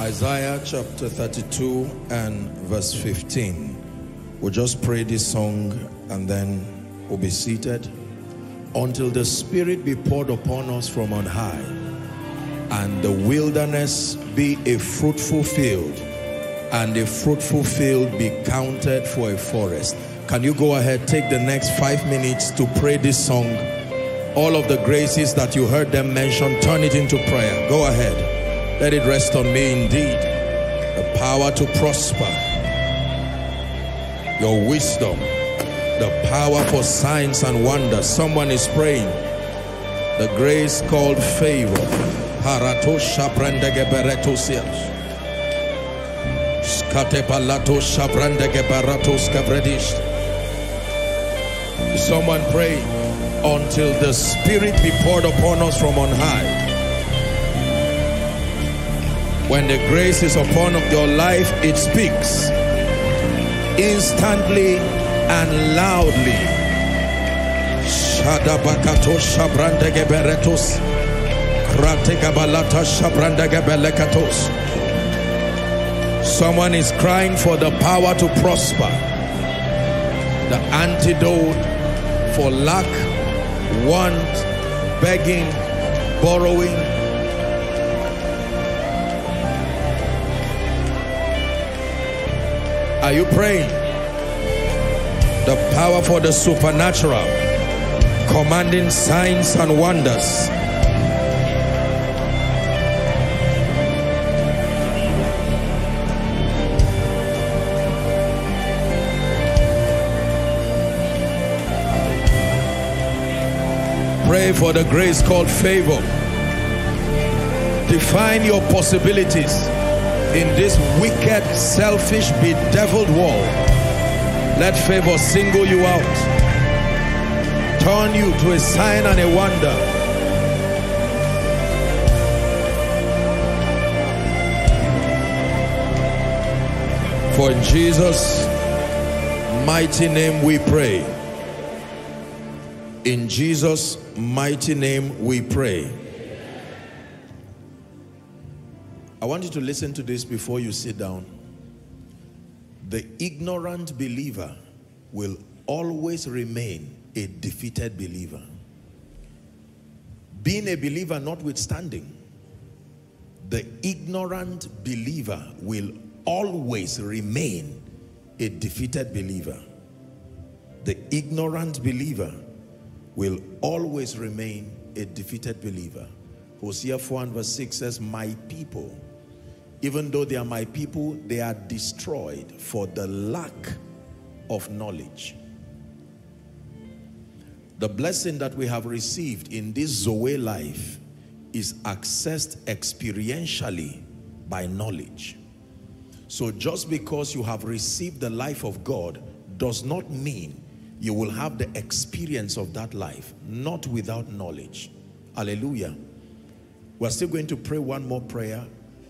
Isaiah chapter 32 and verse 15. We'll just pray this song and then we'll be seated until the Spirit be poured upon us from on high and the wilderness be a fruitful field and a fruitful field be counted for a forest. Can you go ahead, take the next 5 minutes to pray this song? All of the graces that you heard them mention, turn it into prayer. Go ahead. Let it rest on me indeed. The power to prosper. Your wisdom. The power for signs and wonders. Someone is praying. The grace called favor. Someone pray. Until the Spirit be poured upon us from on high. When the grace is upon your life, it speaks instantly and loudly. Someone is crying for the power to prosper, the antidote for lack, want, begging, borrowing. Are you praying? The power for the supernatural, commanding signs and wonders. Pray for the grace called favor. Define your possibilities in this wicked, selfish, bedeviled world. Let favor single you out. Turn you to a sign and a wonder. For in Jesus' mighty name we pray. In Jesus' mighty name we pray. I want you to listen to this before you sit down. The ignorant believer will always remain a defeated believer. Being a believer notwithstanding, the ignorant believer will always remain a defeated believer. The ignorant believer will always remain a defeated believer. Hosea 4 and verse 6 says, my people, even though they are my people, they are destroyed for the lack of knowledge. The blessing that we have received in this Zoe life is accessed experientially by knowledge. So just because you have received the life of God does not mean you will have the experience of that life, not without knowledge. Hallelujah. We're still going to pray one more prayer.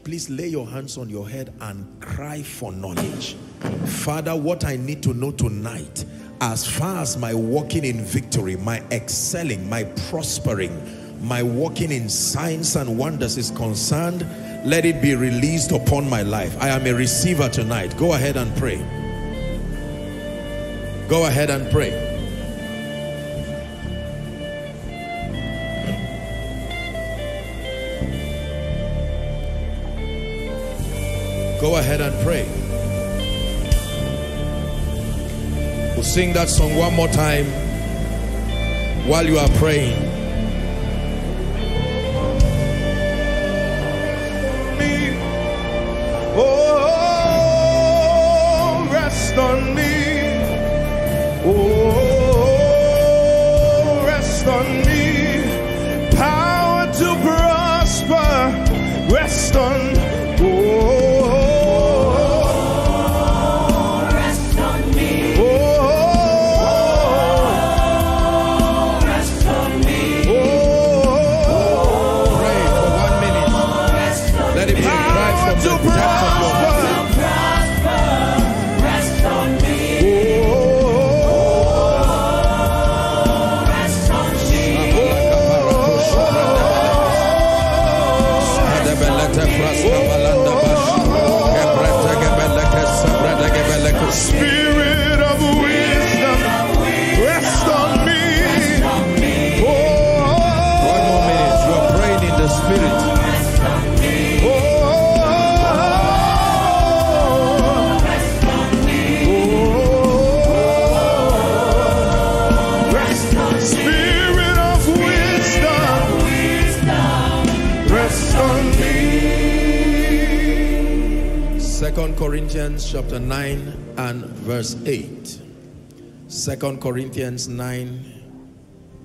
Please lay your hands on your head and cry for knowledge. Father, what I need to know tonight, as far as my walking in victory, my excelling, my prospering, my walking in signs and wonders is concerned, let it be released upon my life. I am a receiver tonight. Go ahead and pray. Go ahead and pray. Go ahead and pray. We'll sing that song one more time while you are praying. Me. Oh, rest on me. Oh, rest on me, power to prosper, rest on, oh, rest on me, oh, rest on me, oh, pray for 1 minute, rest on, let it be right from the depth of your heart. Rasta Balanda Basha. Second Corinthians chapter 9 and verse 8. Second Corinthians 9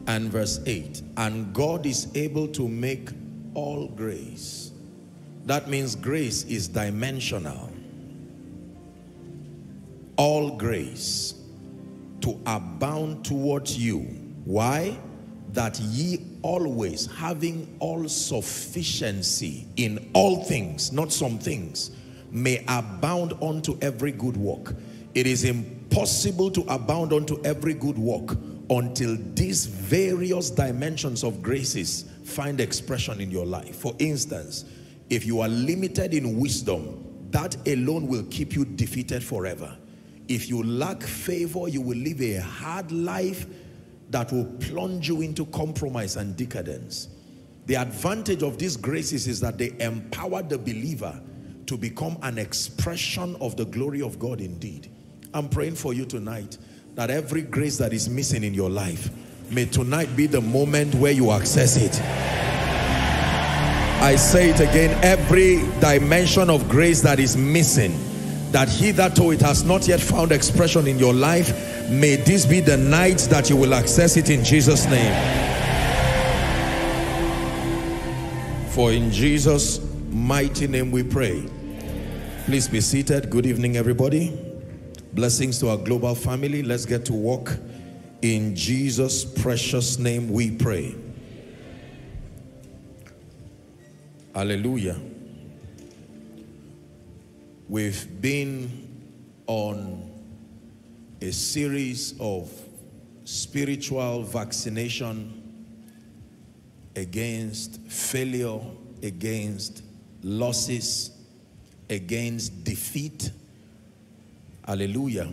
and verse 8. And God is able to make all grace. That means grace is dimensional. All grace to abound towards you. Why? That ye always, having all sufficiency in all things, not some things, may abound unto every good work. It is impossible to abound unto every good work until these various dimensions of graces find expression in your life. For instance, if you are limited in wisdom, that alone will keep you defeated forever. If you lack favor, you will live a hard life that will plunge you into compromise and decadence. The advantage of these graces is that they empower the believer to become an expression of the glory of God indeed. I'm praying for you tonight that every grace that is missing in your life, may tonight be the moment where you access it. I say it again, every dimension of grace that is missing, that hitherto it has not yet found expression in your life, may this be the night that you will access it in Jesus' name. For in Jesus' mighty name we pray. Please be seated. Good evening, everybody. Blessings to our global family. Let's get to work. In Jesus' precious name we pray. Hallelujah. We've been on a series of spiritual vaccination against failure, against losses, against defeat. Hallelujah.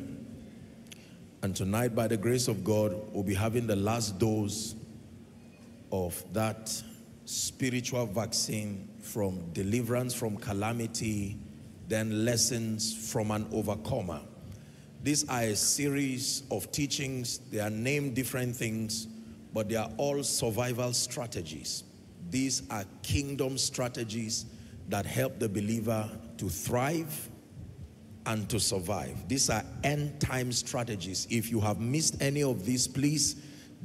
And tonight, by the grace of God, we'll be having the last dose of that spiritual vaccine, from deliverance from calamity, then lessons from an overcomer. These are a series of teachings. They are named different things, but they are all survival strategies. These are kingdom strategies that help the believer to thrive and to survive. These are end-time strategies. If you have missed any of these, please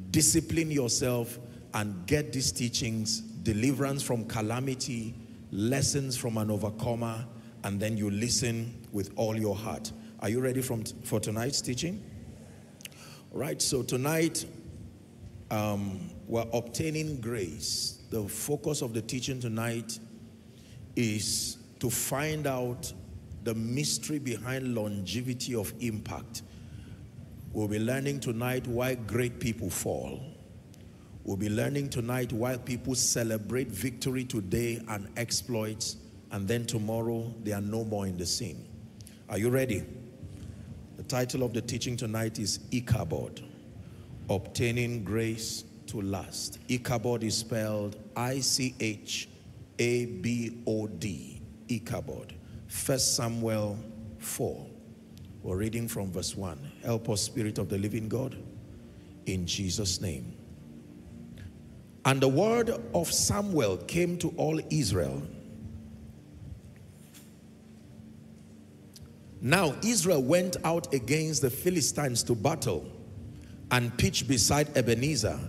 discipline yourself and get these teachings: deliverance from calamity, lessons from an overcomer, and then you listen with all your heart. Are you ready for tonight's teaching? All right, so tonight we're obtaining grace. The focus of the teaching tonight is to find out the mystery behind longevity of impact. We'll be learning tonight why great people fall. We'll be learning tonight why people celebrate victory today and exploits, and then tomorrow they are no more in the scene. Are you ready? The title of the teaching tonight is Ichabod, obtaining grace to last. Ichabod is spelled I-C-H-A-B-O-D, Ichabod. First Samuel 4. We're reading from verse 1. Help us, Spirit of the living God, in Jesus' name. And the word of Samuel came to all Israel. Now Israel went out against the Philistines to battle, and pitched beside Ebenezer,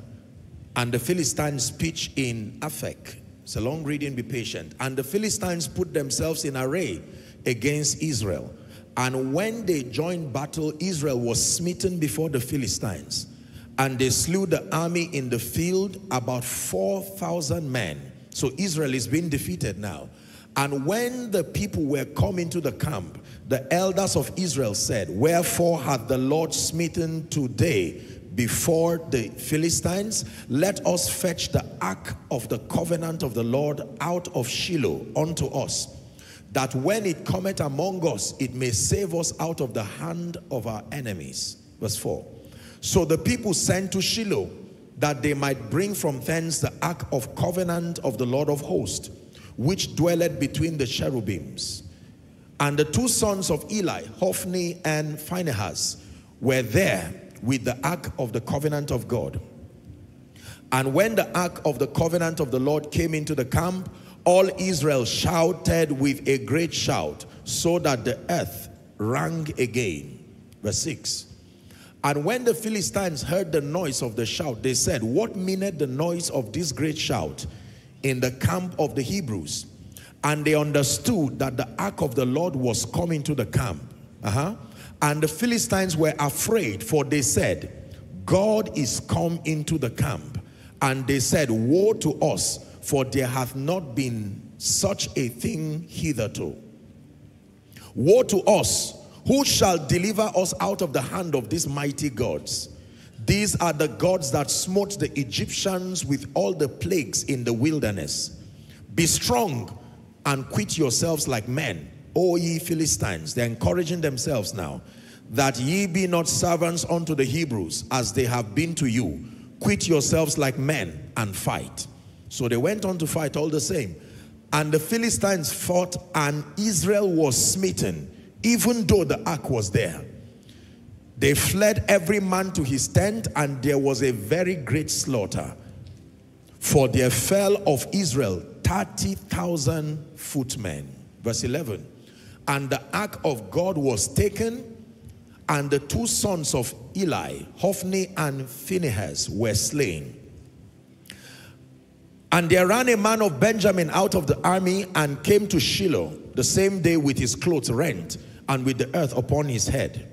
and the Philistines pitched in Aphek. It's a long reading, be patient. And the Philistines put themselves in array against Israel. And when they joined battle, Israel was smitten before the Philistines. And they slew the army in the field, about 4,000 men. So Israel is being defeated now. And when the people were come into the camp, the elders of Israel said, "Wherefore hath the Lord smitten today before the Philistines? Let us fetch the ark of the covenant of the Lord out of Shiloh unto us, that when it cometh among us, it may save us out of the hand of our enemies. Verse 4. So the people sent to Shiloh, that they might bring from thence the ark of covenant of the Lord of hosts, which dwelleth between the cherubims. And the two sons of Eli, Hophni and Phinehas, were there with the ark of the covenant of God. And when the ark of the covenant of the Lord came into the camp, all Israel shouted with a great shout, so that the earth rang again. Verse 6. And when the Philistines heard the noise of the shout, they said, what meaneth the noise of this great shout in the camp of the Hebrews? And they understood that the ark of the Lord was coming to the camp. And the Philistines were afraid, for they said, God is come into the camp. And they said, woe to us, for there hath not been such a thing hitherto. Woe to us, who shall deliver us out of the hand of these mighty gods? These are the gods that smote the Egyptians with all the plagues in the wilderness. Be strong and quit yourselves like men, O ye Philistines. They're encouraging themselves now. That ye be not servants unto the Hebrews, as they have been to you. Quit yourselves like men and fight. So they went on to fight all the same. And the Philistines fought, and Israel was smitten, even though the ark was there. They fled every man to his tent, and there was a very great slaughter. For there fell of Israel 30,000 footmen. Verse 11. And the ark of God was taken, and the two sons of Eli, Hophni and Phinehas, were slain. And there ran a man of Benjamin out of the army, and came to Shiloh the same day with his clothes rent, and with the earth upon his head.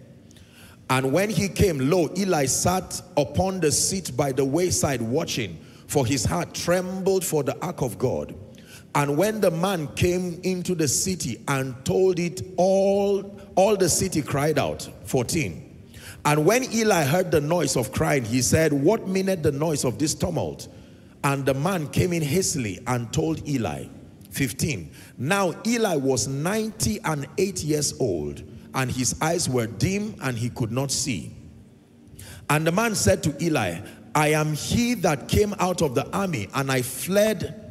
And when he came, lo, Eli sat upon the seat by the wayside watching, for his heart trembled for the ark of God. And when the man came into the city and told it, all the city cried out. 14. And when Eli heard the noise of crying, he said, what meaneth the noise of this tumult? And the man came in hastily and told Eli. 15. Now Eli was 98 years old, and his eyes were dim, and he could not see. And the man said to Eli, I am he that came out of the army, and I fled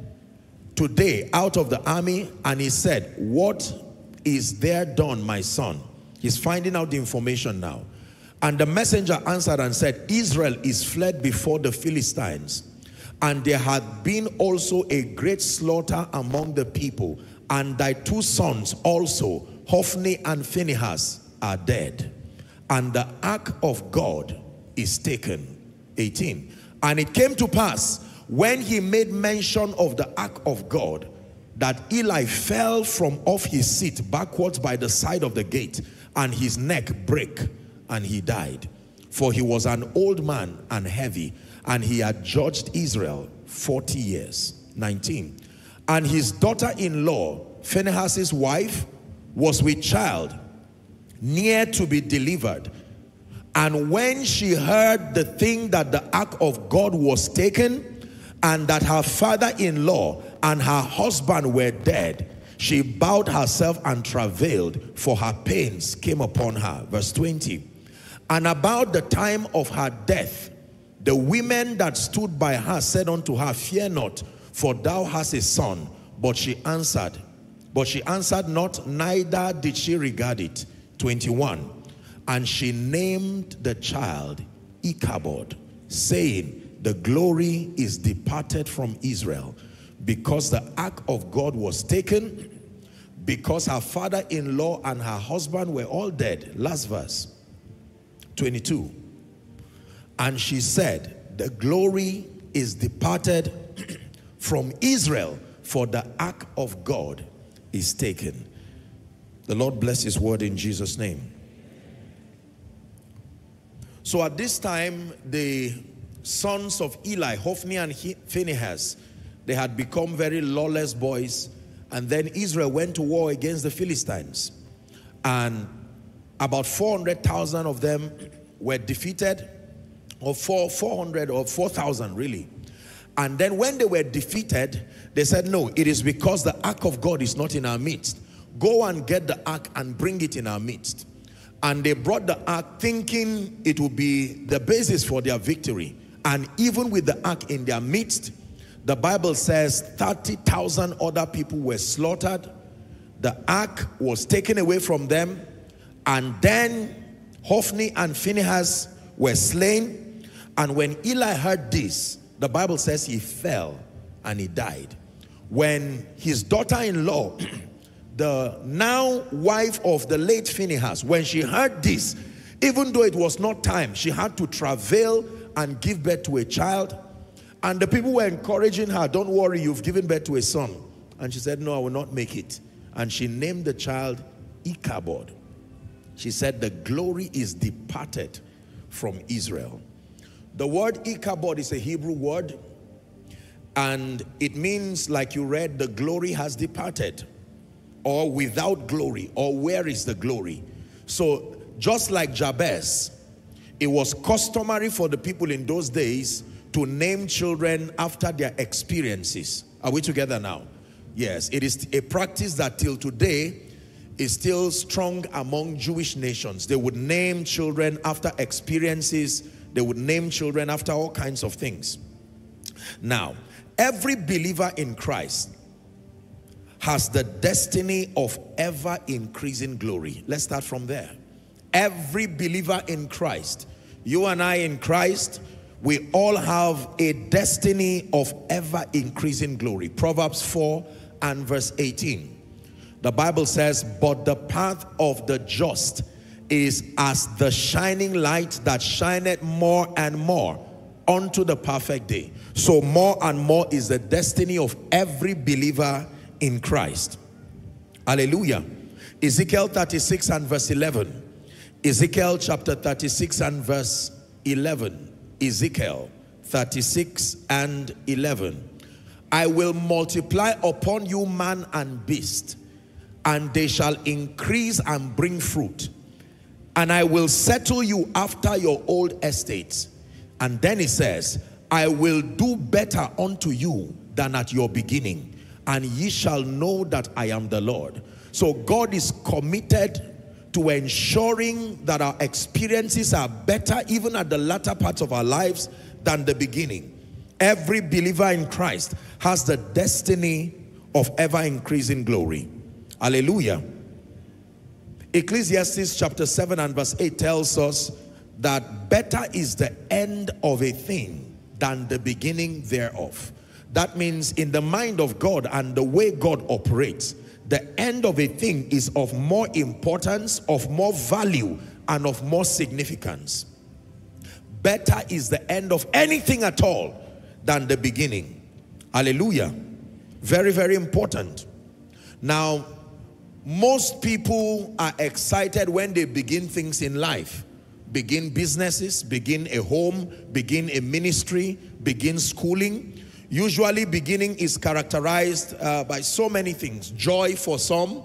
today out of the army. And he said, what is there done, my son? He's finding out the information now. And the messenger answered and said, Israel is fled before the Philistines, and there had been also a great slaughter among the people, and thy two sons also, Hophni and Phinehas, are dead, and the ark of God is taken. 18. And it came to pass, when he made mention of the ark of God, that Eli fell from off his seat backwards by the side of the gate, and his neck brake, and he died. For he was an old man and heavy, and he had judged Israel 40 years. 19. And his daughter-in-law, Phinehas' wife, was with child, near to be delivered. And when she heard the thing that the ark of God was taken, and that her father-in-law and her husband were dead, she bowed herself and travailed, for her pains came upon her. Verse 20. And about the time of her death, the women that stood by her said unto her, fear not, for thou hast a son. But she answered not, neither did she regard it. 21. And she named the child Ichabod, saying, the glory is departed from Israel, because the ark of God was taken, because her father-in-law and her husband were all dead. Last verse, 22. And she said, the glory is departed from Israel, for the ark of God is taken. The Lord bless his word in Jesus' name. So at this time, the sons of Eli, Hophni and Phinehas, they had become very lawless boys. And then Israel went to war against the Philistines, and about 400,000 of them were defeated, or 400 or 4,000 really. And then when they were defeated, they said, no, it is because the ark of God is not in our midst. go and get the ark and bring it in our midst. And they brought the ark thinking it would be the basis for their victory. And even with the ark in their midst, the Bible says 30,000 other people were slaughtered. The ark was taken away from them. And then Hophni and Phinehas were slain. And when Eli heard this, the Bible says he fell and he died. When his daughter-in-law, the now wife of the late Phinehas, when she heard this, even though it was not time, she had to travail and give birth to a child. And the people were encouraging her, don't worry, you've given birth to a son. And she said, no, I will not make it. And she named the child Ichabod. She said, the glory is departed from Israel. The word Ichabod is a Hebrew word, and it means, like you read, the glory has departed, or without glory, or where is the glory? So just like Jabez, it was customary for the people in those days to name children after their experiences. Are we together now? Yes, it is a practice that till today is still strong among Jewish nations. They would name children after experiences. They would name children after all kinds of things. Now, every believer in Christ has the destiny of ever-increasing glory. Let's start from there. Every believer in Christ, you and I in Christ, we all have a destiny of ever-increasing glory. Proverbs 4 and verse 18. The Bible says, but the path of the just is as the shining light that shineth more and more unto the perfect day. So more and more is the destiny of every believer in Christ. Hallelujah. Ezekiel 36 and verse 11. Ezekiel chapter 36 and verse 11. Ezekiel 36 and 11. I will multiply upon you man and beast, and they shall increase and bring fruit. And I will settle you after your old estates. And then it says, I will do better unto you than at your beginning, and ye shall know that I am the Lord. So God is committed to ensuring that our experiences are better even at the latter parts of our lives than the beginning. Every believer in Christ has the destiny of ever-increasing glory. Hallelujah. Ecclesiastes chapter 7 and verse 8 tells us that better is the end of a thing than the beginning thereof. That means in the mind of God and the way God operates, the end of a thing is of more importance, of more value, and of more significance. Better is the end of anything at all than the beginning. Hallelujah. Very, very important. Now, most people are excited when they begin things in life. Begin businesses, begin a home, begin a ministry, begin schooling. Usually beginning is characterized by so many things. Joy for some.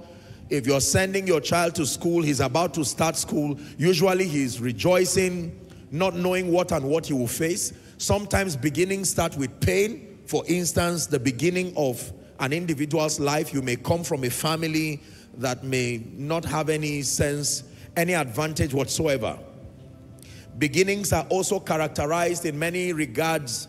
If you're sending your child to school, he's about to start school. Usually he's rejoicing, not knowing what and what he will face. Sometimes beginnings start with pain. For instance, the beginning of an individual's life, you may come from a family that may not have any sense, any advantage whatsoever. Beginnings are also characterized in many regards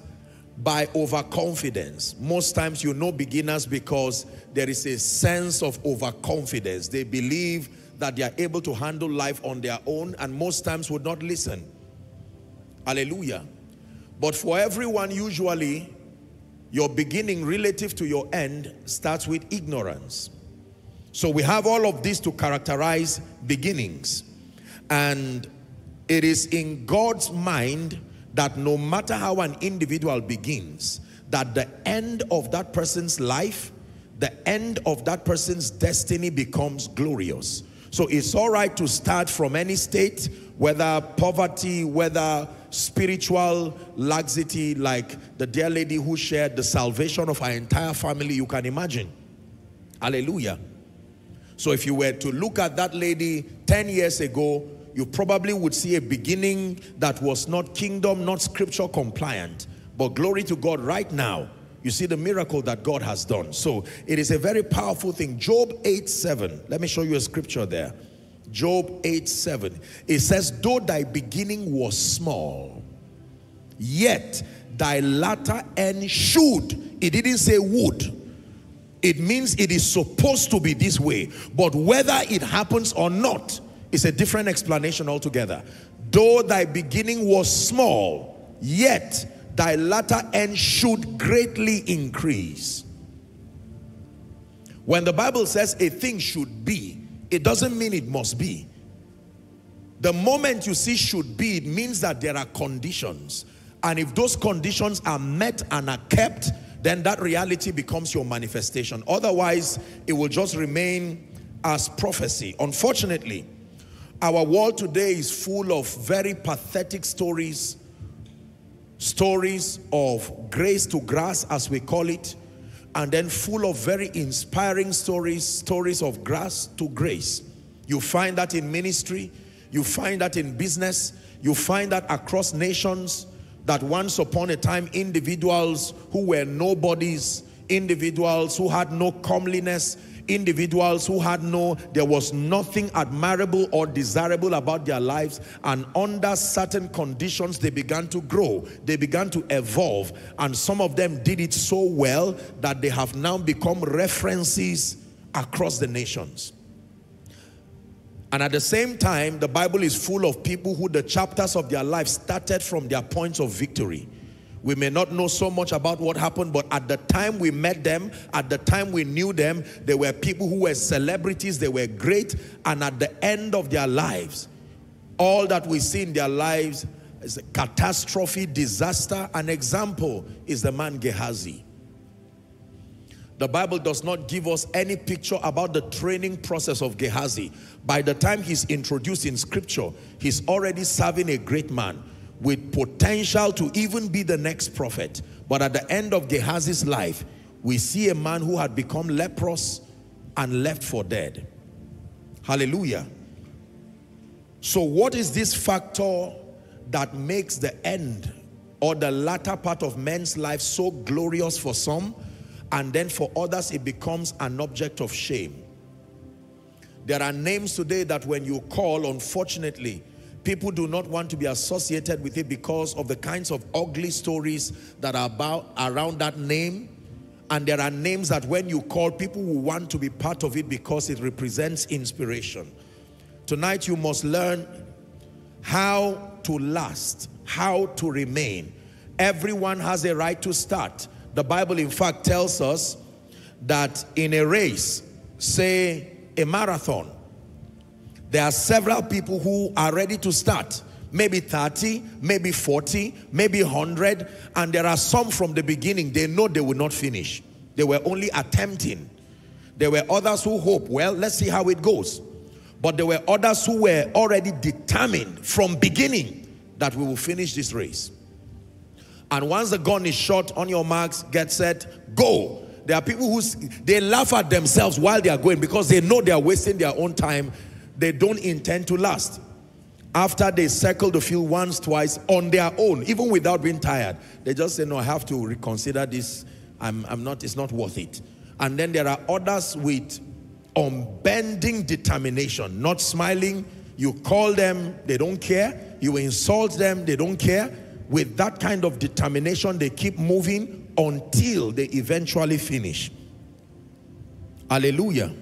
by overconfidence. Most times you know beginners because there is a sense of overconfidence. They believe that they are able to handle life on their own and most times would not listen. Hallelujah. But for everyone, usually, your beginning relative to your end starts with ignorance. So we have all of this to characterize beginnings. And it is in God's mind that no matter how an individual begins, that the end of that person's life, the end of that person's destiny becomes glorious. So it's all right to start from any state, whether poverty, whether spiritual laxity, like the dear lady who shared the salvation of her entire family, you can imagine. Hallelujah. So if you were to look at that lady 10 years ago, you probably would see a beginning that was not kingdom, not scripture compliant. But glory to God, right now, You see the miracle that God has done. So it is a very powerful thing. Job 8:7. Let me show you a scripture there. Job 8:7. It says, though thy beginning was small, yet thy latter end should. It didn't say would. It means it is supposed to be this way. But whether it happens or not, it's a different explanation altogether. Though thy beginning was small, yet thy latter end should greatly increase. When the Bible says a thing should be, it doesn't mean it must be. The moment you see should be, it means that there are conditions. And if those conditions are met and are kept, then that reality becomes your manifestation. Otherwise, it will just remain as prophecy. Unfortunately, our world today is full of very pathetic stories, stories of grace to grass, as we call it, and then full of very inspiring stories, stories of grass to grace. You find that in ministry, you find that in business, you find that across nations, that once upon a time individuals who were nobodies, individuals who had no comeliness, individuals who had no, there was nothing admirable or desirable about their lives, and under certain conditions they began to grow, they began to evolve, and some of them did it so well that they have now become references across the nations. And at the same time, the Bible is full of people who the chapters of their life started from their points of victory. We may not know so much about what happened, but at the time we met them, at the time we knew them, they were people who were celebrities, they were great, and at the end of their lives, all that we see in their lives is a catastrophe, disaster. An example is the man Gehazi. The Bible does not give us any picture about the training process of Gehazi. By the time he's introduced in scripture, he's already serving a great man with potential to even be the next prophet. But at the end of Gehazi's life, we see a man who had become leprous and left for dead. Hallelujah. So what is this factor that makes the end or the latter part of men's life so glorious for some, and then for others it becomes an object of shame? There are names today that when you call, unfortunately, people do not want to be associated with it because of the kinds of ugly stories that are about around that name. And there are names that when you call, people will want to be part of it because it represents inspiration. Tonight you must learn how to last, how to remain. Everyone has a right to start. The Bible in fact tells us that in a race, say a marathon, there are several people who are ready to start, maybe 30, maybe 40, maybe 100, and there are some from the beginning, they know they will not finish. They were only attempting. There were others who hope, well, let's see how it goes. But there were others who were already determined from beginning that we will finish this race. And once the gun is shot, on your marks, get set, go. There are people who, they laugh at themselves while they are going because they know they are wasting their own time. They don't intend to last. After they circle the field once, twice, on their own, even without being tired, they just say, no, I have to reconsider this. It's not worth it. And then there are others with unbending determination, not smiling. You call them, they don't care. You insult them, they don't care. With that kind of determination, they keep moving until they eventually finish. Hallelujah.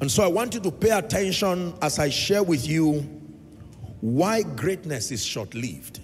And so I want you to pay attention as I share with you why greatness is short-lived.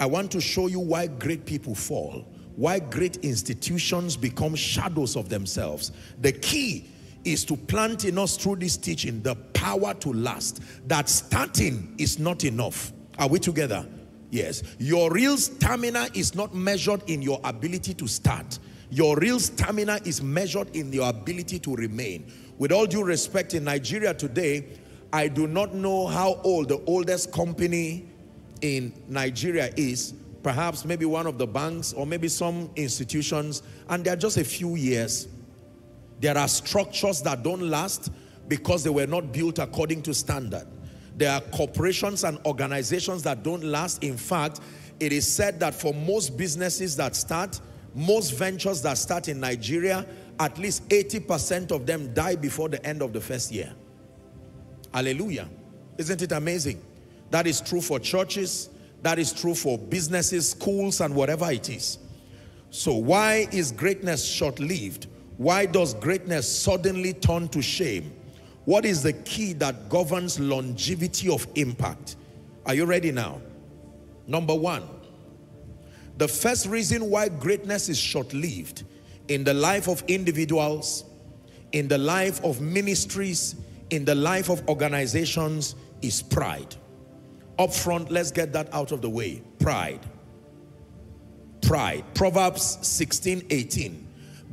I want to show you why great people fall, why great institutions become shadows of themselves. The key is to plant in us through this teaching the power to last, that starting is not enough. Are we together? Yes. Your real stamina is not measured in your ability to start. Your real stamina is measured in your ability to remain. With all due respect, in Nigeria today, I do not know how old the oldest company in Nigeria is. Perhaps maybe one of the banks or maybe some institutions. And they are just a few years. There are structures that don't last because they were not built according to standard. There are corporations and organizations that don't last. In fact, it is said that for most businesses that start, Most ventures that start in Nigeria, at least 80% of them die before the end of the first year. Hallelujah. Isn't it amazing? That is true for churches. That is true for businesses, schools, and whatever it is. So why is greatness short-lived? Why does greatness suddenly turn to shame? What is the key that governs longevity of impact? Are you ready now? Number one, the first reason why greatness is short-lived in the life of individuals, in the life of ministries, in the life of organizations is pride. Up front, let's get that out of the way. Pride. Pride. Proverbs 16:18.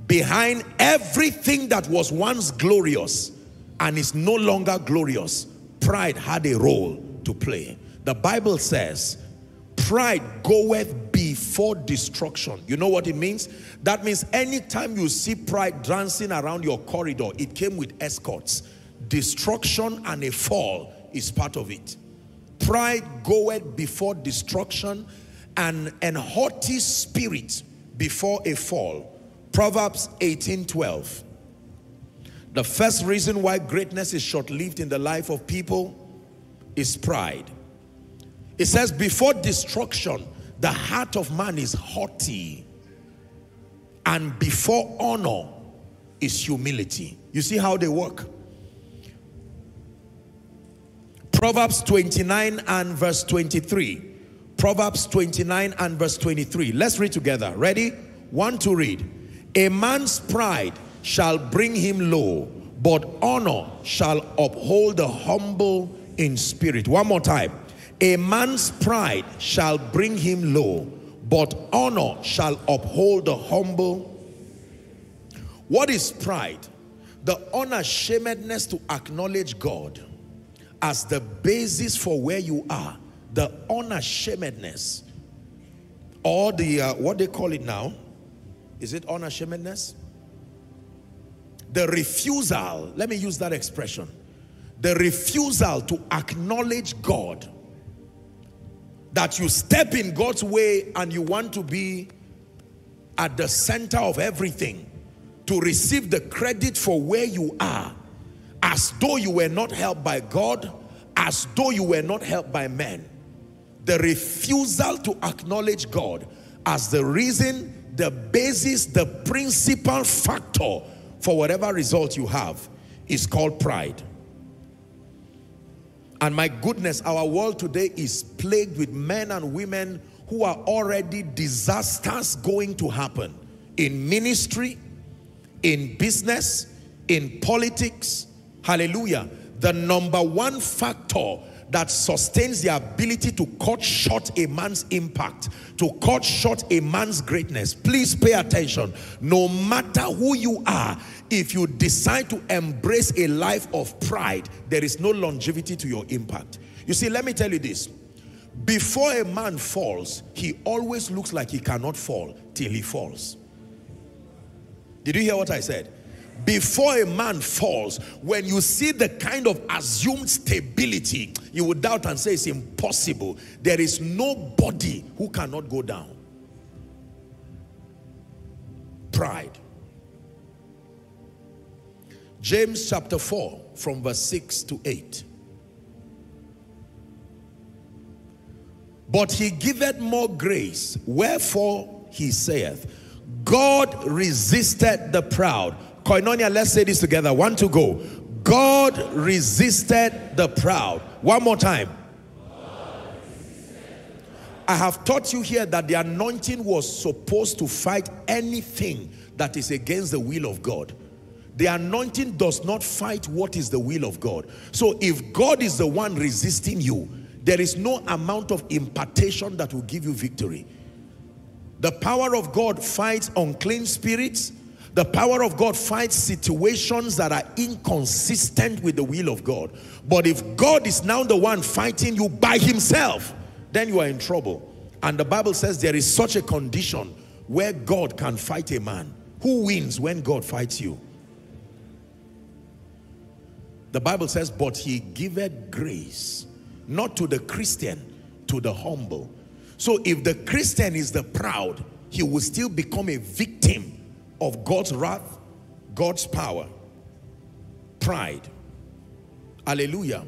Behind everything that was once glorious and is no longer glorious, pride had a role to play. The Bible says, pride goeth before destruction. You know what it means? That means anytime you see pride dancing around your corridor, it came with escorts. Destruction and a fall is part of it. Pride goeth before destruction, and an haughty spirit before a fall. Proverbs 18:12. The first reason why greatness is short-lived in the life of people is pride. It says, before destruction, the heart of man is haughty, and before honor is humility. You see how they work. Proverbs 29 and verse 23. Proverbs 29 and verse 23. Let's read together. Ready? One to read. A man's pride shall bring him low, but honor shall uphold the humble in spirit. One more time. A man's pride shall bring him low, but honor shall uphold the humble. What is pride? The unashamedness to acknowledge God as the basis for where you are, the unashamedness, or the, what they call it now, is it unashamedness? The refusal, let me use that expression, the refusal to acknowledge God, that you step in God's way and you want to be at the center of everything, to receive the credit for where you are, as though you were not helped by God, as though you were not helped by men. The refusal to acknowledge God as the reason, the basis, the principal factor for whatever result you have is called pride. And my goodness, our world today is plagued with men and women who are already disasters going to happen in ministry, in business, in politics. Hallelujah. The number one factor that sustains the ability to cut short a man's impact, to cut short a man's greatness. Please pay attention. No matter who you are, if you decide to embrace a life of pride, there is no longevity to your impact. You see, let me tell you this. Before a man falls, he always looks like he cannot fall till he falls. Did you hear what I said? Before a man falls, when you see the kind of assumed stability, you would doubt and say it's impossible. There is nobody who cannot go down. Pride. James chapter 4 from verse 6 to 8. But he giveth more grace, wherefore he saith, God resisteth the proud. Koinonia, let's say this together. One to go. God resisted the proud. One more time. I have taught you here that the anointing was supposed to fight anything that is against the will of God. The anointing does not fight what is the will of God. So if God is the one resisting you, there is no amount of impartation that will give you victory. The power of God fights unclean spirits. The power of God fights situations that are inconsistent with the will of God. But if God is now the one fighting you by himself, then you are in trouble. And the Bible says there is such a condition where God can fight a man. Who wins when God fights you? The Bible says, but he giveth grace, not to the Christian, to the humble. So if the Christian is the proud, he will still become a victim of God's wrath, God's power. Pride. Hallelujah.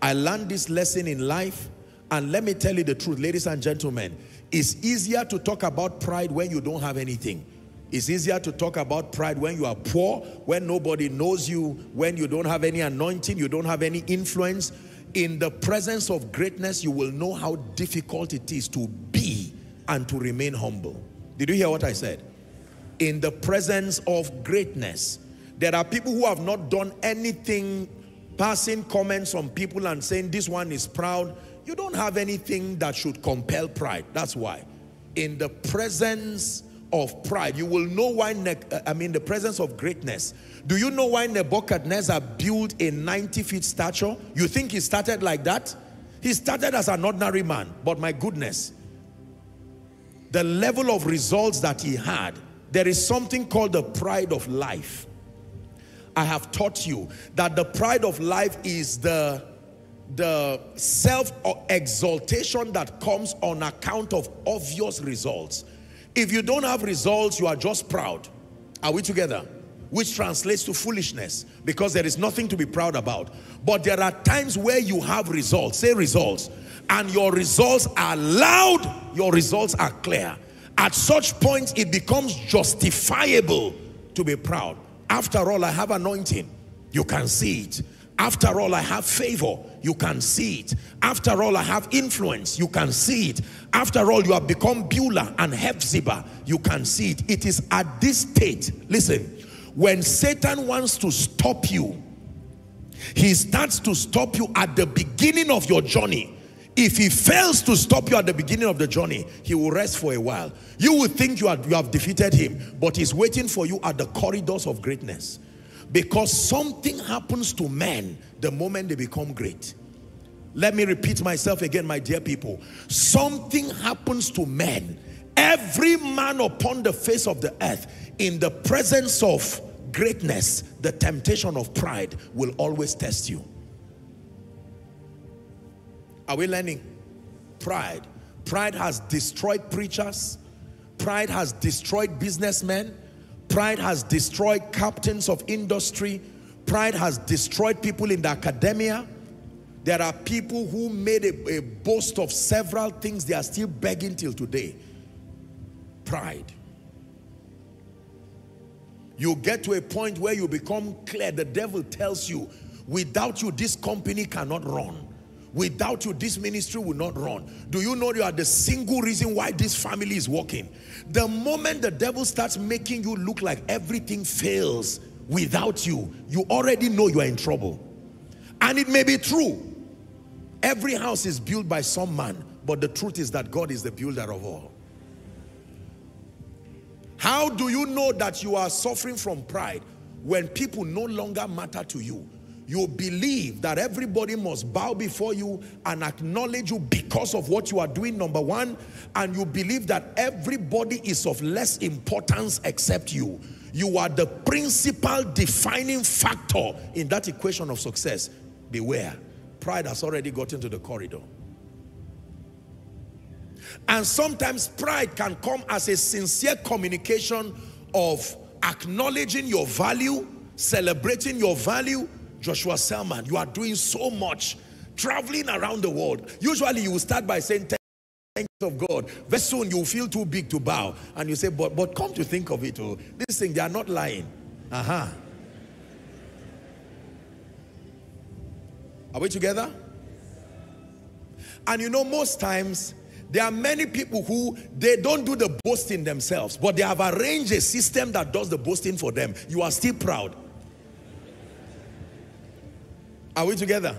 I learned this lesson in life, and let me tell you the truth, ladies and gentlemen, it's easier to talk about pride when you don't have anything. It's easier to talk about pride when you are poor, when nobody knows you, when you don't have any anointing, you don't have any influence. In the presence of greatness, you will know how difficult it is to be and to remain humble. Did you hear what I said? In the presence of greatness, there are people who have not done anything, passing comments on people and saying, this one is proud. You don't have anything that should compel pride. That's why. In the presence of pride, you will know why, the presence of greatness. Do you know why Nebuchadnezzar built a 90-foot statue? You think he started like that? He started as an ordinary man, but my goodness, the level of results that he had, there is something called the pride of life. I have taught you that the pride of life is the self-exaltation that comes on account of obvious results. If you don't have results, you are just proud. Are we together? Which translates to foolishness, because there is nothing to be proud about. But there are times where you have results, say results, and your results are loud, your results are clear. At such points, it becomes justifiable to be proud. After all, I have anointing. You can see it. After all, I have favor. You can see it. After all, I have influence. You can see it. After all, you have become Beulah and Hephzibah. You can see it. It is at this state. Listen, when Satan wants to stop you, he starts to stop you at the beginning of your journey. If he fails to stop you at the beginning of the journey, he will rest for a while. You will think you have defeated him, but he's waiting for you at the corridors of greatness. Because something happens to men the moment they become great. Let me repeat myself again, my dear people. Something happens to men. Every man upon the face of the earth, in the presence of greatness, the temptation of pride will always test you. Are we learning? Pride. Pride has destroyed preachers. Pride has destroyed businessmen. Pride has destroyed captains of industry. Pride has destroyed people in the academia. There are people who made a boast of several things. They are still begging till today. Pride. You get to a point where you become clear. The devil tells you, without you, this company cannot run. Without you, this ministry will not run. Do you know you are the single reason why this family is working? The moment the devil starts making you look like everything fails without you, you already know you are in trouble. And it may be true. Every house is built by some man, but the truth is that God is the builder of all. How do you know that you are suffering from pride? When people no longer matter to you. You believe that everybody must bow before you and acknowledge you because of what you are doing, number one. And you believe that everybody is of less importance except you. You are the principal defining factor in that equation of success. Beware. Pride has already gotten to the corridor. And sometimes pride can come as a sincere communication of acknowledging your value, celebrating your value. Joshua Selman, you are doing so much, traveling around the world. Usually you will start by saying, thanks of God. Very soon you will feel too big to bow. And you say, but come to think of it, oh, this thing, they are not lying. Are we together? And you know, most times, there are many people who, they don't do the boasting themselves, but they have arranged a system that does the boasting for them. You are still proud. Are we together?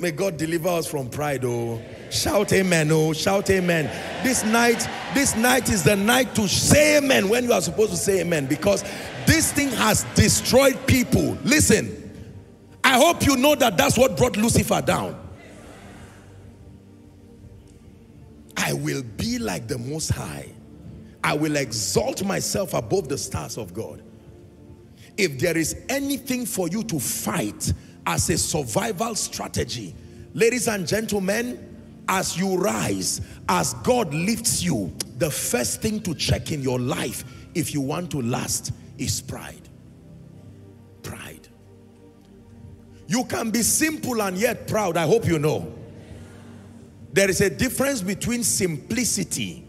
May God deliver us from pride, oh. Shout amen, oh. Shout amen. This night is the night to say amen when you are supposed to say amen, because this thing has destroyed people. Listen, I hope you know that that's what brought Lucifer down. I will be like the Most High. I will exalt myself above the stars of God. If there is anything for you to fight as a survival strategy, ladies and gentlemen, As you rise, as God lifts you, the first thing to check in your life, if you want to last, is pride. Pride. You can be simple and yet proud. I hope you know. There is a difference between simplicity.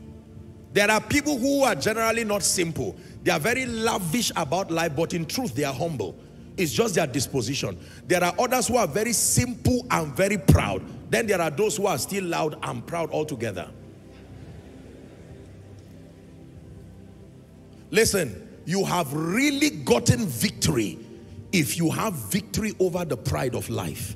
There are people who are generally not simple. They are very lavish about life, but in truth, they are humble. It's just their disposition. There are others who are very simple and very proud. Then there are those who are still loud and proud altogether. Listen, you have really gotten victory if you have victory over the pride of life.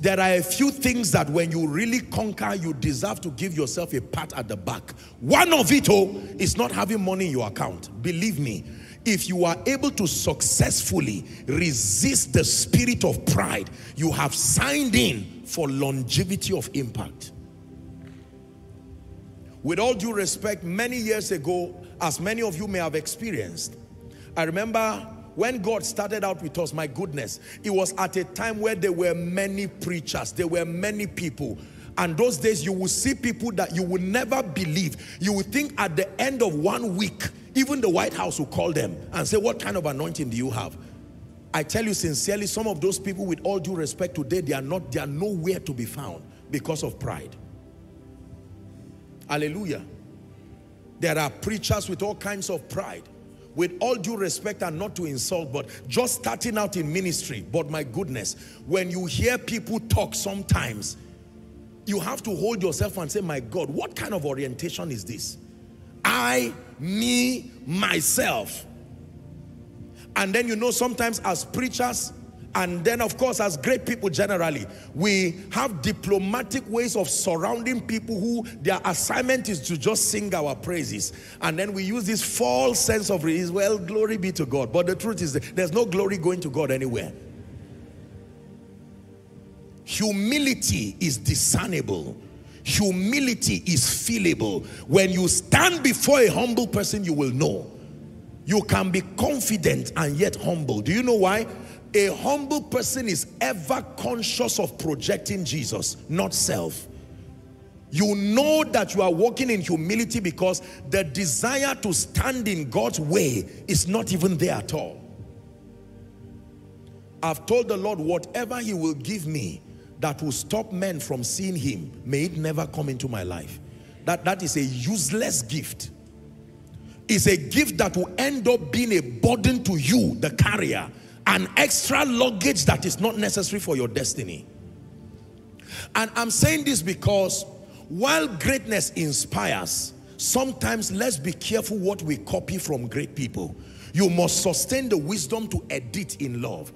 There are a few things that when you really conquer, you deserve to give yourself a pat at the back. One of it all is not having money in your account. Believe me, if you are able to successfully resist the spirit of pride, you have signed in for longevity of impact. With all due respect, many years ago, as many of you may have experienced, I remember when God started out with us, my goodness, it was at a time where there were many preachers, there were many people. And those days you will see people that you will never believe. You will think at the end of 1 week, even the White House will call them and say, what kind of anointing do you have? I tell you sincerely, some of those people, with all due respect, today they are nowhere to be found because of pride. Hallelujah. There are preachers with all kinds of pride. With all due respect, and not to insult, but just starting out in ministry, but my goodness, when you hear people talk sometimes, you have to hold yourself and say, my God, what kind of orientation is this? I, me, myself. And then, you know, sometimes as preachers, and then of course as great people generally, we have diplomatic ways of surrounding people who their assignment is to just sing our praises. And then we use this false sense of, well, glory be to God. But the truth is, there's no glory going to God anywhere. Humility is discernible. Humility is feelable. When you stand before a humble person, you will know. You can be confident and yet humble. Do you know why? A humble person is ever conscious of projecting Jesus, not self. You know that you are walking in humility because the desire to stand in God's way is not even there at all. I've told the Lord, whatever he will give me that will stop men from seeing him, may it never come into my life. That is a useless gift. It's a gift that will end up being a burden to you, the carrier, an extra luggage that is not necessary for your destiny. And I'm saying this because while greatness inspires, sometimes let's be careful what we copy from great people. You must sustain the wisdom to edit in love.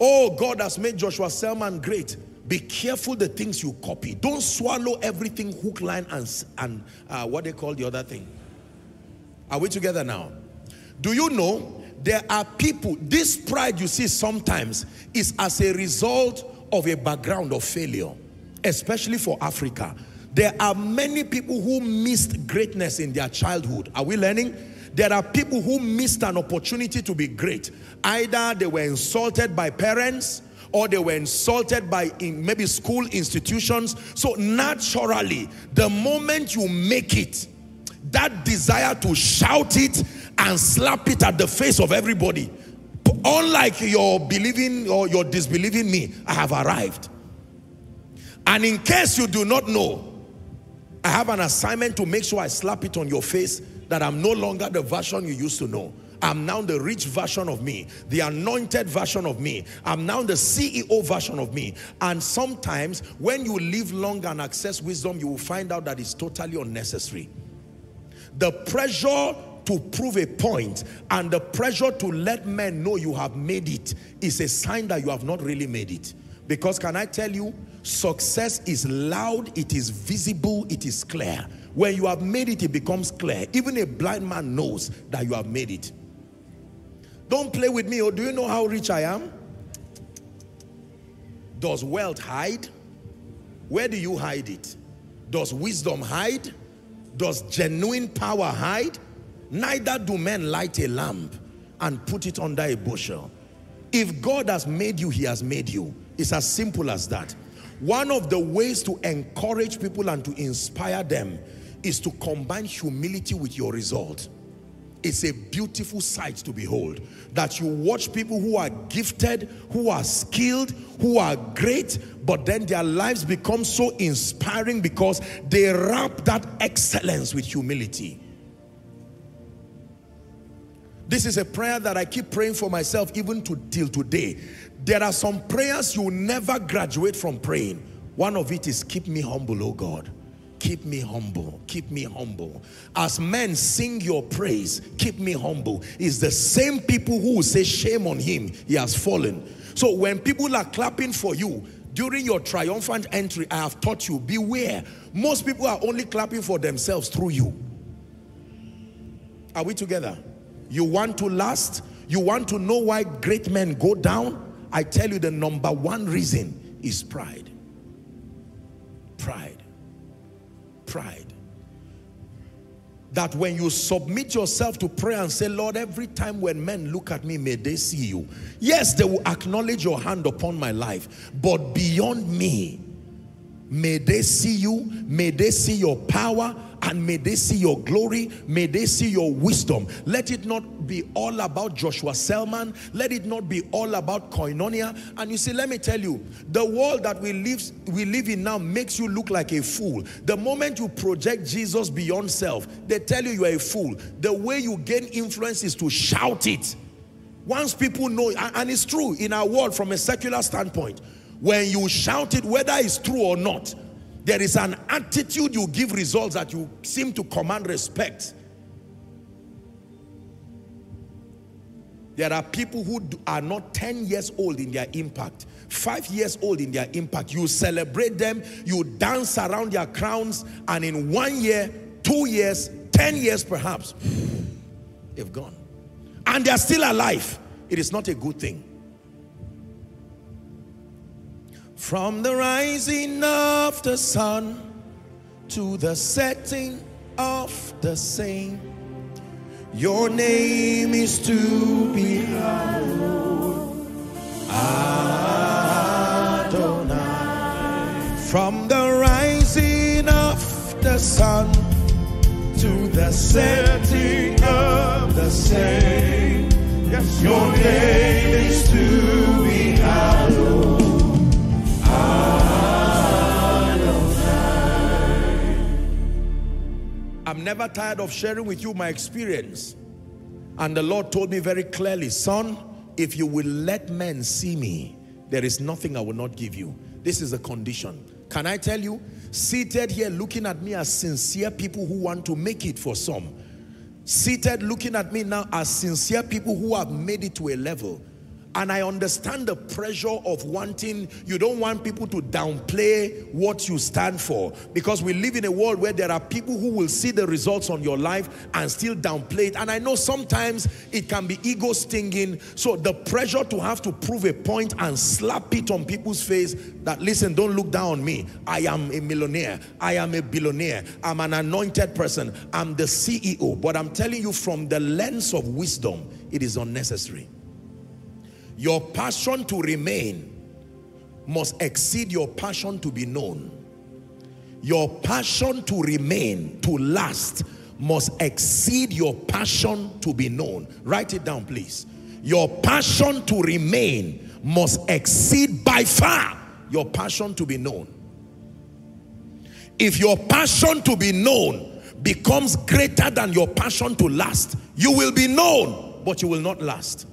Oh, God has made Joshua Selman great. Be careful the things you copy. Don't swallow everything hook, line, and what they call the other thing. Are we together now? Do you know there are people, this pride you see sometimes is as a result of a background of failure, especially for Africa. There are many people who missed greatness in their childhood. Are we learning? There are people who missed an opportunity to be great. Either they were insulted by parents, or they were insulted by maybe school institutions. So naturally, the moment you make it, that desire to shout it and slap it at the face of everybody, unlike your believing or your disbelieving me, I have arrived. And in case you do not know, I have an assignment to make sure I slap it on your face, that I'm no longer the version you used to know. I'm now the rich version of me, the anointed version of me. I'm now the CEO version of me. And sometimes when you live long and access wisdom, you will find out that it's totally unnecessary. The pressure to prove a point and the pressure to let men know you have made it is a sign that you have not really made it. Because can I tell you, success is loud, it is visible, it is clear. When you have made it, it becomes clear. Even a blind man knows that you have made it. Don't play with me. Oh, do you know how rich I am? Does wealth hide? Where do you hide it? Does wisdom hide? Does genuine power hide? Neither do men light a lamp and put it under a bushel. If God has made you, he has made you. It's as simple as that. One of the ways to encourage people and to inspire them is to combine humility with your result. It's a beautiful sight to behold, that you watch people who are gifted, who are skilled, who are great, but then their lives become so inspiring because they wrap that excellence with humility. This is a prayer that I keep praying for myself even till today. There are some prayers you never graduate from praying. One of it is, keep me humble, oh God. Keep me humble, keep me humble. As men sing your praise, keep me humble. It's the same people who say, shame on him, he has fallen. So when people are clapping for you during your triumphant entry, I have taught you, beware. Most people are only clapping for themselves through you. Are we together? You want to last? You want to know why great men go down? I tell you, the number one reason is pride. Pride. Pride. That when you submit yourself to prayer and say, Lord, every time when men look at me, may they see you. Yes, they will acknowledge your hand upon my life, but beyond me, may they see you, may they see your power, and may they see your glory, may they see your wisdom. Let it not be all about Joshua Selman. Let it not be all about Koinonia. And you see, let me tell you, the world that we live in now makes you look like a fool. The moment you project Jesus beyond self, they tell you you are a fool. The way you gain influence is to shout it. Once people know, and it's true in our world from a secular standpoint, when you shout it, whether it's true or not, there is an attitude you give results that you seem to command respect. There are people who are not 10 years old in their impact, 5 years old in their impact. You celebrate them, you dance around their crowns, and in 1 year, 2 years, 10 years perhaps, they've gone. And they're still alive. It is not a good thing. From the rising of the sun to the setting of the same, your name is to be hallowed, Adonai. From the rising of the sun to the setting of the same, yes, your name is to be hallowed. I'm never tired of sharing with you my experience, and the Lord told me very clearly, son, if you will let men see me, there is nothing I will not give you. This is a condition. Can I tell you, seated here looking at me as sincere people who want to make it, for some seated looking at me now as sincere people who have made it to a level. And I understand the pressure of wanting, you don't want people to downplay what you stand for, because we live in a world where there are people who will see the results on your life and still downplay it. And I know sometimes it can be ego stinging. So the pressure to have to prove a point and slap it on people's face that, listen, don't look down on me. I am a millionaire. I am a billionaire. I'm an anointed person. I'm the CEO. But I'm telling you, from the lens of wisdom, it is unnecessary. Your passion to remain must exceed your passion to be known. Your passion to remain, to last, must exceed your passion to be known. Write it down, please. Your passion to remain must exceed by far your passion to be known. If your passion to be known becomes greater than your passion to last, you will be known, but you will not last.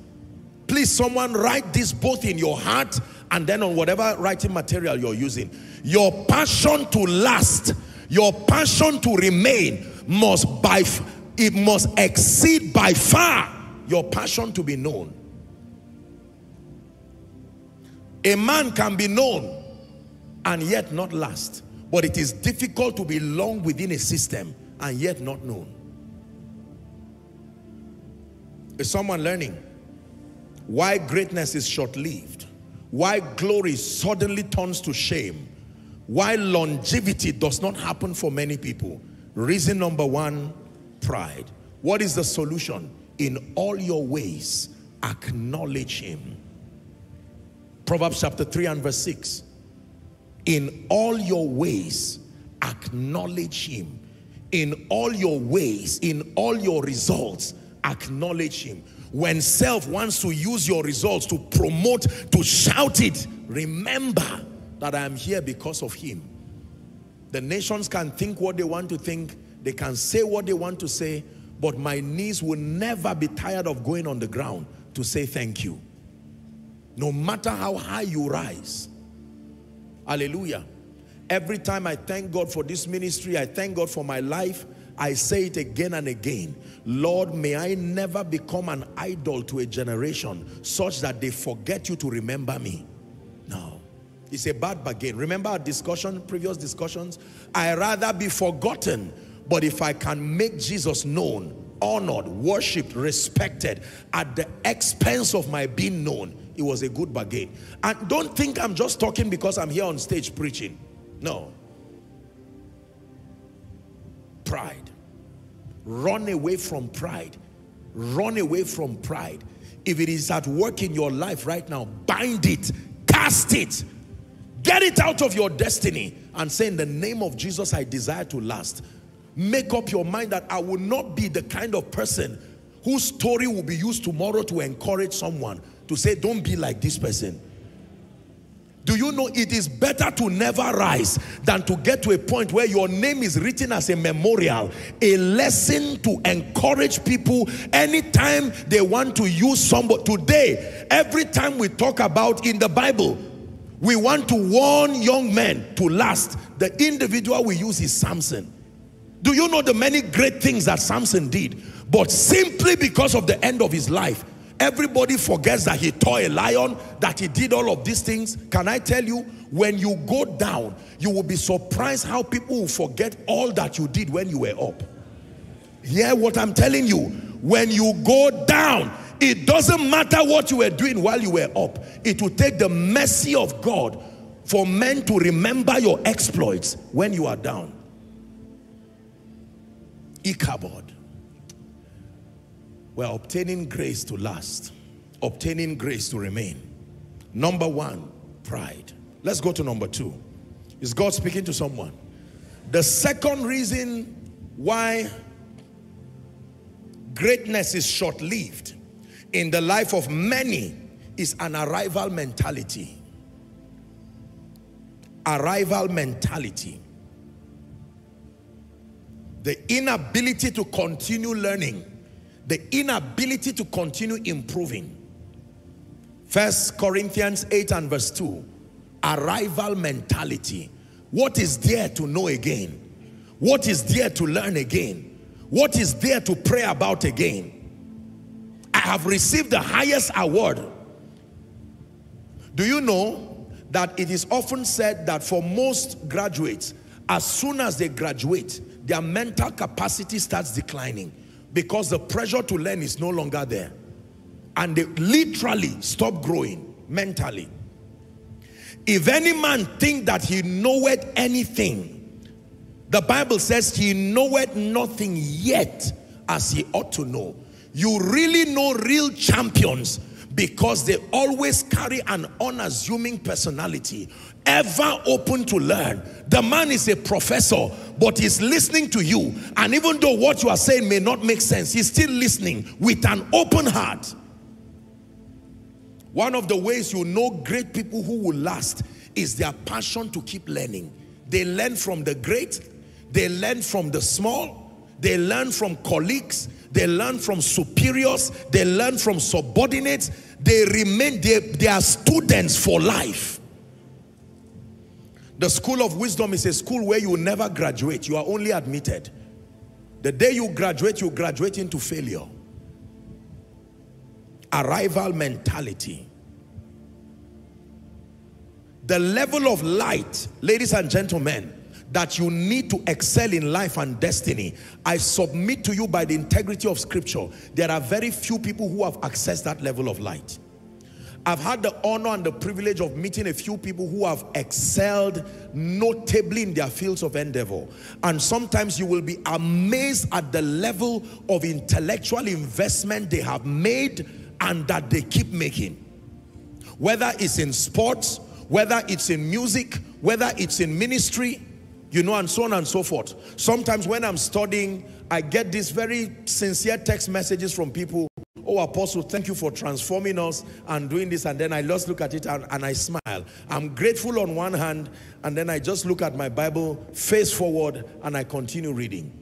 Please, someone write this both in your heart and then on whatever writing material you're using. Your passion to last, your passion to remain, must exceed by far your passion to be known. A man can be known and yet not last, but it is difficult to be long within a system and yet not known. Is someone learning? Why greatness is short-lived, why glory suddenly turns to shame, why longevity does not happen for many people. Reason number one, pride. What is the solution? In all your ways, acknowledge him. Proverbs chapter 3 and verse 6. In all your ways, acknowledge him. In all your ways, in all your results, acknowledge him. When self wants to use your results to promote, to shout it, remember that I am here because of him. The nations can think what they want to think. They can say what they want to say. But my knees will never be tired of going on the ground to say thank you. No matter how high you rise. Hallelujah. Every time I thank God for this ministry, I thank God for my life, I say it again and again. Lord, may I never become an idol to a generation such that they forget you to remember me. No. It's a bad bargain. Remember our discussion, previous discussions? I'd rather be forgotten, but if I can make Jesus known, honored, worshipped, respected, at the expense of my being known, it was a good bargain. And don't think I'm just talking because I'm here on stage preaching. No. Pride. Run away from pride. Run away from pride. If it is at work in your life right now, bind it, cast it, get it out of your destiny and say, in the name of Jesus, I desire to last. Make up your mind that I will not be the kind of person whose story will be used tomorrow to encourage someone to say, don't be like this person. Do you know it is better to never rise than to get to a point where your name is written as a memorial, a lesson to encourage people anytime they want to use somebody. Today, every time we talk about in the Bible, we want to warn young men to last. The individual we use is Samson. Do you know the many great things that Samson did? But simply because of the end of his life, everybody forgets that he tore a lion, that he did all of these things. Can I tell you, when you go down, you will be surprised how people will forget all that you did when you were up. Hear what I'm telling you. When you go down, it doesn't matter what you were doing while you were up. It will take the mercy of God for men to remember your exploits when you are down. Ichabod. We're obtaining grace to last, obtaining grace to remain. Number one, pride. Let's go to number two. Is God speaking to someone? The second reason why greatness is short-lived in the life of many is an arrival mentality. Arrival mentality. The inability to continue learning. The inability to continue improving. 1 Corinthians 8 and verse 2. Arrival mentality. What is there to know again? What is there to learn again? What is there to pray about again? I have received the highest award. Do you know that it is often said that for most graduates, as soon as they graduate, their mental capacity starts declining? Because the pressure to learn is no longer there. And they literally stop growing mentally. If any man think that he knoweth anything, the Bible says he knoweth nothing yet as he ought to know. You really know real champions because they always carry an unassuming personality, ever open to learn. The man is a professor, but he's listening to you. And even though what you are saying may not make sense, he's still listening with an open heart. One of the ways you know great people who will last is their passion to keep learning. They learn from the great, they learn from the small, they learn from colleagues, they learn from superiors, they learn from subordinates. They remain, they are students for life. The school of wisdom is a school where you never graduate. You are only admitted. The day you graduate into failure. Arrival mentality. The level of light, ladies and gentlemen, that you need to excel in life and destiny, I submit to you by the integrity of Scripture, there are very few people who have accessed that level of light. I've had the honor and the privilege of meeting a few people who have excelled notably in their fields of endeavor. And sometimes you will be amazed at the level of intellectual investment they have made and that they keep making. Whether it's in sports, whether it's in music, whether it's in ministry, you know, and so on and so forth. Sometimes when I'm studying, I get these very sincere text messages from people. Oh, Apostle, thank you for transforming us and doing this. And then I just look at it and I smile. I'm grateful on one hand, and then I just look at my Bible face forward and I continue reading.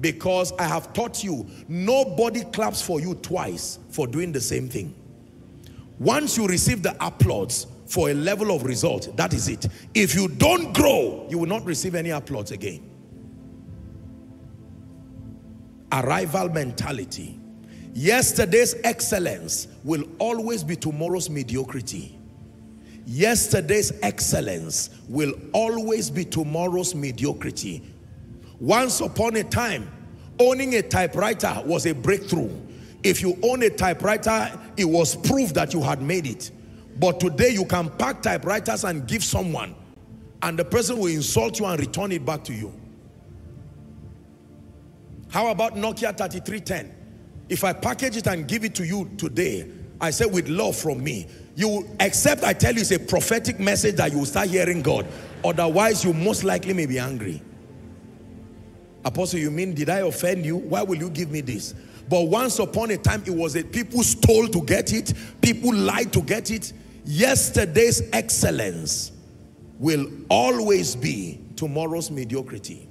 Because I have taught you, nobody claps for you twice for doing the same thing. Once you receive the applause for a level of result, that is it. If you don't grow, you will not receive any applause again. Arrival mentality. Yesterday's excellence will always be tomorrow's mediocrity. Yesterday's excellence will always be tomorrow's mediocrity. Once upon a time, owning a typewriter was a breakthrough. If you own a typewriter, it was proof that you had made it. But today you can pack typewriters and give someone, and the person will insult you and return it back to you. How about Nokia 3310? If I package it and give it to you today, I say with love from me, you accept. I tell you it's a prophetic message that you will start hearing God. Otherwise, you most likely may be angry. Apostle, you mean, did I offend you? Why will you give me this? But once upon a time, it was that people stole to get it. People lied to get it. Yesterday's excellence will always be tomorrow's mediocrity.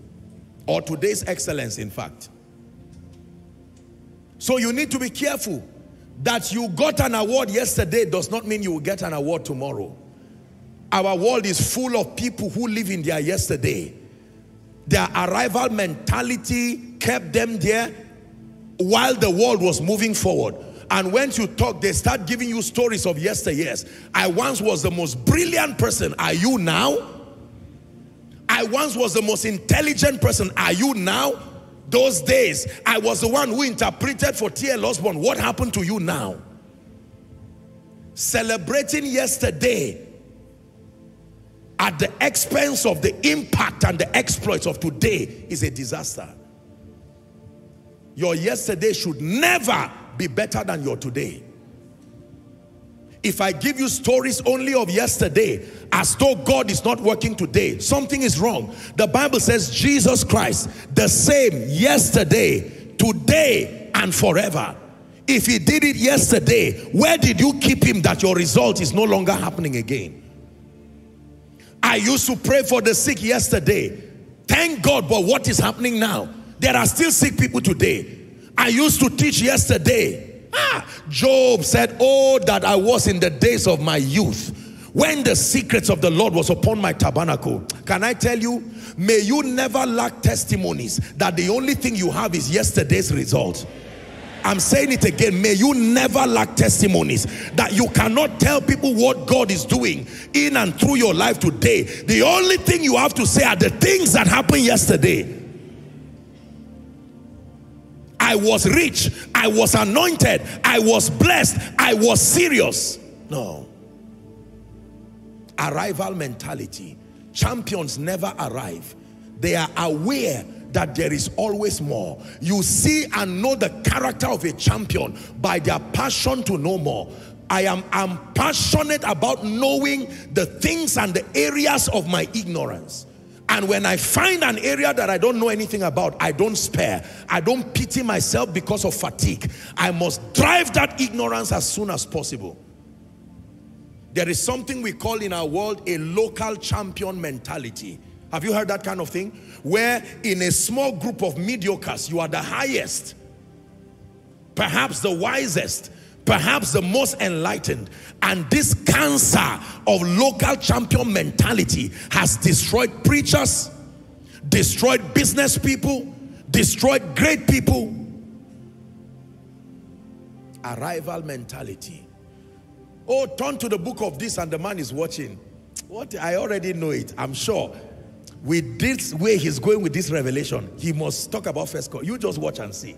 Or today's excellence, in fact. So you need to be careful that you got an award yesterday does not mean you will get an award tomorrow. Our world is full of people who live in their yesterday. Their arrival mentality kept them there while the world was moving forward. And when you talk, they start giving you stories of yesteryears. I once was the most brilliant person. Are you now? I once was the most intelligent person. Are you now? Those days, I was the one who interpreted for T.L. Osborne. What happened to you now? Celebrating yesterday at the expense of the impact and the exploits of today is a disaster. Your yesterday should never be better than your today. If I give you stories only of yesterday, as though God is not working today, something is wrong. The Bible says Jesus Christ, the same yesterday, today, and forever. If he did it yesterday, where did you keep him that your result is no longer happening again? I used to pray for the sick yesterday. Thank God, but what is happening now? There are still sick people today. I used to teach yesterday. Job said, oh, that I was in the days of my youth, when the secrets of the Lord was upon my tabernacle. Can I tell you, may you never lack testimonies that the only thing you have is yesterday's result. I'm saying it again, may you never lack testimonies that you cannot tell people what God is doing in and through your life today. The only thing you have to say are the things that happened yesterday. I was rich, I was anointed, I was blessed, I was serious. No. Arrival mentality. Champions never arrive. They are aware that there is always more. You see and know the character of a champion by their passion to know more. I'm passionate about knowing the things and the areas of my ignorance. And when I find an area that I don't know anything about, I don't spare. I don't pity myself because of fatigue. I must drive that ignorance as soon as possible. There is something we call in our world a local champion mentality. Have you heard that kind of thing? Where in a small group of mediocres, you are the highest, perhaps the wisest, perhaps the most enlightened. And this cancer of local champion mentality has destroyed preachers, destroyed business people, destroyed great people. Arrival mentality. Oh, turn to the book of this and the man is watching. What? I already know it, I'm sure. With this way he's going with this revelation, he must talk about first call. You just watch and see.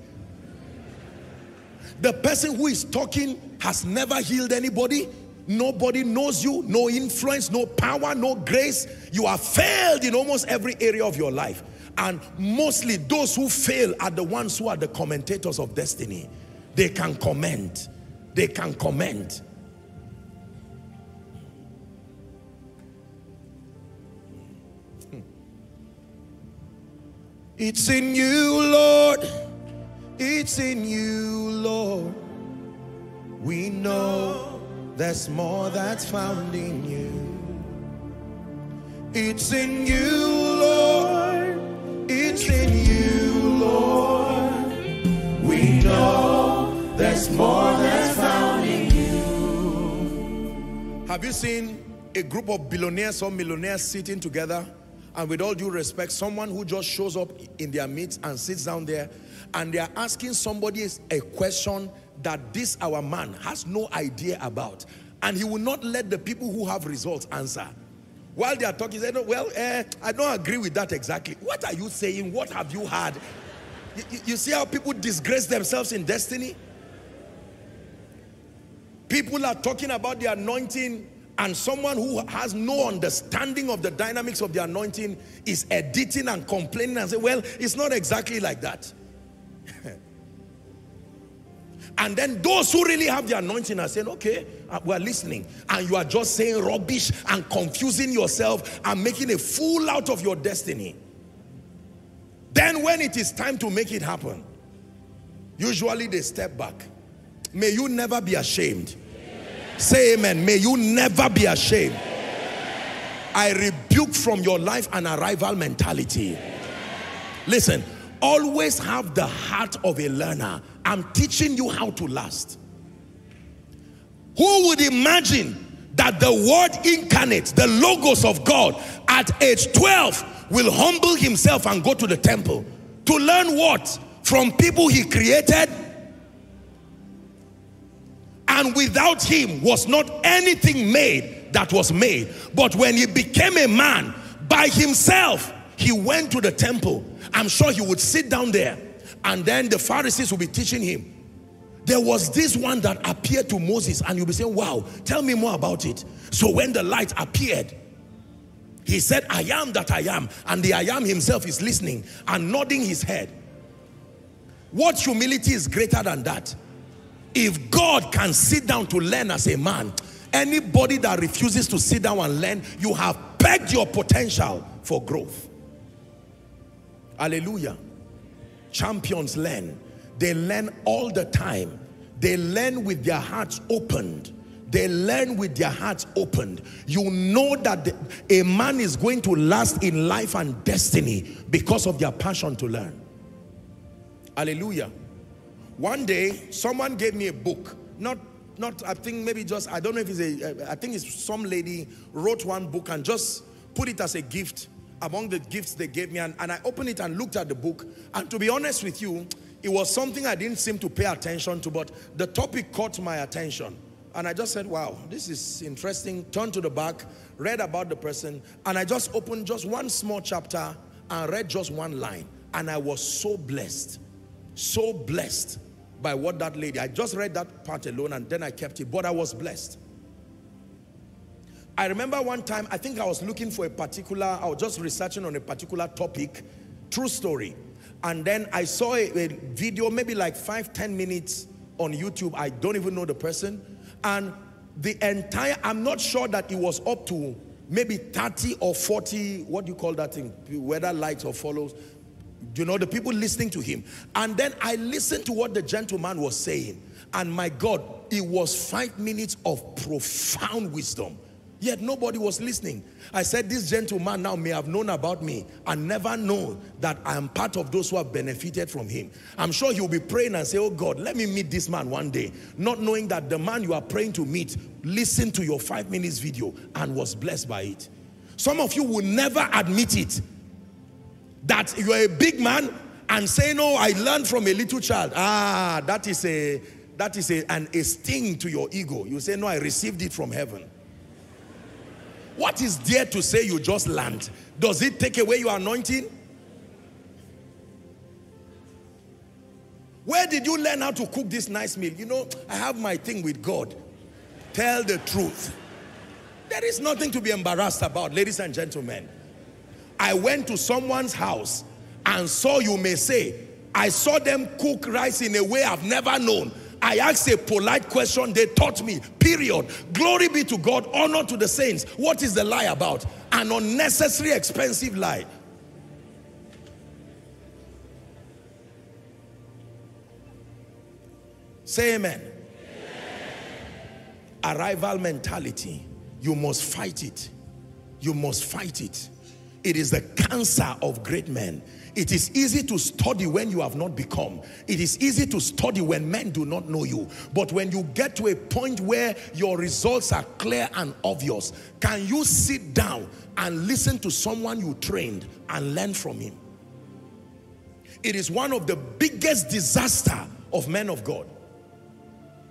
The person who is talking has never healed anybody. Nobody knows you. No influence, no power, no grace. You have failed in almost every area of your life. And mostly those who fail are the ones who are the commentators of destiny. They can comment. They can comment. It's in you, Lord. It's in you, Lord. We know there's more that's found in you. It's in you, Lord. It's in you, Lord. We know there's more that's found in you. Have you seen a group of billionaires or millionaires sitting together, and with all due respect, someone who just shows up in their midst and sits down there, and they are asking somebody a question that this our man has no idea about, and he will not let the people who have results answer. While they are talking, they say, no, well, I don't agree with that exactly. What are you saying? What have you heard? You see how people disgrace themselves in destiny? People are talking about the anointing, and someone who has no understanding of the dynamics of the anointing is editing and complaining and saying, well, it's not exactly like that. And then those who really have the anointing are saying, okay, we're listening. And you are just saying rubbish and confusing yourself and making a fool out of your destiny. Then when it is time to make it happen, usually they step back. May you never be ashamed. Say amen. May you never be ashamed. I rebuke from your life an arrival mentality. Listen, always have the heart of a learner. I'm teaching you how to last. Who would imagine that the word incarnate, the logos of God, at age 12 will humble himself and go to the temple to learn what? From people he created. And without him was not anything made that was made. But when he became a man, by himself, he went to the temple. I'm sure he would sit down there, and then the Pharisees would be teaching him. There was this one that appeared to Moses, and you'll be saying, wow, tell me more about it. So when the light appeared, he said, I am that I am. And the I am himself is listening and nodding his head. What humility is greater than that? If God can sit down to learn as a man, anybody that refuses to sit down and learn, you have pegged your potential for growth. Hallelujah. Champions learn. They learn all the time. They learn with their hearts opened. They learn with their hearts opened. You know that a man is going to last in life and destiny because of their passion to learn. Hallelujah. One day, someone gave me a book. I think maybe just, I don't know if it's I think it's some lady wrote one book and just put it as a gift among the gifts they gave me. And I opened it and looked at the book. And to be honest with you, it was something I didn't seem to pay attention to, but the topic caught my attention. And I just said, wow, this is interesting. Turned to the back, read about the person. And I just opened just one small chapter and read just one line. And I was so blessed. So blessed by what that lady, I just read that part alone and then I kept it, but I was blessed. I remember one time, I think I was looking for I was just researching on a particular topic, true story. And then I saw a video, maybe like 5-10 minutes on YouTube, I don't even know the person. And the entire, I'm not sure that it was up to maybe 30 or 40, what do you call that thing, whether likes or follows, you know, the people listening to him. And then I listened to what the gentleman was saying. And my God, it was 5 minutes of profound wisdom. Yet nobody was listening. I said, this gentleman now may have known about me and never know that I am part of those who have benefited from him. I'm sure he'll be praying and say, oh God, let me meet this man one day. Not knowing that the man you are praying to meet listened to your 5 minutes video and was blessed by it. Some of you will never admit it. That you are a big man and say, no, I learned from a little child. Ah, that is a sting to your ego. You say, no, I received it from heaven. What is there to say you just learned? Does it take away your anointing? Where did you learn how to cook this nice meal? You know, I have my thing with God. Tell the truth. There is nothing to be embarrassed about, ladies and gentlemen. I went to someone's house and saw, you may say, I saw them cook rice in a way I've never known. I asked a polite question, they taught me, period. Glory be to God, honor to the saints. What is the lie about? An unnecessary, expensive lie. Say amen. Amen. Arrival mentality. You must fight it. You must fight it. It is the cancer of great men. It is easy to study when you have not become. It is easy to study when men do not know you. But when you get to a point where your results are clear and obvious, can you sit down and listen to someone you trained and learn from him? It is one of the biggest disasters of men of God.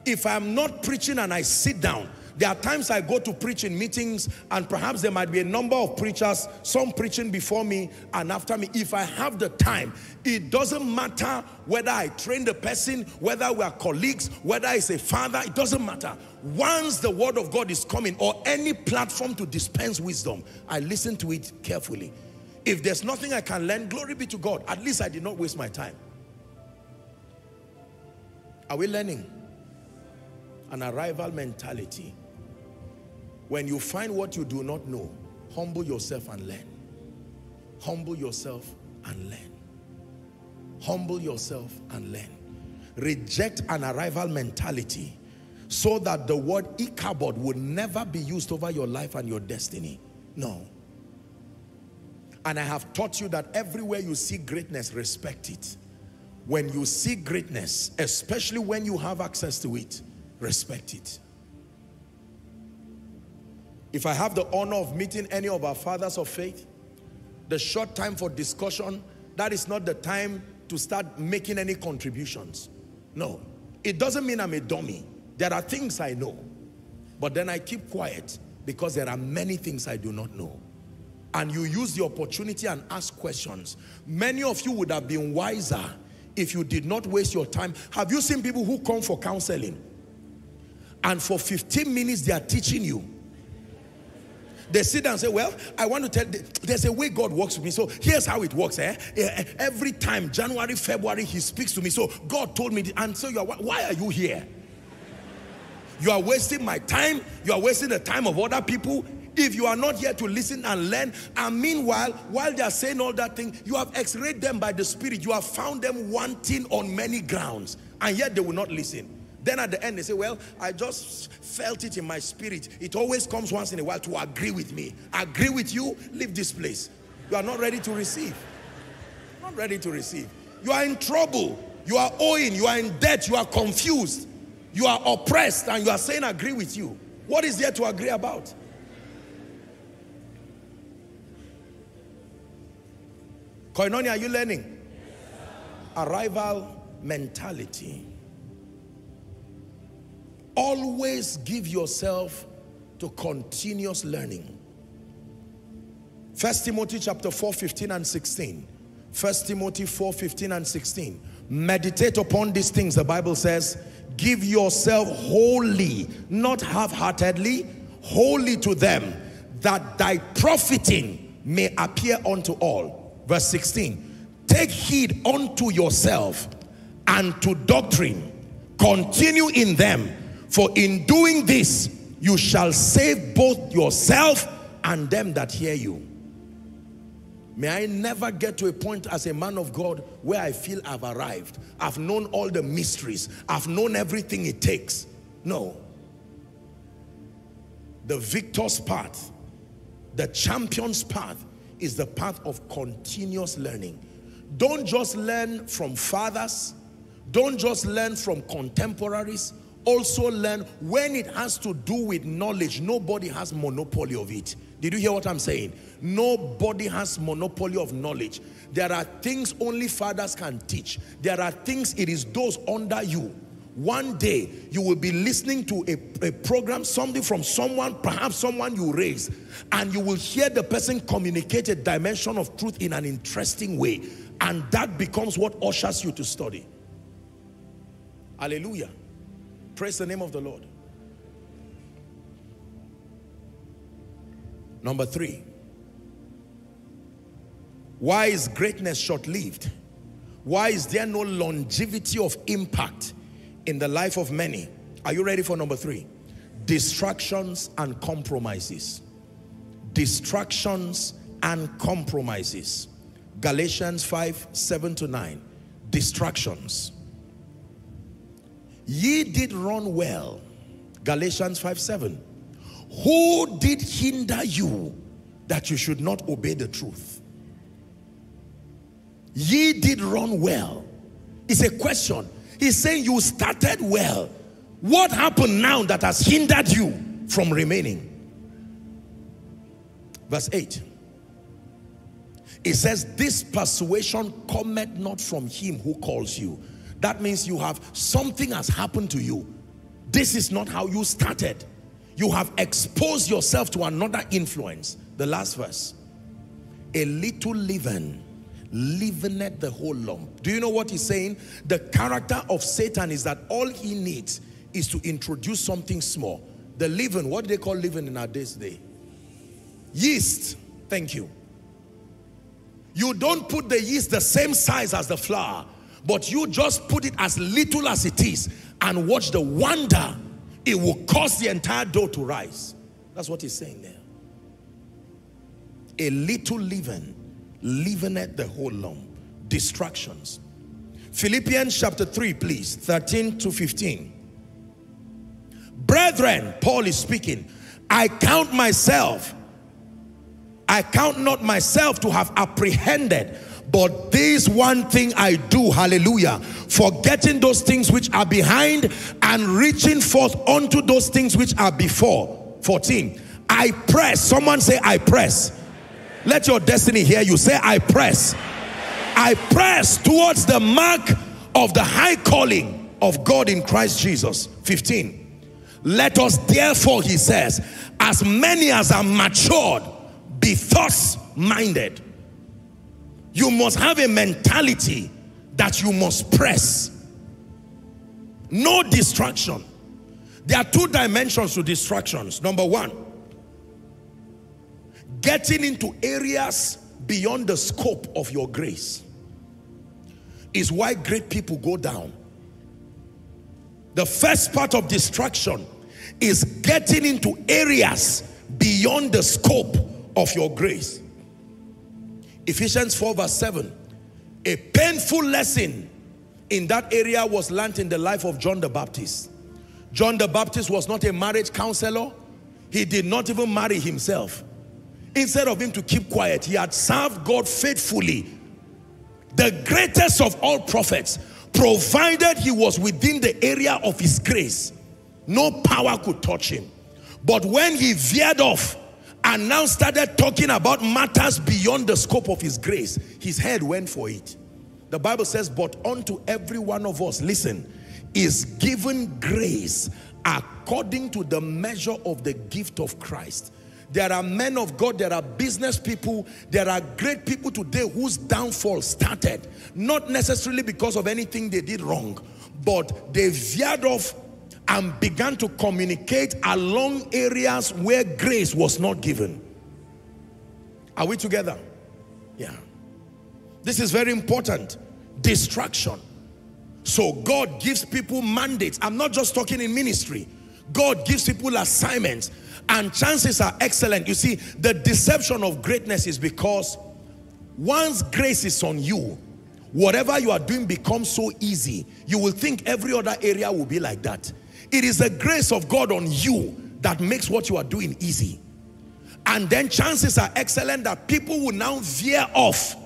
If I'm not preaching and I sit down, there are times I go to preach in meetings and perhaps there might be a number of preachers, some preaching before me and after me. If I have the time, it doesn't matter whether I train the person, whether we are colleagues, whether it's a father, it doesn't matter. Once the word of God is coming or any platform to dispense wisdom, I listen to it carefully. If there's nothing I can learn, glory be to God. At least I did not waste my time. Are we learning? An arrival mentality. When you find what you do not know, humble yourself and learn. Humble yourself and learn. Humble yourself and learn. Reject an arrival mentality so that the word Ichabod would never be used over your life and your destiny. No. And I have taught you that everywhere you see greatness, respect it. When you see greatness, especially when you have access to it, respect it. If I have the honor of meeting any of our fathers of faith, the short time for discussion, that is not the time to start making any contributions. No, it doesn't mean I'm a dummy. There are things I know, but then I keep quiet because there are many things I do not know. And you use the opportunity and ask questions. Many of you would have been wiser if you did not waste your time. Have you seen people who come for counseling? And for 15 minutes, they are teaching you. They sit down and say, well, I want to tell you, there's a way God works with me. So here's how it works. Every time, January, February, he speaks to me. So God told me this. And so why are you here? You are wasting my time. You are wasting the time of other people. If you are not here to listen and learn, and meanwhile, while they are saying all that thing, you have x-rayed them by the Spirit. You have found them wanting on many grounds. And yet they will not listen. Then at the end they say, well, I just felt it in my spirit. It always comes once in a while to agree with me. Agree with you, leave this place. You are not ready to receive. Not ready to receive. You are in trouble. You are owing. You are in debt. You are confused. You are oppressed and you are saying agree with you. What is there to agree about? Koinonia, are you learning? Arrival mentality. Always give yourself to continuous learning. First Timothy chapter 4:15 and 16. First Timothy 4:15 and 16. Meditate upon these things, the Bible says. Give yourself wholly, not half-heartedly, wholly to them, that thy profiting may appear unto all. Verse 16. Take heed unto yourself and to doctrine. Continue in them. For in doing this, you shall save both yourself and them that hear you. May I never get to a point as a man of God where I feel I've arrived. I've known all the mysteries. I've known everything it takes. No. The victor's path, the champion's path is the path of continuous learning. Don't just learn from fathers. Don't just learn from contemporaries. Also learn when it has to do with knowledge. Nobody has monopoly of it. Did you hear what I'm saying? Nobody has monopoly of knowledge. There are things only fathers can teach. There are things it is those under you. One day you will be listening to a program, something from someone, perhaps someone you raised, and you will hear the person communicate a dimension of truth in an interesting way, and that becomes what ushers you to study. Hallelujah. Praise the name of the Lord. Number 3. Why is greatness short-lived? Why is there no longevity of impact in the life of many? Are you ready for number 3? Distractions and compromises. Distractions and compromises. Galatians 5:7 to 9. Distractions. Ye did run well. Galatians 5:7. Who did hinder you that you should not obey the truth? Ye did run well. It's a question. He's saying you started well. What happened now that has hindered you from remaining? Verse 8. It says, this persuasion cometh not from him who calls you. That means you have, something has happened to you. This is not how you started. You have exposed yourself to another influence. The last verse. A little leaven leaveneth the whole lump. Do you know what he's saying? The character of Satan is that all he needs is to introduce something small. The leaven, what do they call leaven in our days today? Yeast. Thank you. You don't put the yeast the same size as the flour, but you just put it as little as it is and watch the wonder. It will cause the entire dough to rise. That's what he's saying there. A little leaven leaveneth the whole lump. Distractions. Philippians chapter 3, please, 13 to 15. Brethren, Paul is speaking, I count not myself to have apprehended, but this one thing I do, hallelujah, forgetting those things which are behind and reaching forth unto those things which are before. 14. I press. Someone say, I press. Let your destiny hear you. Say, I press. I press towards the mark of the high calling of God in Christ Jesus. 15. Let us therefore, he says, as many as are matured, be thus minded. You must have a mentality that you must press. No distraction. There are two dimensions to distractions. Number one, getting into areas beyond the scope of your grace is why great people go down. The first part of distraction is getting into areas beyond the scope of your grace. Ephesians 4 verse 7. A painful lesson in that area was learnt in the life of John the Baptist. John the Baptist was not a marriage counselor. He did not even marry himself. Instead of him to keep quiet, he had served God faithfully. The greatest of all prophets, provided he was within the area of his grace, no power could touch him. But when he veered off and now started talking about matters beyond the scope of his grace, his head went for it. The Bible says, but unto every one of us, listen, is given grace according to the measure of the gift of Christ. There are men of God, there are business people, there are great people today whose downfall started, not necessarily because of anything they did wrong, but they veered off and began to communicate along areas where grace was not given. Are we together? Yeah. This is very important. Distraction. So God gives people mandates. I'm not just talking in ministry. God gives people assignments, and chances are excellent. You see, the deception of greatness is because once grace is on you, whatever you are doing becomes so easy. You will think every other area will be like that. It is the grace of God on you that makes what you are doing easy. And then chances are excellent that people will now veer off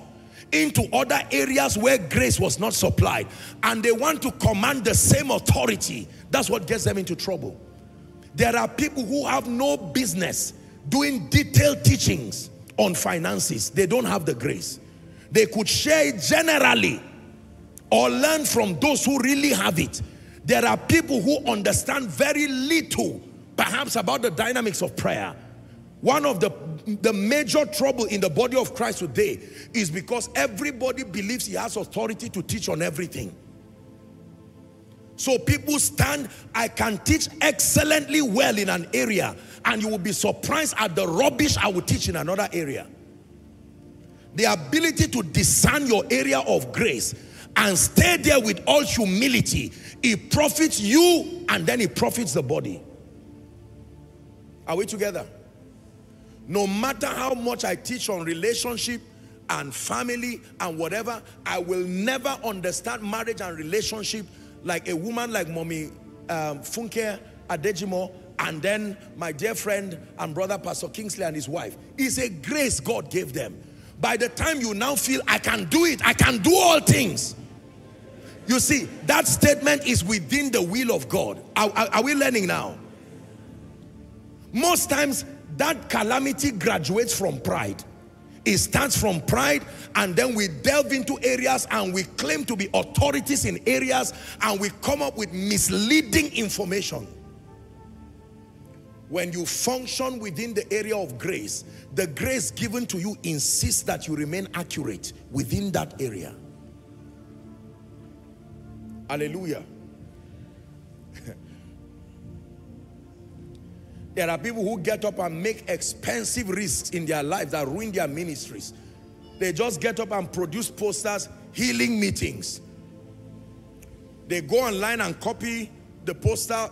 into other areas where grace was not supplied. And they want to command the same authority. That's what gets them into trouble. There are people who have no business doing detailed teachings on finances. They don't have the grace. They could share it generally or learn from those who really have it. There are people who understand very little, perhaps, about the dynamics of prayer. One of the major trouble in the body of Christ today is because everybody believes he has authority to teach on everything. So people stand, I can teach excellently well in an area, and you will be surprised at the rubbish I will teach in another area. The ability to discern your area of grace and stay there with all humility, it profits you and then it profits the body. Are we together? No matter how much I teach on relationship and family and whatever, I will never understand marriage and relationship like a woman like Mommy Funke Adejimo, and then my dear friend and brother Pastor Kingsley and his wife. It's a grace God gave them. By the time you now feel, I can do it, I can do all things. You see, that statement is within the will of God. Are we learning now? Most times, that calamity graduates from pride. It starts from pride, and then we delve into areas and we claim to be authorities in areas, and we come up with misleading information. When you function within the area of grace, the grace given to you insists that you remain accurate within that area. Hallelujah. There are people who get up and make expensive risks in their life that ruin their ministries. They just get up and produce posters, healing meetings. They go online and copy the poster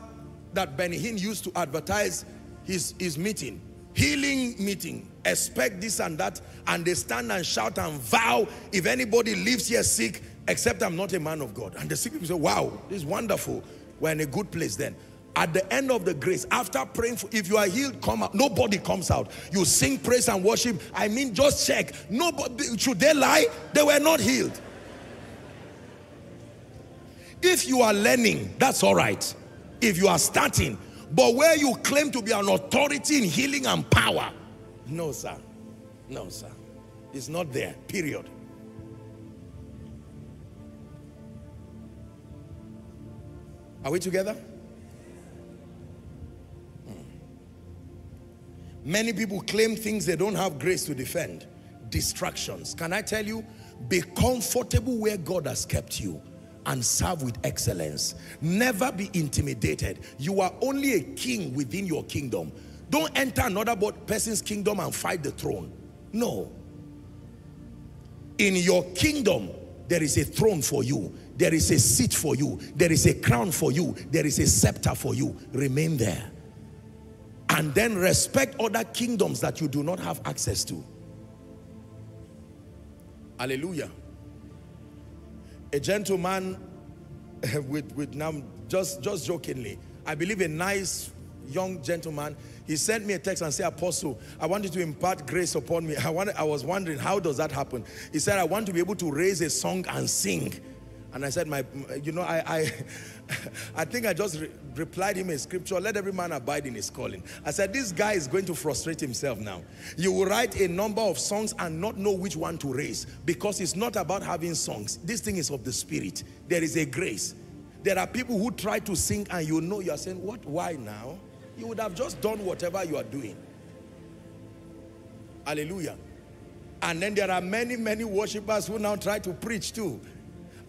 that Ben Hinn used to advertise his meeting. Healing meeting. Expect this and that. And they stand and shout and vow, if anybody lives here sick, except I'm not a man of God. And the sick people say, wow, this is wonderful. We're in a good place then. At the end of the grace, after praying, for, if you are healed, come out. Nobody comes out. You sing praise and worship. I mean, just check. Nobody, should they lie? They were not healed. If you are learning, that's all right. If you are starting, but where you claim to be an authority in healing and power, no sir, no sir, it's not there, period. Are we together? Many people claim things they don't have grace to defend. Distractions. Can I tell you, be comfortable where God has kept you and serve with excellence. Never be intimidated. You are only a king within your kingdom. Don't enter another person's kingdom and fight the throne. No. In your kingdom, there is a throne for you. There is a seat for you. There is a crown for you. There is a scepter for you. Remain there. And then respect other kingdoms that you do not have access to. Hallelujah. A gentleman with now, just jokingly, I believe a nice young gentleman, he sent me a text and said, Apostle, I want you to impart grace upon me. I was wondering, how does that happen? He said, I want to be able to raise a song and sing. And I said, I think I just replied him a scripture, let every man abide in his calling. I said, this guy is going to frustrate himself now. You will write a number of songs and not know which one to raise, because it's not about having songs. This thing is of the spirit. There is a grace. There are people who try to sing and you know, you're saying, what, why now? You would have just done whatever you are doing. Hallelujah. And then there are many, many worshipers who now try to preach too.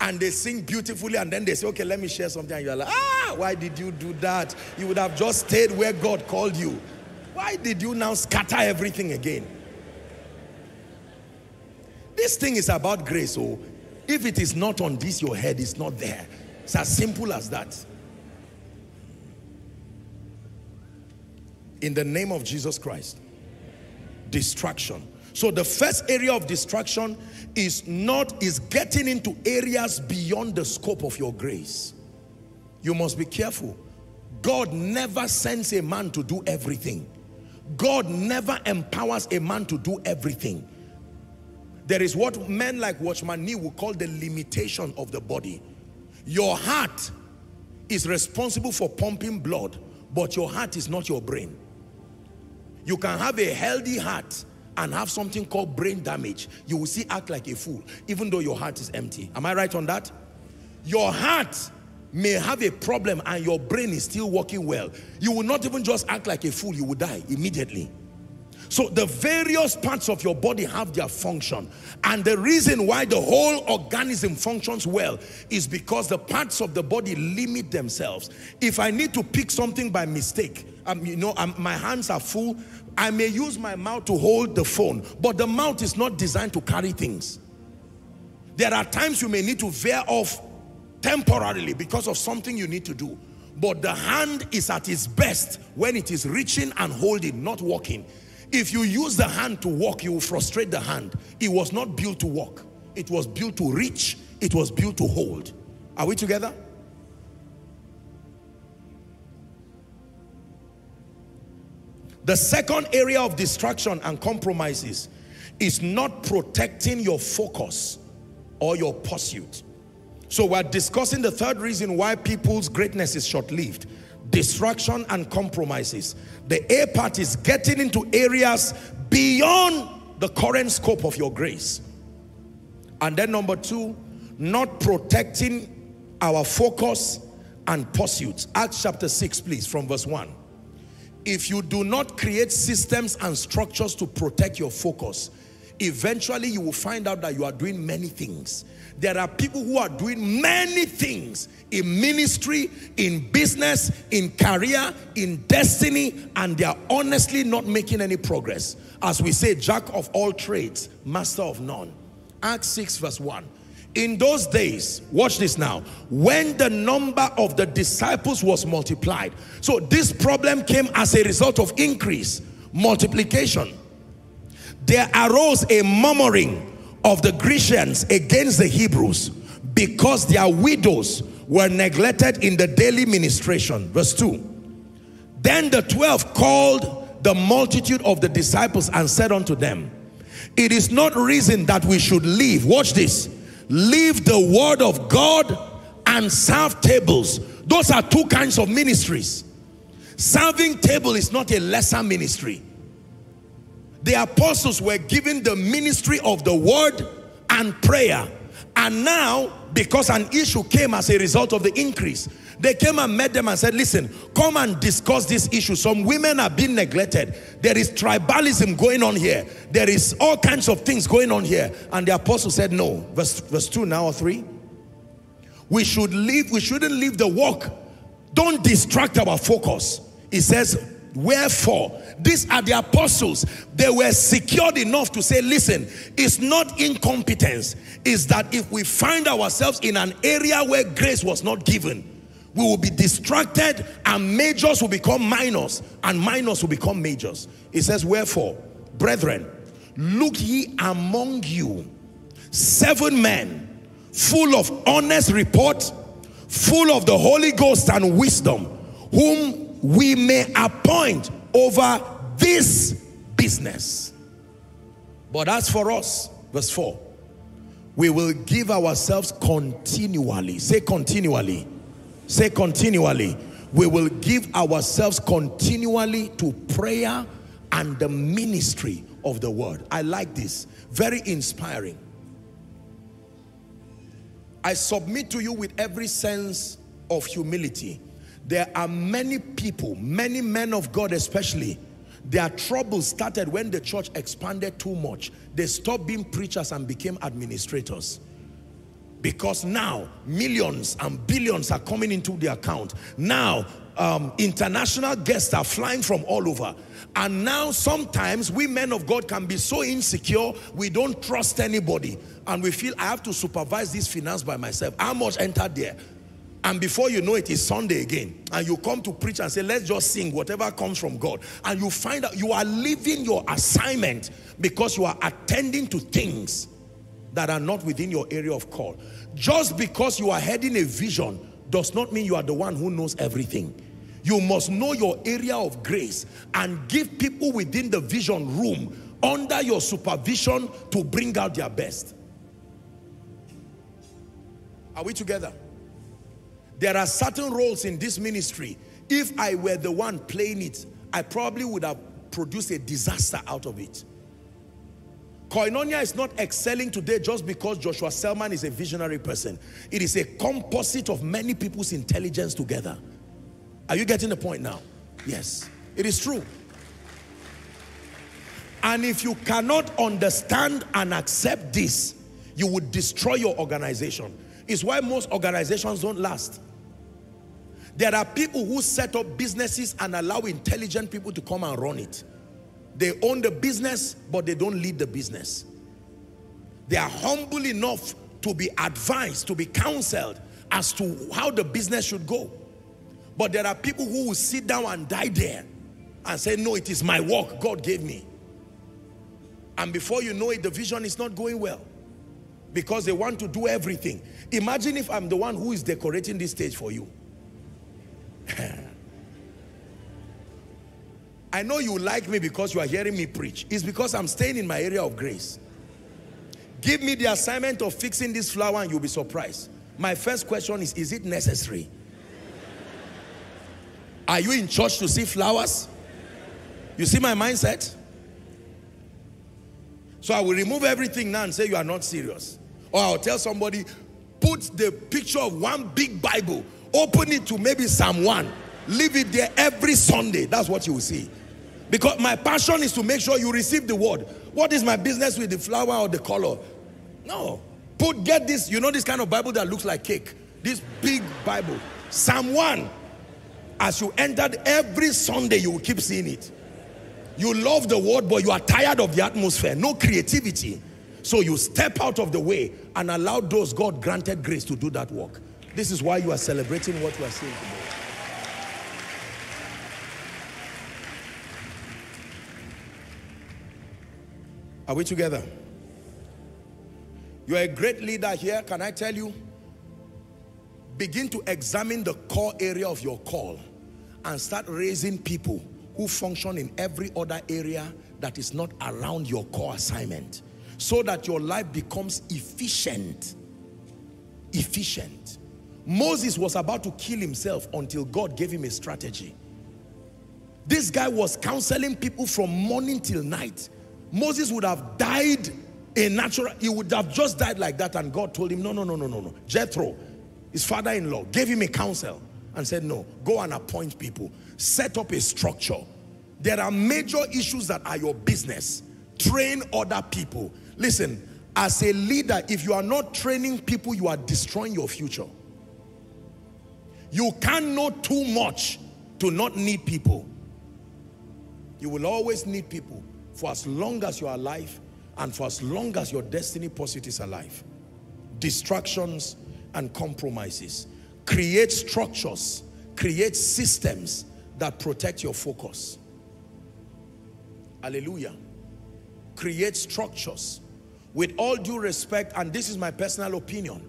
And they sing beautifully, and then they say, okay, let me share something. And you're like, ah, why did you do that? You would have just stayed where God called you. Why did you now scatter everything again? This thing is about grace. So if it is not on this, your head is not there. It's as simple as that. In the name of Jesus Christ. Distraction. So the first area of distraction is getting into areas beyond the scope of your grace. You must be careful. God never sends a man to do everything. God never empowers a man to do everything. There is what men like Watchman Nee will call the limitation of the body. Your heart is responsible for pumping blood, but your heart is not your brain. You can have a healthy heart and have something called brain damage. You will see, act like a fool, even though your heart is empty. Am I right on that? Your heart may have a problem and your brain is still working well. You will not even just act like a fool, you will die immediately. So the various parts of your body have their function. And the reason why the whole organism functions well is because the parts of the body limit themselves. If I need to pick something by mistake, my hands are full, I may use my mouth to hold the phone, but the mouth is not designed to carry things. There are times you may need to veer off temporarily because of something you need to do. But the hand is at its best when it is reaching and holding, not walking. If you use the hand to walk, you will frustrate the hand. It was not built to walk. It was built to reach. It was built to hold. Are we together? The second area of distraction and compromises is not protecting your focus or your pursuit. So we're discussing the third reason why people's greatness is short-lived: distraction and compromises. The A part is getting into areas beyond the current scope of your grace. And then number two, not protecting our focus and pursuits. Acts chapter 6, please, from verse 1. If you do not create systems and structures to protect your focus, eventually you will find out that you are doing many things. There are people who are doing many things in ministry, in business, in career, in destiny, and they are honestly not making any progress. As we say, jack of all trades, master of none. Acts 6 verse 1. In those days, watch this now, when the number of the disciples was multiplied. So this problem came as a result of increase, multiplication. There arose a murmuring of the Grecians against the Hebrews, because their widows were neglected in the daily ministration. Verse 2. Then the 12 called the multitude of the disciples and said unto them, it is not reason that we should leave, watch this, leave the word of God and serve tables. Those are two kinds of ministries. Serving table is not a lesser ministry. The apostles were given the ministry of the word and prayer. And now, because an issue came as a result of the increase, they came and met them and said, listen, come and discuss this issue. Some women are being neglected. There is tribalism going on here. There is all kinds of things going on here. And the apostle said, no. Verse 2 now or 3. We shouldn't leave the work. Don't distract our focus. It says, wherefore, these are the apostles. They were secured enough to say, listen, it's not incompetence. It's that if we find ourselves in an area where grace was not given, we will be distracted and majors will become minors and minors will become majors. It says, wherefore, brethren, look ye among you 7 men full of honest report, full of the Holy Ghost and wisdom, whom we may appoint over this business. But as for us, verse 4, we will give ourselves continually. Say continually. Say continually. We will give ourselves continually to prayer and the ministry of the word. I like this. Very inspiring. I submit to you with every sense of humility. There are many people, many men of God especially, their troubles started when the church expanded too much. They stopped being preachers and became administrators. Because now, millions and billions are coming into the account. Now, international guests are flying from all over. And now sometimes we men of God can be so insecure, we don't trust anybody. And we feel, I have to supervise this finance by myself. How much entered there? And before you know it, it's Sunday again. And you come to preach and say, let's just sing whatever comes from God. And you find out you are leaving your assignment because you are attending to things that are not within your area of call. Just because you are heading a vision does not mean you are the one who knows everything. You must know your area of grace and give people within the vision room under your supervision to bring out their best. Are we together? There are certain roles in this ministry. If I were the one playing it, I probably would have produced a disaster out of it. Koinonia is not excelling today just because Joshua Selman is a visionary person. It is a composite of many people's intelligence together. Are you getting the point now? Yes, it is true. And if you cannot understand and accept this, you would destroy your organization. It's why most organizations don't last. There are people who set up businesses and allow intelligent people to come and run it. They own the business, but they don't lead the business. They are humble enough to be advised, to be counseled as to how the business should go. But there are people who will sit down and die there and say, no, it is my work God gave me. And before you know it, the vision is not going well, because they want to do everything. Imagine if I'm the one who is decorating this stage for you. I know you like me because you are hearing me preach. It's because I'm staying in my area of grace. Give me the assignment of fixing this flower and you'll be surprised. My first question is it necessary? Are you in church to see flowers? You see my mindset? So I will remove everything now and say you are not serious. Or I'll tell somebody, put the picture of one big Bible, open it to maybe Psalm 1, leave it there every Sunday. That's what you will see. Because my passion is to make sure you receive the word. What is my business with the flower or the color? No. Get this, you know this kind of Bible that looks like cake? This big Bible. Psalm 1. As you entered every Sunday, you will keep seeing it. You love the word, but you are tired of the atmosphere. No creativity. So you step out of the way and allow those God granted grace to do that work. This is why you are celebrating what you are seeing today. Are we together? You are a great leader here. Can I tell you? Begin to examine the core area of your call and start raising people who function in every other area that is not around your core assignment, so that your life becomes efficient. Efficient. Moses was about to kill himself until God gave him a strategy. This guy was counseling people from morning till night. Moses would have died a natural, he would have just died like that, and God told him, no. Jethro, his father-in-law, gave him a counsel and said, no, go and appoint people. Set up a structure. There are major issues that are your business. Train other people. Listen, as a leader, if you are not training people, you are destroying your future. You can't know too much to not need people. You will always need people for as long as you are alive and for as long as your destiny pursuit is alive. Distractions and compromises. Create structures, create systems that protect your focus. Hallelujah. Create structures. With all due respect, and this is my personal opinion,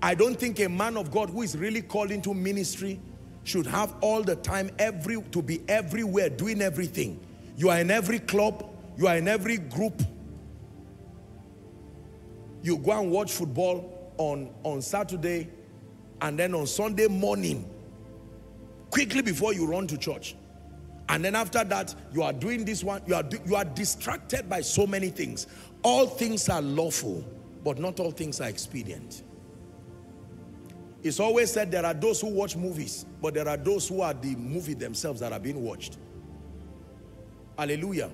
I don't think a man of God who is really called into ministry should have all the time to be everywhere doing everything. You are in every club, you are in every group. You go and watch football on Saturday, and then on Sunday morning, quickly before you run to church. And then after that, you are doing this one. You are distracted by so many things. All things are lawful, but not all things are expedient. It's always said there are those who watch movies, but there are those who are the movie themselves that are being watched. Hallelujah.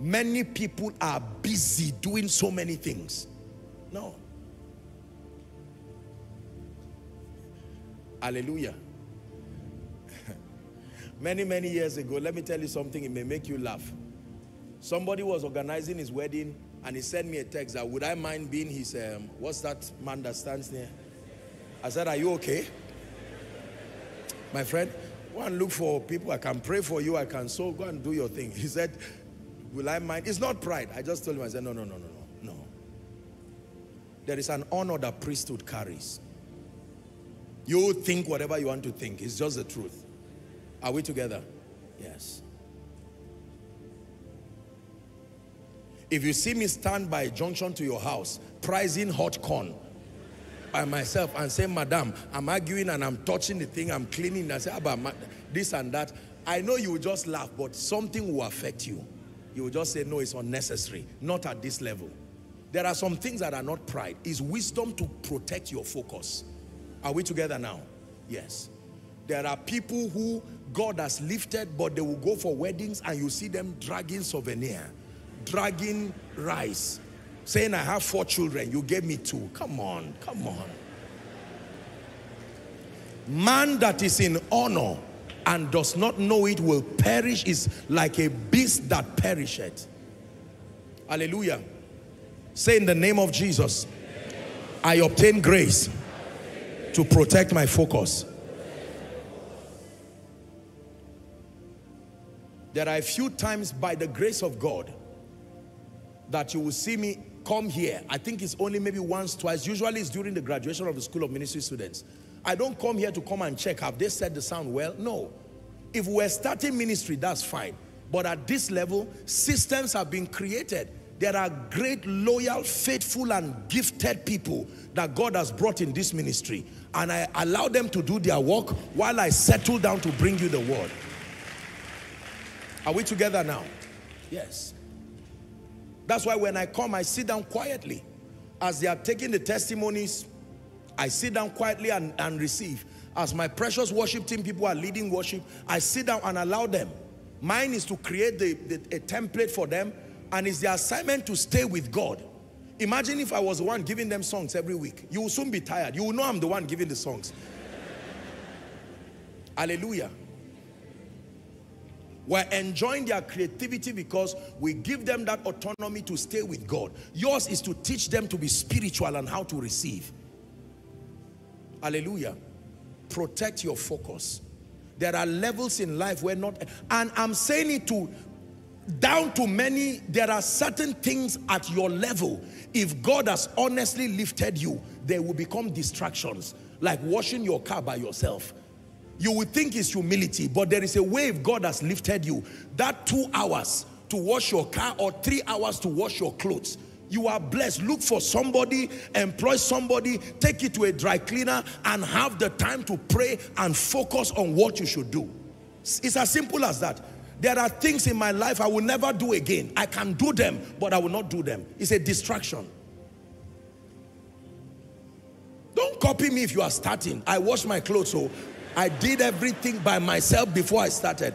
Many people are busy doing so many things. No. Hallelujah. Many years ago, let me tell you something, it may make you laugh. Somebody was organizing his wedding and he sent me a text that would I mind being his, what's that man that stands near? I said, are you okay? My friend, go and look for people, I can pray for you, I can so go and do your thing. He said, will I mind? It's not pride. I just told him, I said, no. There is an honor that priesthood carries. You think whatever you want to think, it's just the truth. Are we together? Yes. If you see me stand by a junction to your house, pricing hot corn by myself and say, madam, I'm arguing and I'm touching the thing, I'm cleaning, and I say, about this and that, I know you will just laugh, but something will affect you. You will just say, no, it's unnecessary, not at this level. There are some things that are not pride. It's wisdom to protect your focus. Are we together now? Yes. There are people who God has lifted, but they will go for weddings and you see them dragging souvenir, dragging rice, saying, I have 4 children, you gave me 2. Come on. Man that is in honor and does not know it will perish is like a beast that perisheth. Hallelujah. Say, in the name of Jesus, I obtain grace to protect my focus. There are a few times by the grace of God that you will see me come here. I think it's only maybe once, twice. Usually it's during the graduation of the School of Ministry students. I don't come here to come and check, have they said the sound well? No. If we're starting ministry, that's fine. But at this level, systems have been created. There are great, loyal, faithful, and gifted people that God has brought in this ministry. And I allow them to do their work while I settle down to bring you the word. Are we together now? Yes. That's why when I come, I sit down quietly. As they are taking the testimonies, I sit down quietly and receive. As my precious worship team people are leading worship, I sit down and allow them. Mine is to create a template for them, and it's their assignment to stay with God. Imagine if I was the one giving them songs every week. You will soon be tired. You will know I'm the one giving the songs. Hallelujah. We're enjoying their creativity because we give them that autonomy to stay with God. Yours is to teach them to be spiritual and how to receive. Hallelujah. Protect your focus. There are levels in life where not, and I'm saying it down to many, there are certain things at your level. If God has honestly lifted you, they will become distractions, like washing your car by yourself. You would think it's humility, but there is a way if God has lifted you. That 2 hours to wash your car or 3 hours to wash your clothes, you are blessed. Look for somebody, employ somebody, take it to a dry cleaner, and have the time to pray and focus on what you should do. It's as simple as that. There are things in my life I will never do again. I can do them, but I will not do them. It's a distraction. Don't copy me if you are starting. I wash my clothes, so I did everything by myself before I started.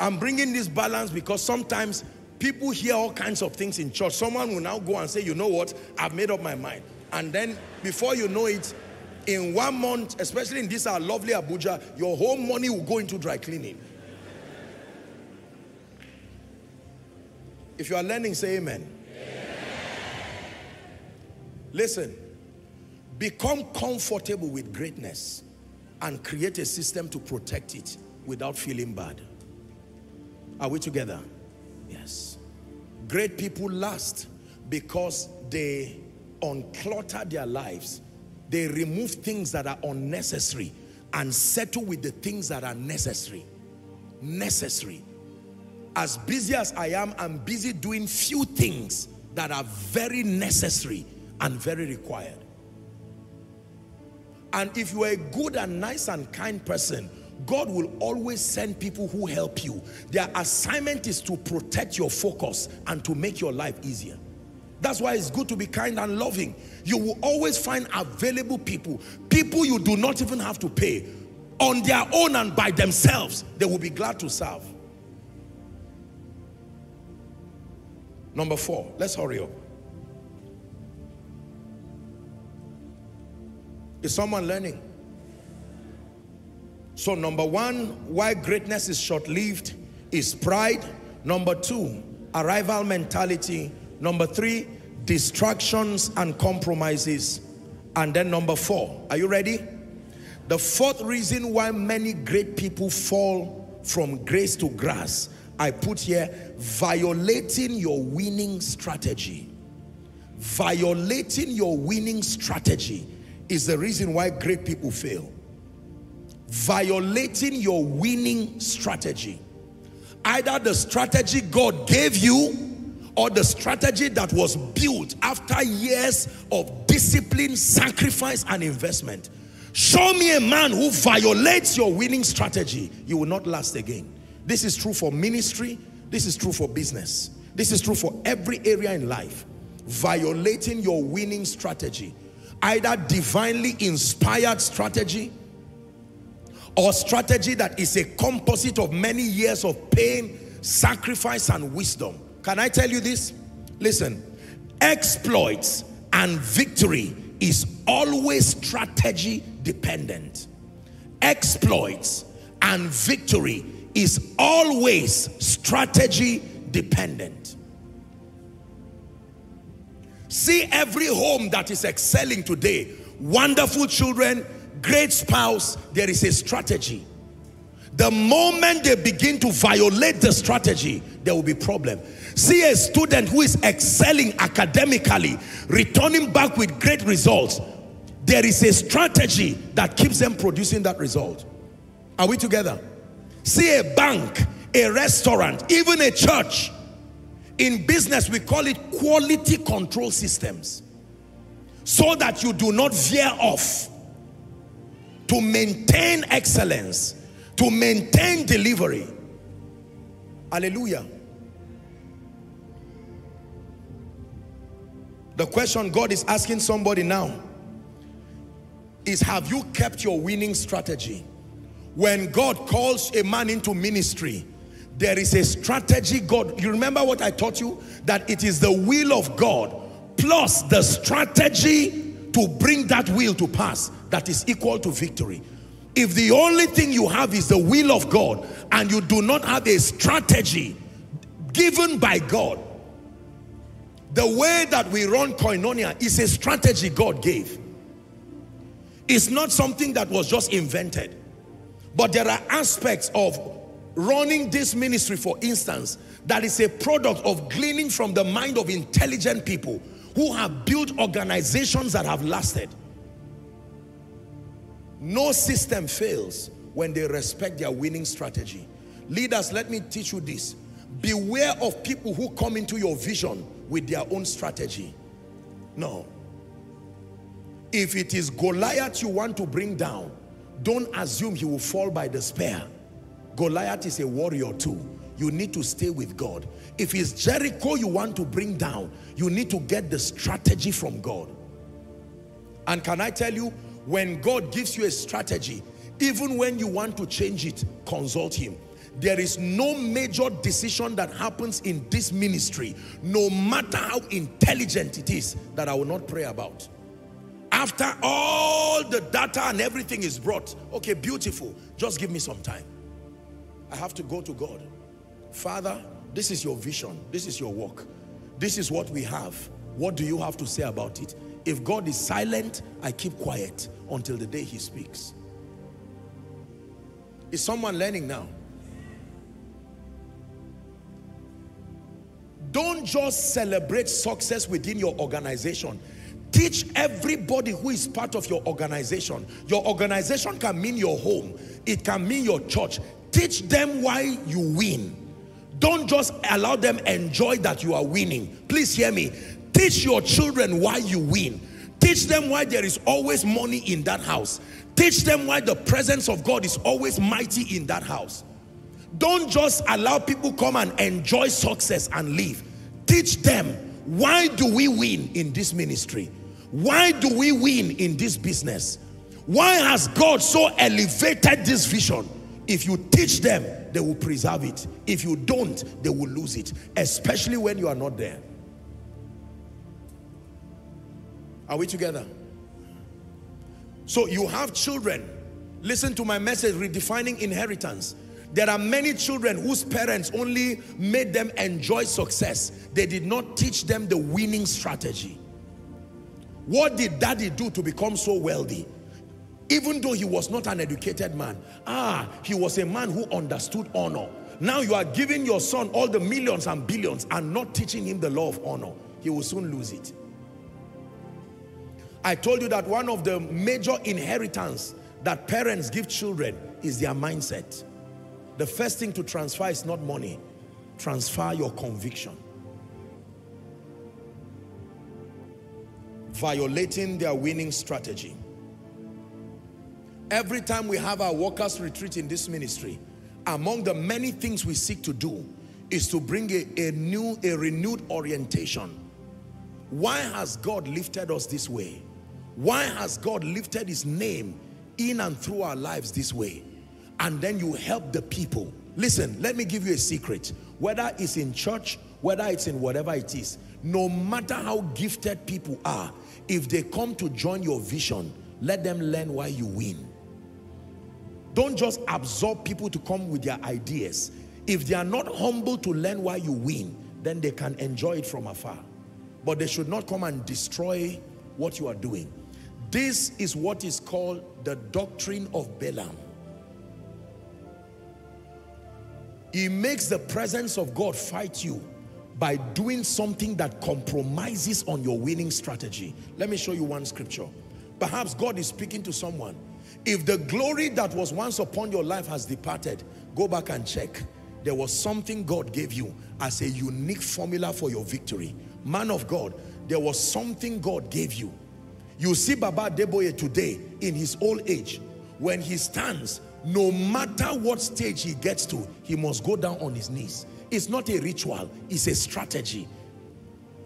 I'm bringing this balance because sometimes people hear all kinds of things in church. Someone will now go and say, you know what, I've made up my mind. And then before you know it, in 1 month, especially in this our lovely Abuja, your whole money will go into dry cleaning. If you are learning, say amen. Amen. Listen, become comfortable with greatness and create a system to protect it without feeling bad. Are we together? Yes. Great people last because they unclutter their lives. They remove things that are unnecessary and settle with the things that are necessary. Necessary. As busy as I am, I'm busy doing few things that are very necessary and very required. And if you are a good and nice and kind person, God will always send people who help you. Their assignment is to protect your focus and to make your life easier. That's why it's good to be kind and loving. You will always find available people, people you do not even have to pay. On their own and by themselves, they will be glad to serve. Number 4, let's hurry up. Is someone learning? So number 1, why greatness is short-lived is pride. Number 2, arrival mentality. Number 3, distractions and compromises. And then number 4, are you ready? The 4th reason why many great people fall from grace to grass, I put here, violating your winning strategy. Violating your winning strategy is the reason why great people fail. Violating your winning strategy. Either the strategy God gave you or the strategy that was built after years of discipline, sacrifice, and investment. Show me a man who violates your winning strategy. You will not last again. This is true for ministry. This is true for business. This is true for every area in life. Violating your winning strategy. Either divinely inspired strategy or strategy that is a composite of many years of pain, sacrifice, and wisdom. Can I tell you this? Listen, exploits and victory is always strategy dependent. Exploits and victory is always strategy dependent. See every home that is excelling today, wonderful children, great spouse, there is a strategy. The moment they begin to violate the strategy, there will be problem. See a student who is excelling academically, returning back with great results, there is a strategy that keeps them producing that result. Are we together? See a bank, a restaurant, even a church. In business, we call it quality control systems, so that you do not veer off. To maintain excellence, to maintain delivery. Hallelujah. The question God is asking somebody now is, have you kept your winning strategy? When God calls a man into ministry, there is a strategy God. You remember what I taught you? That it is the will of God plus the strategy to bring that will to pass that is equal to victory. If the only thing you have is the will of God and you do not have a strategy given by God, the way that we run Koinonia is a strategy God gave. It's not something that was just invented. But there are aspects of running this ministry, for instance, that is a product of gleaning from the mind of intelligent people who have built organizations that have lasted. No system fails when they respect their winning strategy. Leaders, let me teach you this. Beware of people who come into your vision with their own strategy. No. If it is Goliath you want to bring down, don't assume he will fall by the spear. Goliath is a warrior too. You need to stay with God. If it's Jericho you want to bring down, you need to get the strategy from God. And can I tell you, when God gives you a strategy, even when you want to change it, consult him. There is no major decision that happens in this ministry, no matter how intelligent it is, that I will not pray about. After all the data and everything is brought, okay, beautiful, just give me some time. I have to go to God. Father, this is your vision, this is your work, this is what we have. What do you have to say about it? If God is silent, I keep quiet until the day he speaks. Is someone learning now? Don't just celebrate success within your organization. Teach everybody who is part of your organization. Your organization can mean your home. It can mean your church. Teach them why you win. Don't just allow them enjoy that you are winning. Please hear me. Teach your children why you win. Teach them why there is always money in that house. Teach them why the presence of God is always mighty in that house. Don't just allow people come and enjoy success and leave. Teach them, why do we win in this ministry? Why do we win in this business? Why has God so elevated this vision? If you teach them, they will preserve it. If you don't, they will lose it, especially when you are not there. Are we together? So you have children. Listen to my message, Redefining Inheritance. There are many children whose parents only made them enjoy success. They did not teach them the winning strategy. What did daddy do to become so wealthy? Even though he was not an educated man, he was a man who understood honor. Now you are giving your son all the millions and billions and not teaching him the law of honor. He will soon lose it. I told you that one of the major inheritance that parents give children is their mindset. The first thing to transfer is not money. Transfer your conviction. Violating their winning strategy. Every time we have our workers' retreat in this ministry, among the many things we seek to do is to bring a renewed orientation. Why has God lifted us this way? Why has God lifted his name in and through our lives this way? And then you help the people. Listen, let me give you a secret. Whether it's in church, whether it's in whatever it is, no matter how gifted people are, if they come to join your vision, let them learn why you win. Don't just absorb people to come with their ideas. If they are not humble to learn why you win, then they can enjoy it from afar. But they should not come and destroy what you are doing. This is what is called the doctrine of Balaam. He makes the presence of God fight you by doing something that compromises on your winning strategy. Let me show you one scripture. Perhaps God is speaking to someone. If the glory that was once upon your life has departed, go back and check. There was something God gave you as a unique formula for your victory. Man of God, there was something God gave you. You see Baba Adeboye today in his old age, when he stands, no matter what stage he gets to, he must go down on his knees. It's not a ritual, it's a strategy.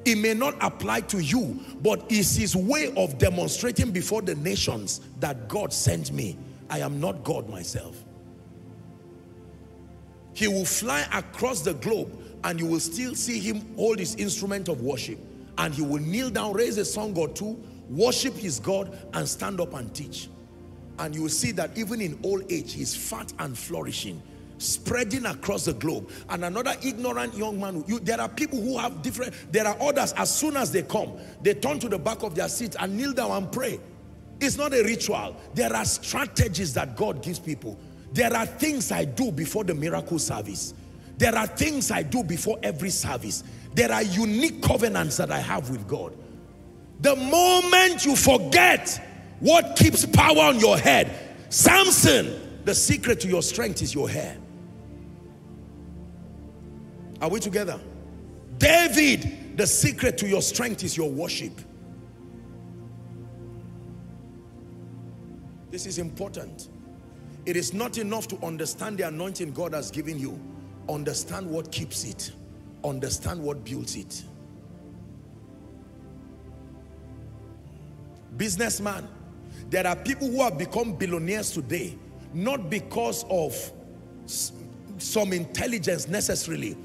It may not apply to you, but it's his way of demonstrating before the nations that God sent me. I am not God myself. He will fly across the globe and you will still see him hold his instrument of worship. And he will kneel down, raise a song or two, worship his God, and stand up and teach. And you will see that even in old age, he's fat and flourishing, spreading across the globe. And another ignorant young man, there are people who have different, there are others, as soon as they come, they turn to the back of their seat and kneel down and pray. It's not a ritual. There are strategies that God gives people. There are things I do before the miracle service. There are things I do before every service. There are unique covenants that I have with God. The moment you forget what keeps power on your head, Samson, the secret to your strength is your hair. Are we together? David, the secret to your strength is your worship. This is important. It is not enough to understand the anointing God has given you. Understand what keeps it. Understand what builds it. Businessman. There are people who have become billionaires today, not because of some intelligence necessarily,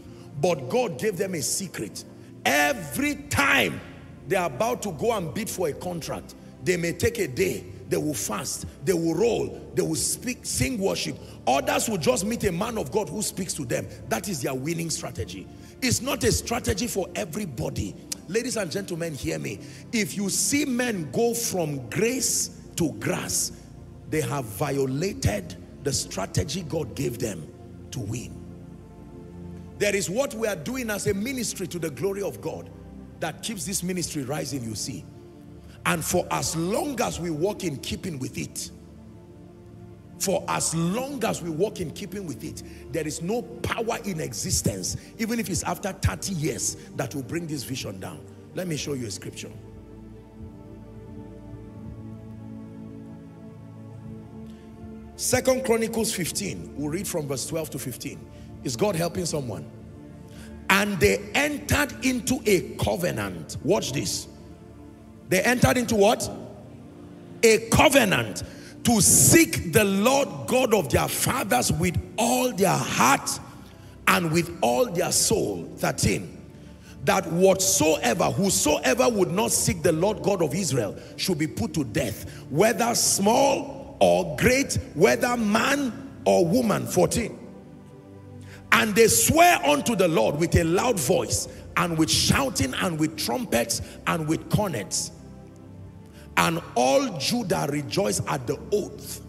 but God gave them a secret. Every time they are about to go and bid for a contract, they may take a day. They will fast, they will roll, they will speak, sing worship. Others will just meet a man of God who speaks to them. That is their winning strategy. It's not a strategy for everybody. Ladies and gentlemen, hear me. If you see men go from grace to grass, they have violated the strategy God gave them to win. There is what we are doing as a ministry to the glory of God that keeps this ministry rising, you see. And for as long as we walk in keeping with it, for as long as we walk in keeping with it, there is no power in existence, even if it's after 30 years, that will bring this vision down. Let me show you a scripture. Second Chronicles 15, we'll read from verse 12 to 15. Is God helping someone? And they entered into a covenant. Watch this. They entered into what? A covenant to seek the Lord God of their fathers with all their heart and with all their soul. 13. That whosoever would not seek the Lord God of Israel should be put to death, whether small or great, whether man or woman. 14. And they swear unto the Lord with a loud voice, and with shouting, and with trumpets, and with cornets. And all Judah rejoiced at the oath.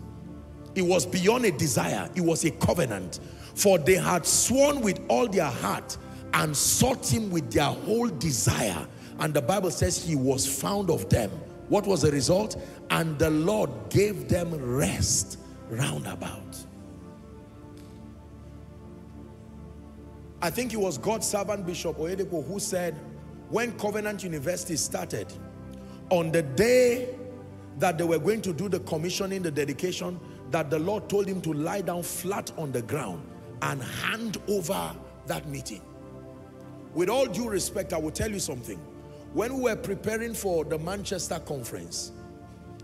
It was beyond a desire, it was a covenant. For they had sworn with all their heart and sought him with their whole desire. And the Bible says he was found of them. What was the result? And the Lord gave them rest round about. I think it was God's servant Bishop Oyedepo who said, when Covenant University started, on the day that they were going to do the commissioning, the dedication, that the Lord told him to lie down flat on the ground and hand over that meeting. With all due respect, I will tell you something. When we were preparing for the Manchester conference,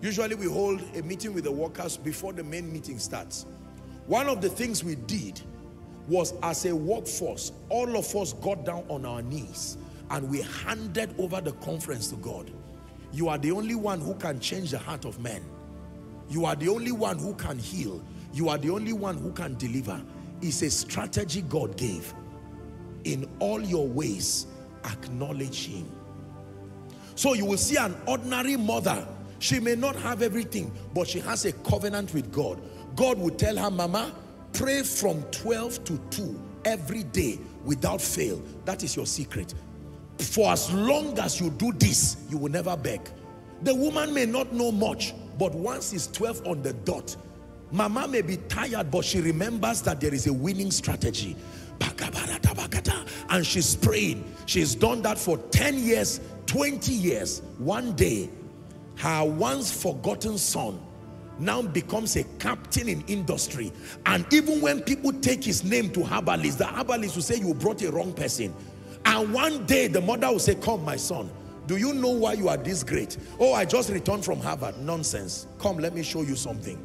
usually we hold a meeting with the workers before the main meeting starts. One of the things we did was, as a workforce, all of us got down on our knees and we handed over the conference to God. You are the only one who can change the heart of men. You are the only one who can heal. You are the only one who can deliver. It's a strategy God gave. In all your ways, acknowledge him. So you will see an ordinary mother. She may not have everything, but she has a covenant with God. God will tell her, Mama, pray from 12 to 2 every day without fail. That is your secret. For as long as you do this, you will never beg. The woman may not know much, But once it's 12 on the dot, mama may be tired, but she remembers that there is a winning strategy. And she's praying. She's done that for 10 years, 20 years. One day, her once forgotten son now becomes a captain in industry. And even when people take his name to herbalists, the herbalists will say, you brought a wrong person. And one day, the mother will say, come, my son. Do you know why you are this great? Oh, I just returned from Harvard. Nonsense. Come, let me show you something.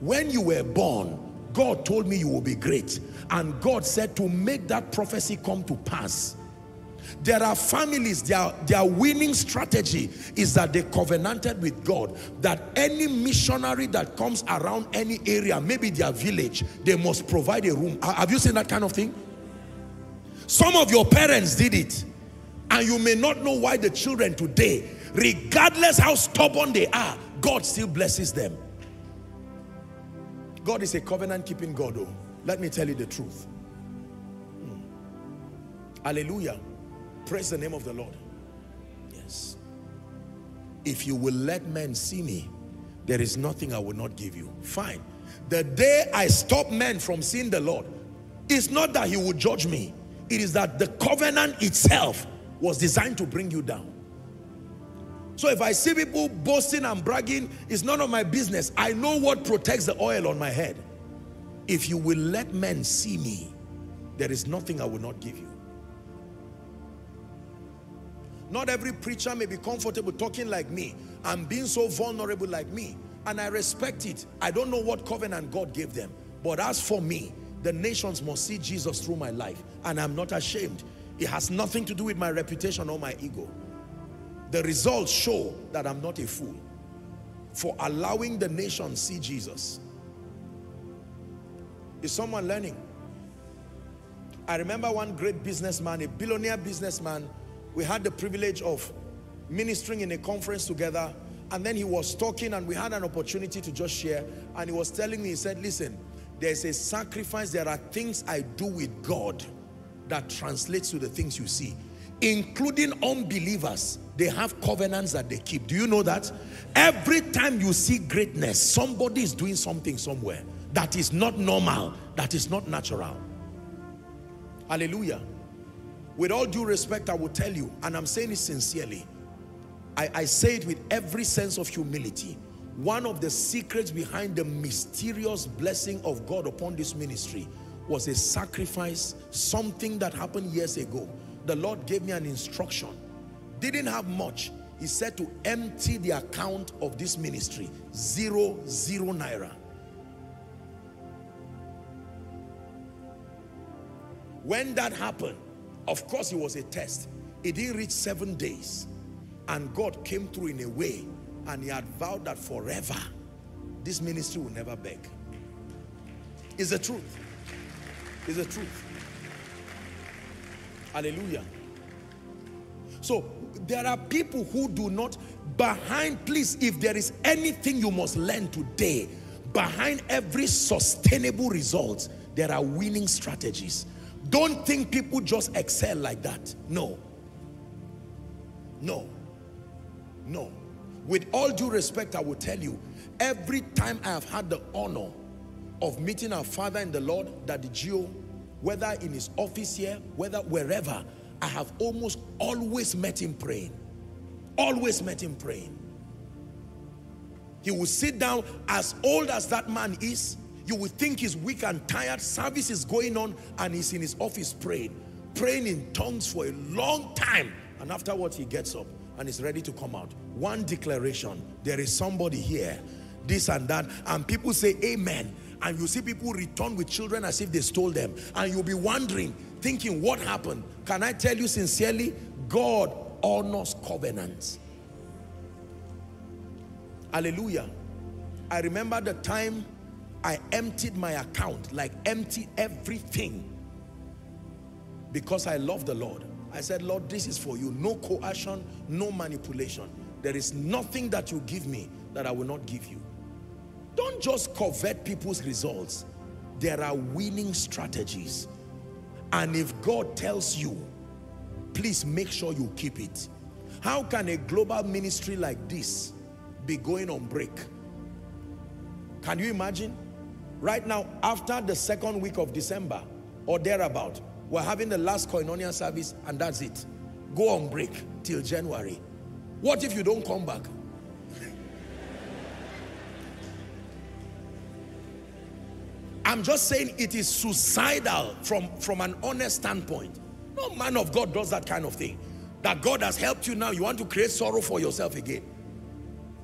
When you were born, God told me you will be great. And God said to make that prophecy come to pass. There are families, their winning strategy is that they covenanted with God that any missionary that comes around any area, maybe their village, they must provide a room. Have you seen that kind of thing? Some of your parents did it. And you may not know why the children today, regardless how stubborn they are, God still blesses them. God is a covenant-keeping God, oh. Let me tell you the truth. Hallelujah. Praise the name of the Lord. Yes. If you will let men see me, there is nothing I will not give you. Fine. The day I stop men from seeing the Lord, it's not that he will judge me. It is that the covenant itself was designed to bring you down. So if I see people boasting and bragging, it's none of my business. I know what protects the oil on my head. If you will let men see me, there is nothing I will not give you. Not every preacher may be comfortable talking like me and being so vulnerable like me. And I respect it. I don't know what covenant God gave them. But as for me, the nations must see Jesus through my life. And I'm not ashamed. It has nothing to do with my reputation or my ego. The results show that I'm not a fool for allowing the nation to see Jesus. Is someone learning? I remember one great businessman, a billionaire businessman. We had the privilege of ministering in a conference together, and then he was talking and we had an opportunity to just share, and he was telling me, he said, listen, there's a sacrifice, there are things I do with God that translates to the things you see. Including unbelievers, they have covenants that they keep. Do you know that? Every time you see greatness, somebody is doing something somewhere that is not normal, that is not natural. Hallelujah. With all due respect, I will tell you, and I'm saying it sincerely, I say it with every sense of humility, one of the secrets behind the mysterious blessing of God upon this ministry was a sacrifice, something that happened years ago. The Lord gave me an instruction. Didn't have much. He said to empty the account of this ministry. 0 naira. When that happened, of course it was a test. It didn't reach 7 days. And God came through in a way, and he had vowed that forever, this ministry will never beg. It's the truth. It's the truth. Hallelujah. So there are people who do not behind, please, if there is anything you must learn today, behind every sustainable result, there are winning strategies. Don't think people just excel like that. No. No. No. With all due respect, I will tell you, every time I have had the honor of meeting our father in the Lord, Daddy Gio, whether in his office here, whether wherever, I have almost always met him praying. Always met him praying. He will sit down, as old as that man is, you will think he's weak and tired, service is going on, and he's in his office praying. Praying in tongues for a long time. And afterwards he gets up and is ready to come out. One declaration, there is somebody here, this and that, and people say amen. And you see people return with children as if they stole them. And you'll be wondering, thinking, what happened? Can I tell you sincerely? God honors covenants. Hallelujah. I remember the time I emptied my account, like emptied everything, because I love the Lord. I said, Lord, this is for you. No coercion, no manipulation. There is nothing that you give me that I will not give you. Don't just covet people's results. There are winning strategies. And if God tells you, please make sure you keep it. How can a global ministry like this be going on break Can you imagine? Right now, after the second week of December or thereabout, we're having the last Koinonia service and that's it. Go on break till January. What if you don't come back? I'm just saying it is suicidal from an honest standpoint. No man of God does that kind of thing. That God has helped you now, you want to create sorrow for yourself again.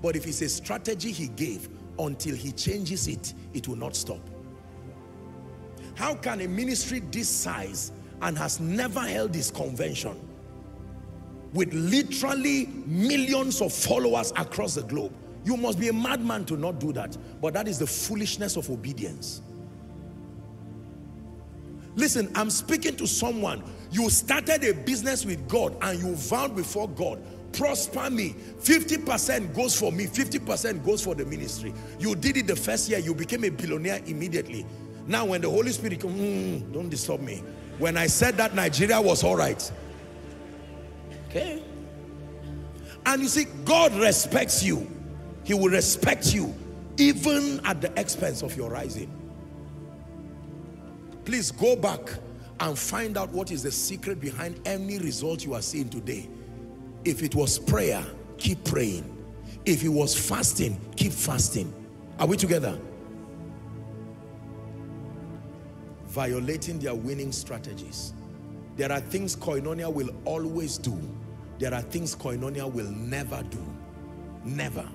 But if it's a strategy he gave, until he changes it, it will not stop. How can a ministry this size and has never held this convention with literally millions of followers across the globe? You must be a madman to not do that. But that is the foolishness of obedience. Listen, I'm speaking to someone. You started a business with God and you vowed before God, prosper me. 50% goes for me, 50% goes for the ministry. You did it the first year, you became a billionaire immediately. Now when the Holy Spirit comes, don't disturb me. When I said that, Nigeria was all right. Okay. And you see, God respects you. He will respect you even at the expense of your rising. Please go back and find out what is the secret behind any result you are seeing today. If it was prayer, keep praying. If it was fasting, keep fasting. Are we together? Violating their winning strategies. There are things Koinonia will always do. There are things Koinonia will never do. Never.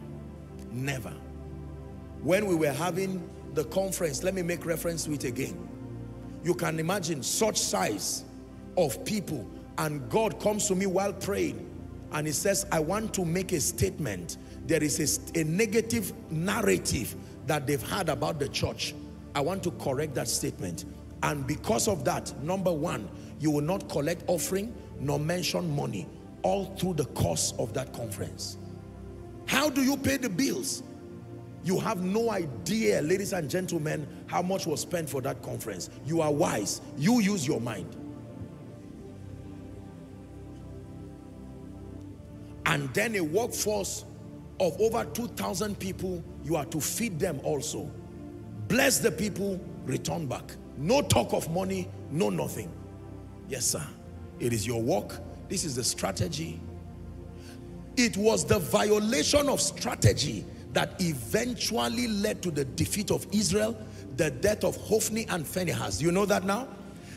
Never. When we were having the conference, let me make reference to it again. You can imagine such size of people, and God comes to me while praying and he says, I want to make a statement. There is a negative narrative that they've had about the church. I want to correct that statement. And because of that, number one, you will not collect offering nor mention money all through the course of that conference. How do you pay the bills? You have no idea, ladies and gentlemen, how much was spent for that conference. You are wise. You use your mind. And then a workforce of over 2,000 people, you are to feed them also. Bless the people, return back. No talk of money, no nothing. Yes, sir. It is your work. This is the strategy. It was the violation of strategy that eventually led to the defeat of Israel, the death of Hophni and Phinehas. You know that now?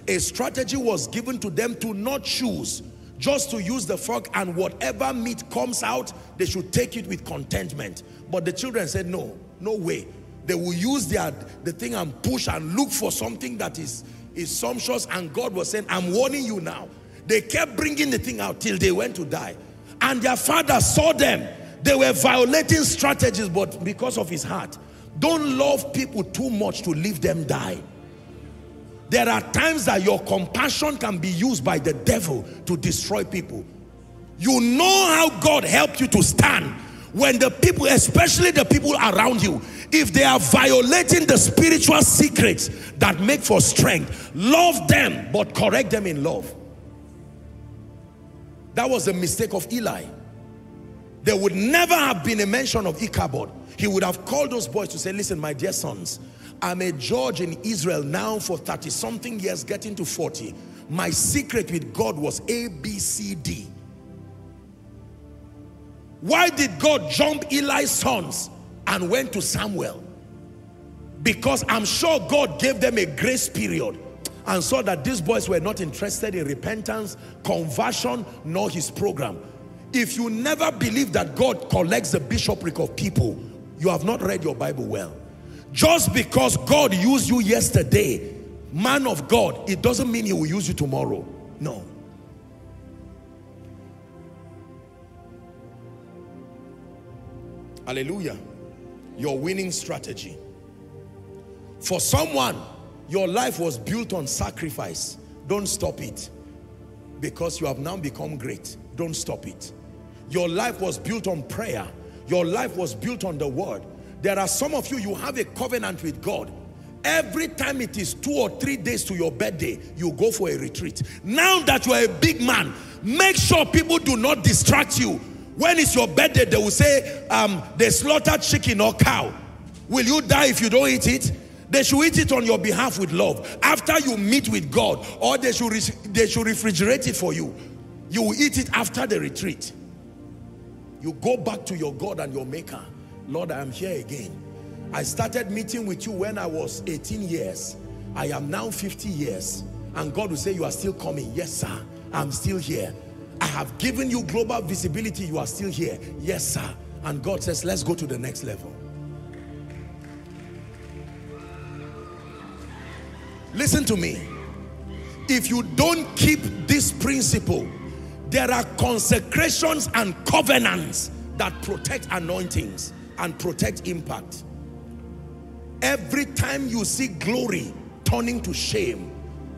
A strategy was given to them to not choose, just to use the fork, and whatever meat comes out, they should take it with contentment. But the children said, no, no way. They will use the thing and push and look for something that is sumptuous, and God was saying, I'm warning you now. They kept bringing the thing out till they went to die. And their father saw them. They were violating strategies, but because of his heart. Don't love people too much to leave them die. There are times that your compassion can be used by the devil to destroy people. You know how God helped you to stand when the people, especially the people around you, if they are violating the spiritual secrets that make for strength, love them, but correct them in love. That was the mistake of Eli. There would never have been a mention of Ichabod. He would have called those boys to say, listen, my dear sons, I'm a judge in Israel now for 30-something years, getting to 40. My secret with God was A, B, C, D. Why did God jump Eli's sons and went to Samuel? Because I'm sure God gave them a grace period and saw that these boys were not interested in repentance, conversion, nor his program. If you never believe that God collects the bishopric of people, you have not read your Bible well. Just because God used you yesterday, man of God, it doesn't mean he will use you tomorrow. No. Hallelujah. Your winning strategy. For someone, your life was built on sacrifice. Don't stop it. Because you have now become great. Don't stop it. Your life was built on prayer. Your life was built on the word. There are some of you, you have a covenant with God. Every time it is 2 or 3 days to your birthday, you go for a retreat. Now that you are a big man, make sure people do not distract you. When it's your birthday, they will say, they slaughtered chicken or cow. Will you die if you don't eat it? They should eat it on your behalf with love. After you meet with God, or they should refrigerate it for you. You will eat it after the retreat. You go back to your God and your Maker. Lord, I am here again. I started meeting with you when I was 18 years. I am now 50 years. And God will say, you are still coming. Yes, sir. I'm still here. I have given you global visibility. You are still here. Yes, sir. And God says, let's go to the next level. Listen to me. If you don't keep this principle, there are consecrations and covenants that protect anointings and protect impact. Every time you see glory turning to shame,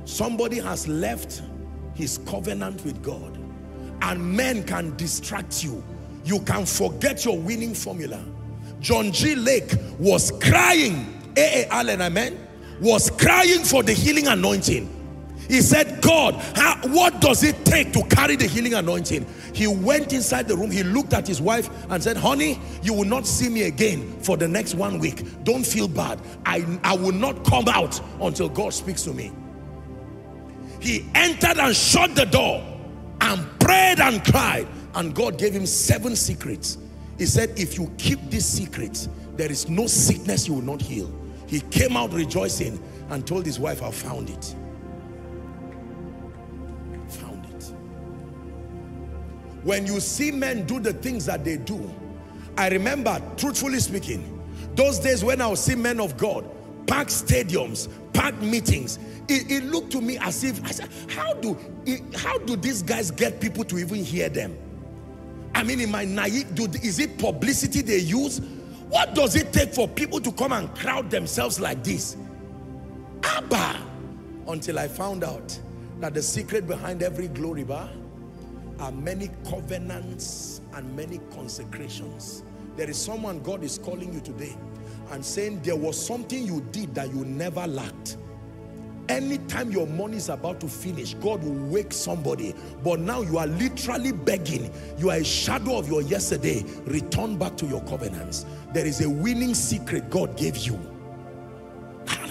somebody has left his covenant with God. And men can distract you. You can forget your winning formula. John G. Lake was crying, A. A. Allen, amen, was crying for the healing anointing. He said, God, what does it take to carry the healing anointing? He went inside the room, he looked at his wife and said, honey, you will not see me again for the next 1 week. Don't feel bad. I will not come out until God speaks to me. He entered and shut the door and prayed and cried, and God gave him 7 secrets. He said, if you keep these secrets, there is no sickness you will not heal. He came out rejoicing and told his wife, I found it. Found it. When you see men do the things that they do, I remember, truthfully speaking, those days when I would see men of God pack stadiums, pack meetings, it looked to me as if, I said, how do these guys get people to even hear them? I mean, in my naive, is it publicity they use? What does it take for people to come and crowd themselves like this? Abba! Until I found out that the secret behind every glory bar are many covenants and many consecrations. There is someone God is calling you today and saying there was something you did that you never lacked. Anytime your money is about to finish, God will wake somebody. But now you are literally begging. You are a shadow of your yesterday. Return back to your covenants. There is a winning secret God gave you. I'm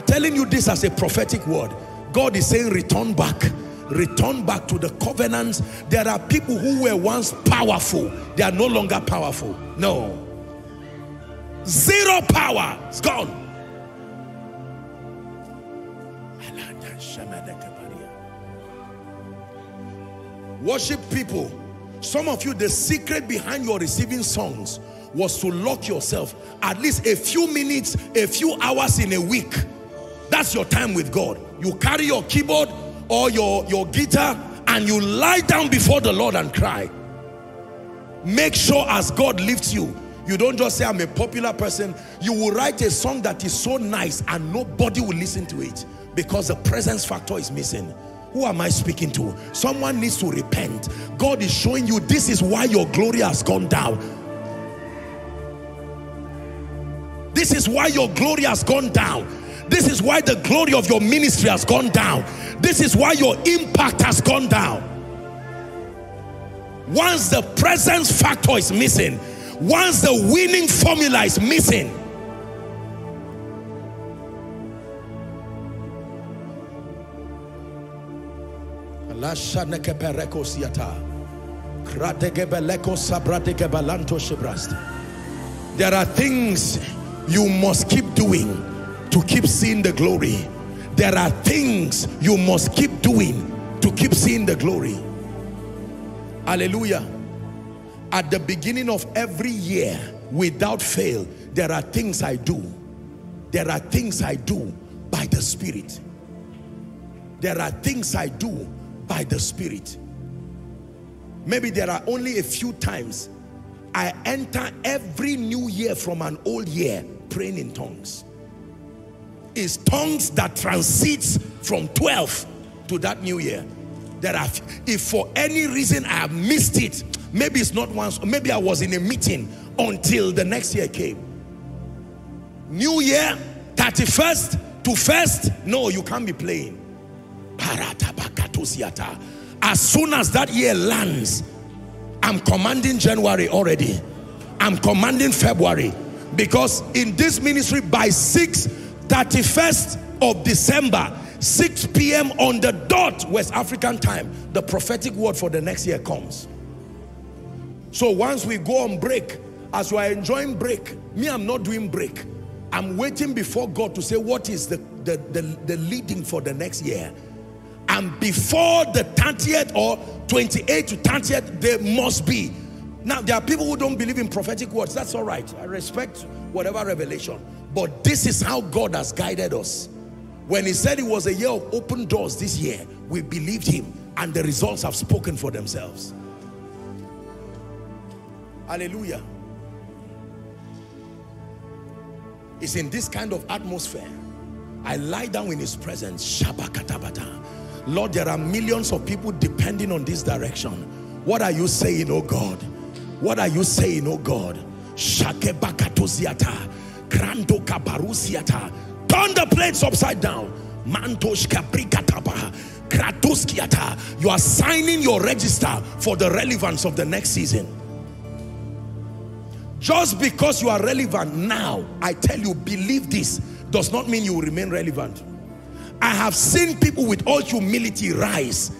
telling you this as a prophetic word. God is saying return back. Return back to the covenants. There are people who were once powerful. They are no longer powerful. No. Zero power. It's gone. Worship people. Some of you, the secret behind your receiving songs was to lock yourself at least a few minutes, a few hours in a week. That's your time with God. You carry your keyboard or your guitar and you lie down before the Lord and cry. Make sure as God lifts you, you don't just say, I'm a popular person. You will write a song that is so nice and nobody will listen to it because the presence factor is missing. Who am I speaking to? Someone needs to repent. God is showing you this is why your glory has gone down. This is why your glory has gone down. This is why the glory of your ministry has gone down. This is why your impact has gone down. Once the presence factor is missing, once the winning formula is missing, there are things you must keep doing to keep seeing the glory. There are things you must keep doing to keep seeing the glory. Hallelujah. At the beginning of every year, without fail, there are things I do. There are things I do by the Spirit. There are things I do by the Spirit. Maybe there are only a few times I enter every new year from an old year praying in tongues. It's tongues that transits from 12 to that new year. There are, if for any reason I have missed it, maybe it's not once, or maybe I was in a meeting until the next year came. New year, 31st to 1st, no, you can't be playing. As soon as that year lands, I'm commanding January already. I'm commanding February, because in this ministry by 31st of December, 6 p.m. on the dot, West African time, the prophetic word for the next year comes. So once we go on break, as we are enjoying break, me, I'm not doing break. I'm waiting before God to say what is the leading for the next year. And before the 30th or 28th to 30th, there must be. Now, there are people who don't believe in prophetic words. That's all right. I respect whatever revelation. But this is how God has guided us. When he said it was a year of open doors this year, we believed him, and the results have spoken for themselves. Hallelujah. It's in this kind of atmosphere I lie down in his presence. Shabakatabata. Lord, there are millions of people depending on this direction. What are you saying, oh God? What are you saying, oh God? Shakebakatoziata, Grando Kabarusiata. Turn the plates upside down. Mantosh Kaprikataba, Kratuskiata. You are signing your register for the relevance of the next season. Just because you are relevant now, I tell you, believe this, does not mean you will remain relevant. I have seen people with all humility rise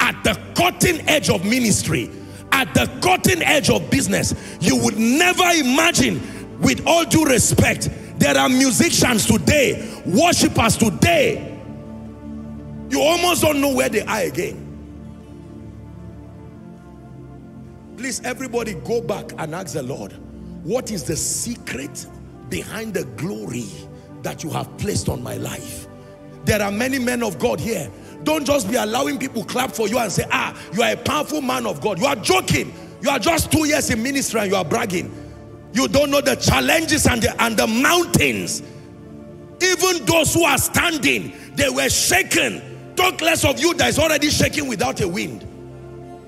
at the cutting edge of ministry, at the cutting edge of business. You would never imagine, with all due respect, there are musicians today, worshipers today. You almost don't know where they are again. Please, everybody go back and ask the Lord, what is the secret behind the glory that you have placed on my life? There are many men of God here. Don't just be allowing people clap for you and say, ah, you are a powerful man of God. You are joking. You are just 2 years in ministry and you are bragging. You don't know the challenges and the mountains. Even those who are standing, they were shaken. Talk less of you that is already shaking without a wind.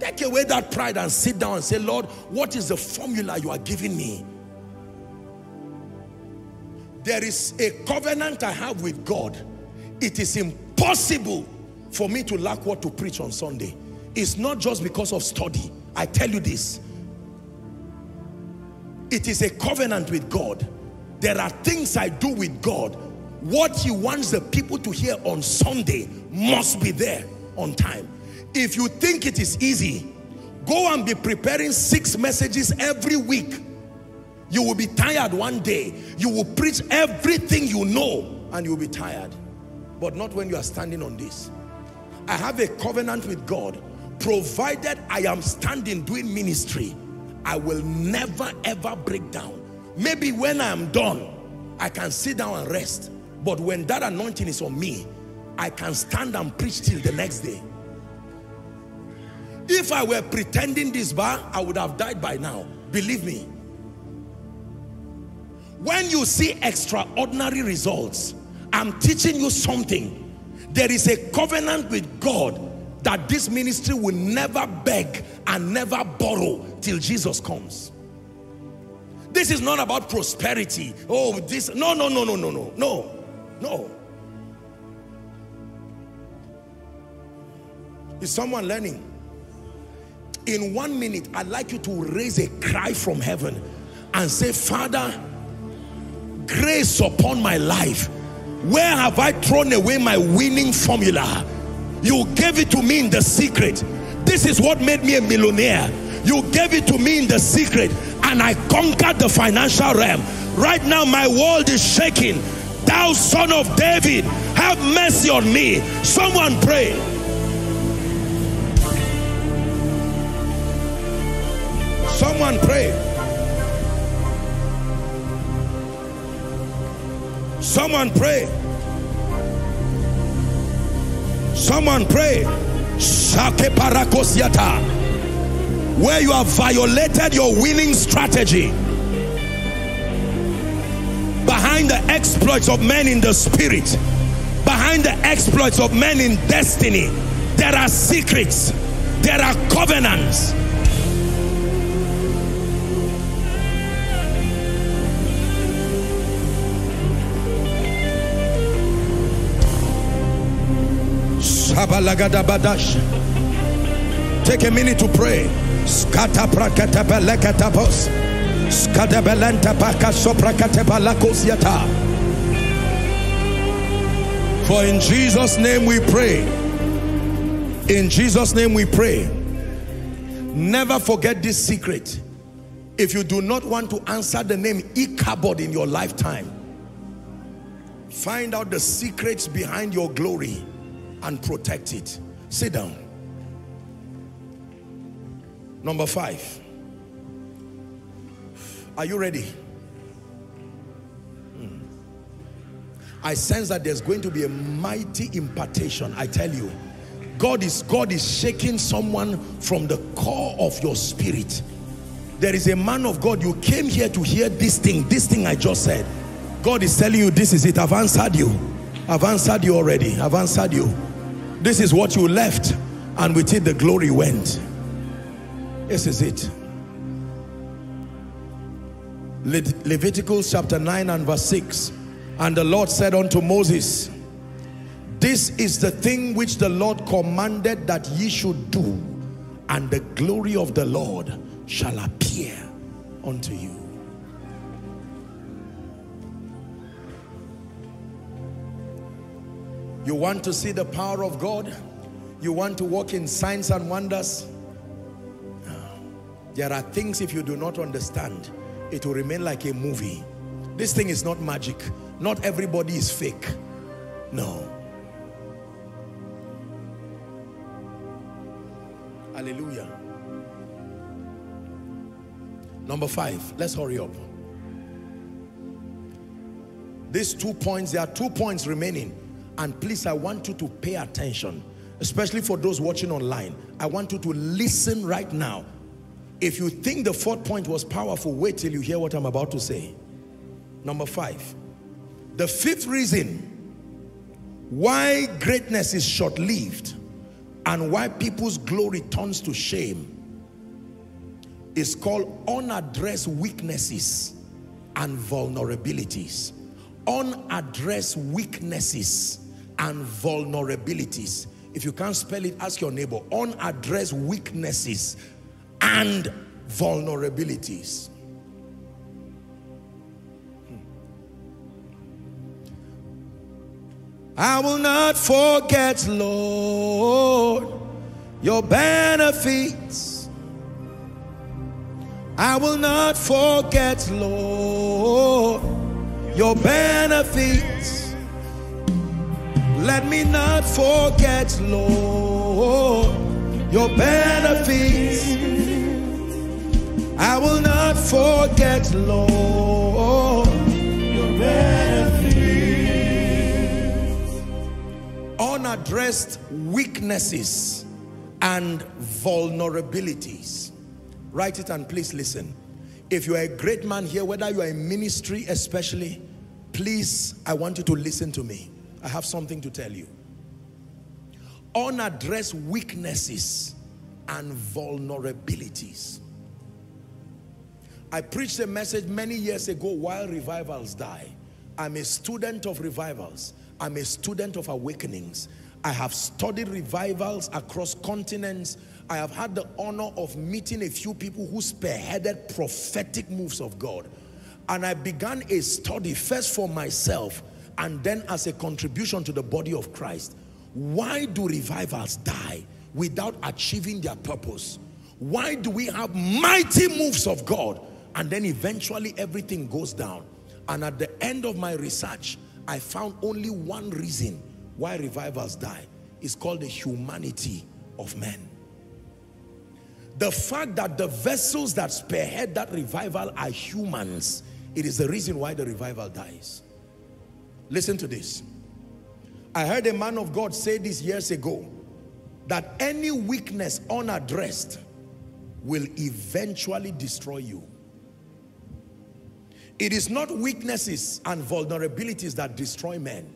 Take away that pride and sit down and say, Lord, what is the formula you are giving me? There is a covenant I have with God. It is impossible for me to lack what to preach on Sunday. It's not just because of study. I tell you this. It is a covenant with God. There are things I do with God. What he wants the people to hear on Sunday must be there on time. If you think it is easy, go and be preparing 6 messages every week. You will be tired one day. You will preach everything you know and you will be tired. But not when you are standing on this. I have a covenant with God. Provided I am standing doing ministry, I will never ever break down. Maybe when I am done, I can sit down and rest. But when that anointing is on me, I can stand and preach till the next day. If I were pretending this bar, I would have died by now. Believe me. When you see extraordinary results, I'm teaching you something. There is a covenant with God that this ministry will never beg and never borrow till Jesus comes. This is not about prosperity. Oh, this. No, no, no, no, no, no, no, no. Is someone learning? In 1 minute, I'd like you to raise a cry from heaven and say, Father, grace upon my life. Where have I thrown away my winning formula? You gave it to me in the secret. This is what made me a millionaire. You gave it to me in the secret, and I conquered the financial realm. Right now, my world is shaking. Thou son of David, have mercy on me. Someone pray. Someone pray. Someone pray. Someone pray. Where you have violated your winning strategy behind the exploits of men in the spirit, behind the exploits of men in destiny, there are secrets, there are covenants. Take a minute to pray. For in Jesus' name we pray. In Jesus' name we pray. Never forget this secret. If you do not want to answer the name Ichabod in your lifetime, find out the secrets behind your glory and protect it. Sit down. Number 5. Are you ready? I sense that there's going to be a mighty impartation. I tell you, God is shaking someone from the core of your spirit. There is a man of God, you came here to hear this thing I just said. God is telling you, this is it. I've answered you. I've answered you already. I've answered you. This is what you left, and with it the glory went. This is it. Leviticus chapter 9 and verse 6. And the Lord said unto Moses, this is the thing which the Lord commanded that ye should do, and the glory of the Lord shall appear unto you. You want to see the power of God? You want to walk in signs and wonders? There are things, if you do not understand, it will remain like a movie. This thing is not magic. Not everybody is fake. No. Hallelujah. Number 5, let's hurry up. These 2 points, there are 2 points remaining. And please, I want you to pay attention, especially for those watching online. I want you to listen right now. If you think the 4th point was powerful, wait till you hear what I'm about to say. Number 5, the 5th reason why greatness is short-lived and why people's glory turns to shame is called unaddressed weaknesses and vulnerabilities. Unaddressed weaknesses and vulnerabilities. If you can't spell it, ask your neighbor. Unaddressed weaknesses and vulnerabilities. I will not forget, Lord, your benefits. I will not forget, Lord, your benefits. Let me not forget, Lord, your benefits. I will not forget, Lord, your benefits. Unaddressed weaknesses and vulnerabilities. Write it and please listen. If you are a great man here, whether you are in ministry especially, please, I want you to listen to me. I have something to tell you. Unaddressed weaknesses and vulnerabilities. I preached a message many years ago, while revivals die. I'm a student of revivals. I'm a student of awakenings. I have studied revivals across continents. I have had the honor of meeting a few people who spearheaded prophetic moves of God. And I began a study first for myself and then as a contribution to the body of Christ. Why do revivals die without achieving their purpose? Why do we have mighty moves of God and then eventually everything goes down? And at the end of my research, I found only one reason why revivals die. It's called the humanity of men. The fact that the vessels that spearhead that revival are humans, it is the reason why the revival dies. Listen to this. I heard a man of God say this years ago, that any weakness unaddressed will eventually destroy you. It is not weaknesses and vulnerabilities that destroy men.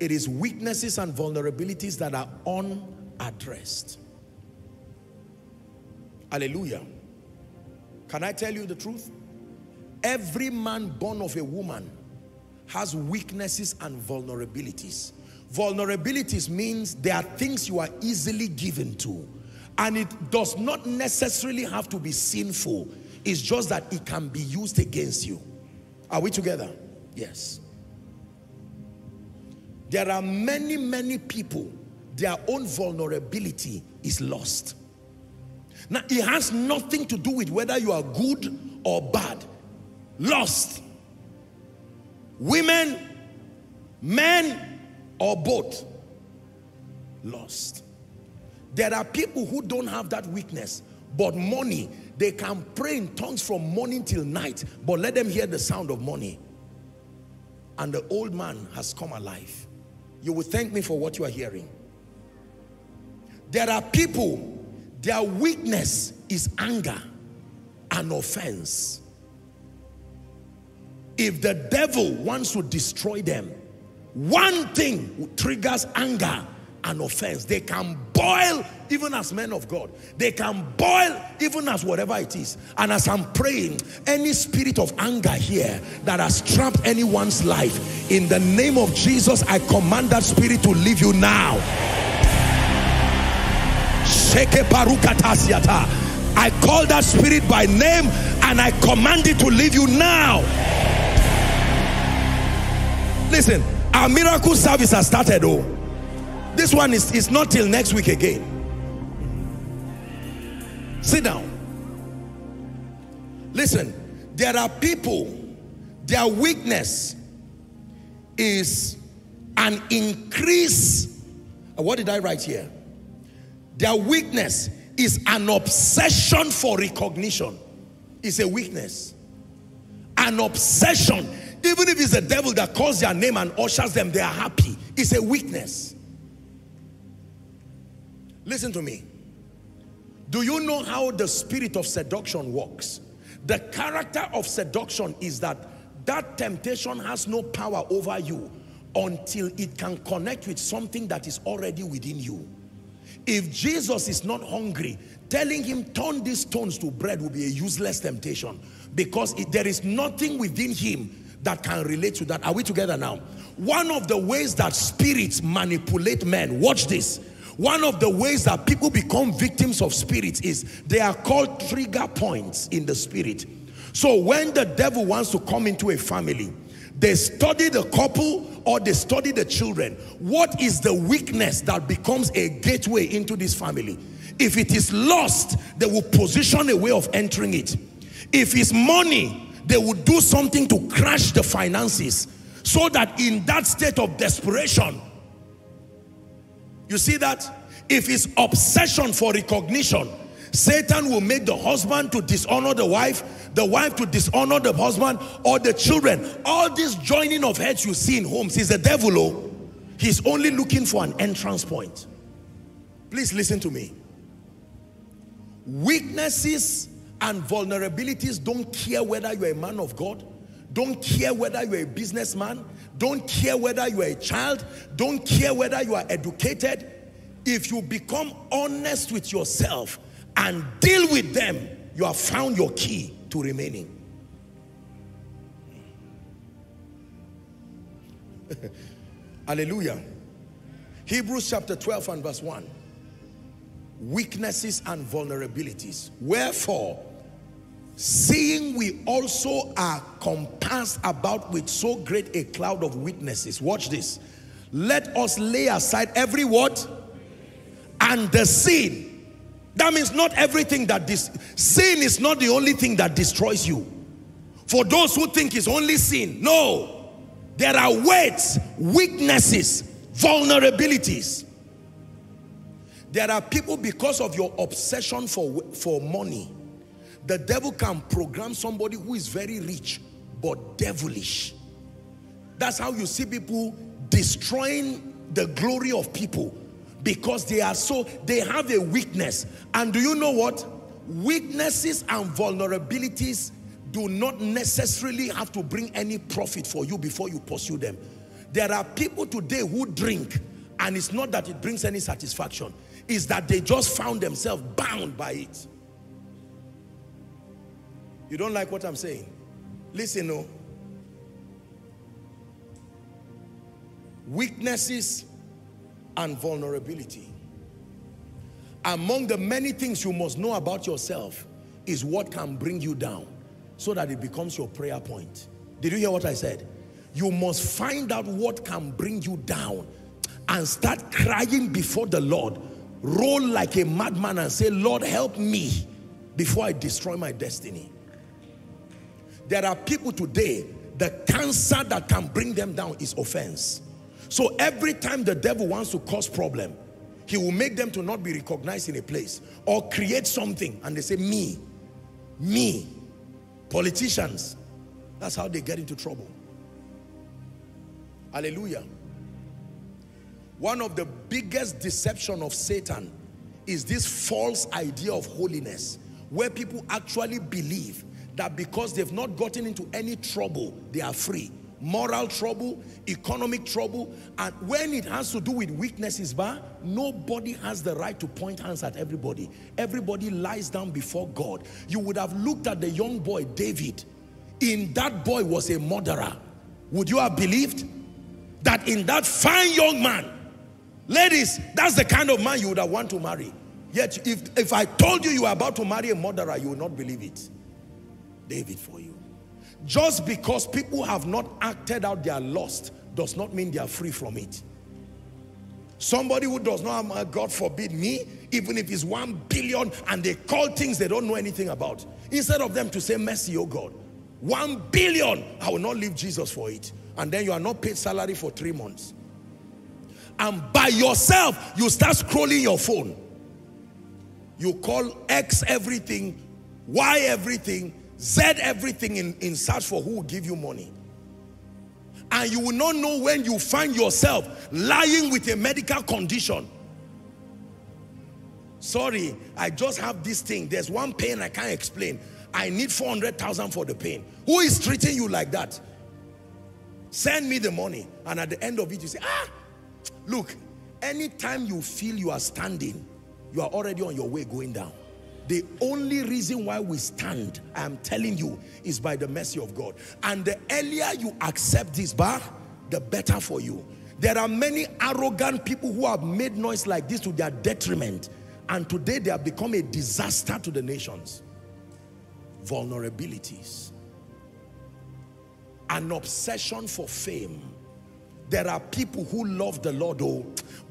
It is weaknesses and vulnerabilities that are unaddressed. Hallelujah. Can I tell you the truth? Every man born of a woman has weaknesses and vulnerabilities. Vulnerabilities means there are things you are easily given to. And it does not necessarily have to be sinful. It's just that it can be used against you. Are we together? Yes. There are many, many people, their own vulnerability is lost. Now, it has nothing to do with whether you are good or bad. Lost. Women, men, or both. Lost. There are people who don't have that weakness, but money, they can pray in tongues from morning till night, but let them hear the sound of money. And the old man has come alive. You will thank me for what you are hearing. There are people, their weakness is anger and offense. If the devil wants to destroy them, one thing triggers anger and offense. They can boil even as men of God. They can boil even as whatever it is. And as I'm praying, any spirit of anger here that has trapped anyone's life, in the name of Jesus, I command that spirit to leave you now. I call that spirit by name and I command it to leave you now. Listen, our miracle service has started though. This one is not till next week again. Sit down. Listen, there are people, their weakness is an increase. What did I write here? Their weakness is an obsession for recognition. It's a weakness. An obsession. Even if it's the devil that calls their name and ushers them, they are happy. It's a weakness. Listen to me. Do you know how the spirit of seduction works? The character of seduction is that temptation has no power over you until it can connect with something that is already within you. If Jesus is not hungry, telling him turn these stones to bread will be a useless temptation, because there is nothing within him that can relate to that. Are we together now? One of the ways that spirits manipulate men, watch this. One of the ways that people become victims of spirits is they are called trigger points in the spirit. So when the devil wants to come into a family, they study the couple or they study the children. What is the weakness that becomes a gateway into this family? If it is lust, they will position a way of entering it. If it's money, they will do something to crash the finances, so that in that state of desperation, you see that? If it's obsession for recognition, Satan will make the husband to dishonor the wife to dishonor the husband, or the children. All this joining of heads you see in homes is the devil. Oh, he's only looking for an entrance point. Please listen to me. Weaknesses and vulnerabilities don't care whether you're a man of God, don't care whether you're a businessman, don't care whether you are a child, don't care whether you are educated. If you become honest with yourself and deal with them, you have found your key to remaining. Hallelujah. Hebrews chapter 12 and verse 1. Weaknesses and vulnerabilities. Wherefore, seeing we also are compassed about with so great a cloud of witnesses, watch this, let us lay aside every what? And the sin. That means not everything that this sin is not the only thing that destroys you. For those who think it's only sin, no, there are weights, weaknesses, vulnerabilities. There are people, because of your obsession for money, the devil can program somebody who is very rich but devilish. That's how you see people destroying the glory of people, because they have a weakness. And do you know what? Weaknesses and vulnerabilities do not necessarily have to bring any profit for you before you pursue them. There are people today who drink, and it's not that it brings any satisfaction. It's that they just found themselves bound by it. You don't like what I'm saying? Listen, no. Weaknesses and vulnerability. Among the many things you must know about yourself is what can bring you down, so that it becomes your prayer point. Did you hear what I said? You must find out what can bring you down and start crying before the Lord. Roll like a madman and say, Lord, help me before I destroy my destiny. There are people today, the cancer that can bring them down is offense. So every time the devil wants to cause problem, he will make them to not be recognized in a place or create something and they say, me. Politicians, that's how they get into trouble. Hallelujah. One of the biggest deception of Satan is this false idea of holiness, where people actually believe that because they've not gotten into any trouble, they are free. Moral trouble, economic trouble, and when it has to do with weaknesses, nobody has the right to point hands at everybody. Everybody lies down before God. You would have looked at the young boy, David. In that boy was a murderer. Would you have believed that in that fine young man? Ladies, that's the kind of man you would have want to marry. Yet, if I told you you are about to marry a murderer, you would not believe it. David for you. Just because people have not acted out their lust does not mean they are free from it. Somebody who does not have, God forbid me, even if it's 1 billion and they call things they don't know anything about. Instead of them to say, mercy, oh God, 1 billion, I will not leave Jesus for it. And then you are not paid salary for 3 months. And by yourself, you start scrolling your phone. You call X everything, Y everything, said everything in search for who will give you money. And you will not know when you find yourself lying with a medical condition. Sorry, I just have this thing. There's one pain I can't explain. I need 400,000 for the pain. Who is treating you like that? Send me the money. And at the end of it, you say, look, anytime you feel you are standing, you are already on your way going down. The only reason why we stand, I'm telling you, is by the mercy of God. And the earlier you accept this, the better for you. There are many arrogant people who have made noise like this to their detriment. And today they have become a disaster to the nations. Vulnerabilities. An obsession for fame. There are people who love the Lord,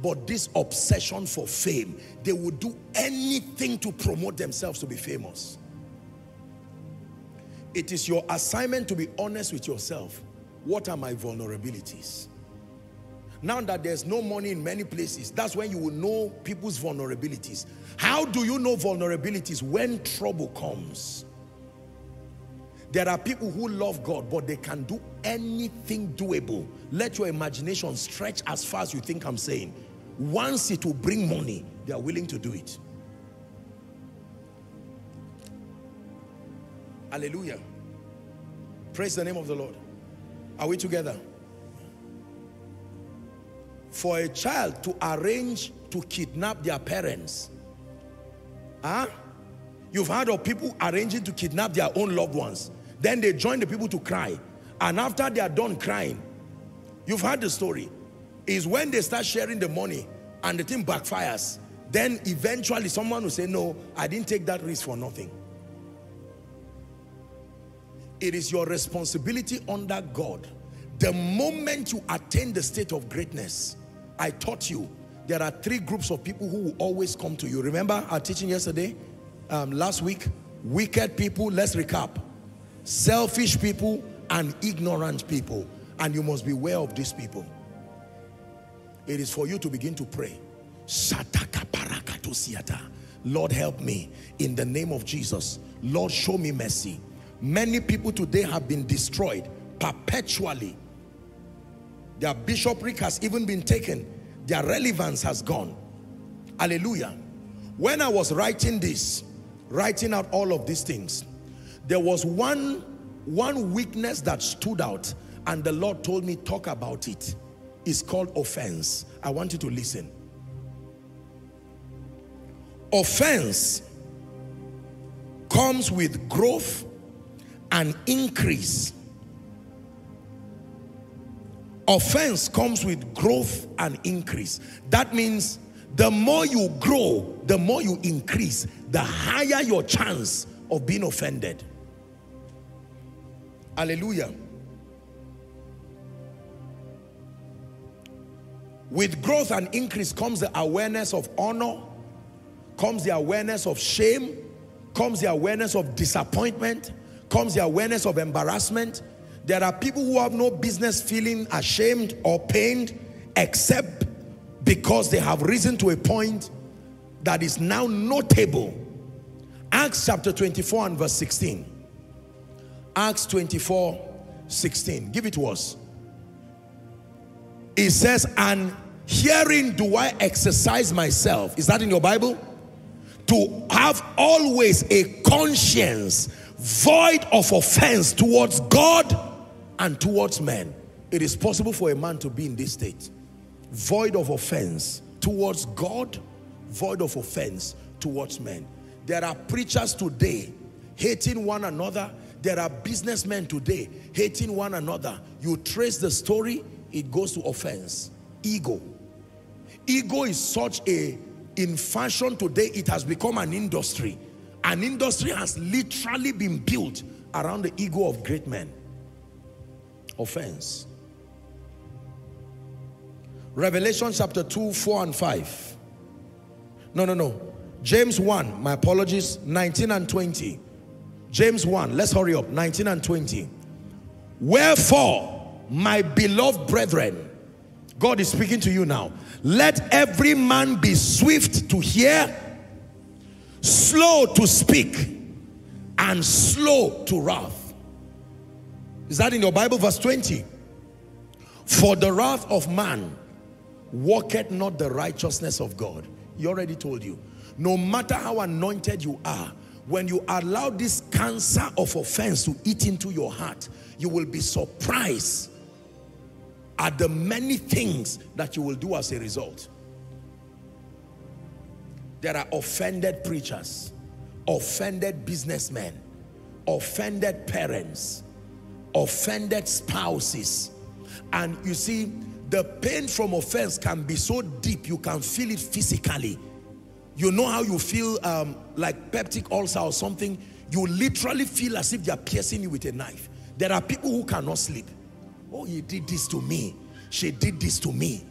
but this obsession for fame, they would do anything to promote themselves to be famous. It is your assignment to be honest with yourself. What are my vulnerabilities? Now that there's no money in many places, that's when you will know people's vulnerabilities. How do you know vulnerabilities? When trouble comes. There are people who love God, but they can do anything doable. Let your imagination stretch as far as you think I'm saying. Once it will bring money, they are willing to do it. Hallelujah. Praise the name of the Lord. Are we together? For a child to arrange to kidnap their parents. You've heard of people arranging to kidnap their own loved ones. Then they join the people to cry. And after they are done crying, you've heard the story, is when they start sharing the money and the thing backfires, then eventually someone will say, no, I didn't take that risk for nothing. It is your responsibility under God. The moment you attain the state of greatness, I taught you, there are 3 groups of people who will always come to you. Remember our teaching yesterday? Last week, wicked people, let's recap, selfish people and ignorant people. And you must beware of these people. It is for you to begin to pray. Lord, help me in the name of Jesus. Lord, show me mercy. Many people today have been destroyed perpetually. Their bishopric has even been taken. Their relevance has gone. Hallelujah. When I was writing this, writing out all of these things, there was one weakness that stood out, and the Lord told me, talk about it. It's called offense. I want you to listen. Offense comes with growth and increase. Offense comes with growth and increase. That means The more you grow, the more you increase, the higher your chance of being offended. Hallelujah. With growth and increase comes the awareness of honor, comes the awareness of shame, comes the awareness of disappointment, comes the awareness of embarrassment. There are people who have no business feeling ashamed or pained except because they have risen to a point that is now notable. Acts chapter 24 and verse 16. Acts 24:16. Give it to us. It says, and herein do I exercise myself. Is that in your Bible? To have always a conscience void of offense towards God and towards men. It is possible for a man to be in this state. Void of offense towards God, void of offense towards men. There are preachers today hating one another. There are businessmen today hating one another. You trace the story, it goes to offense. Ego. Ego is such a, in fashion today, it has become an industry. An industry has literally been built around the ego of great men. Offense. Revelation chapter 2, 4 and 5. No. James 1, my apologies, 19 and 20. James 1, let's hurry up, 19 and 20. Wherefore, my beloved brethren, God is speaking to you now. Let every man be swift to hear, slow to speak, and slow to wrath. Is that in your Bible? Verse 20. For the wrath of man walketh not the righteousness of God. He already told you. No matter how anointed you are, when you allow this cancer of offense to eat into your heart, you will be surprised at the many things that you will do as a result. There are offended preachers, offended businessmen, offended parents, offended spouses. And you see, the pain from offense can be so deep, you can feel it physically. You know how you feel like peptic ulcer or something? You literally feel as if they are piercing you with a knife. There are people who cannot sleep. Oh, he did this to me. She did this to me.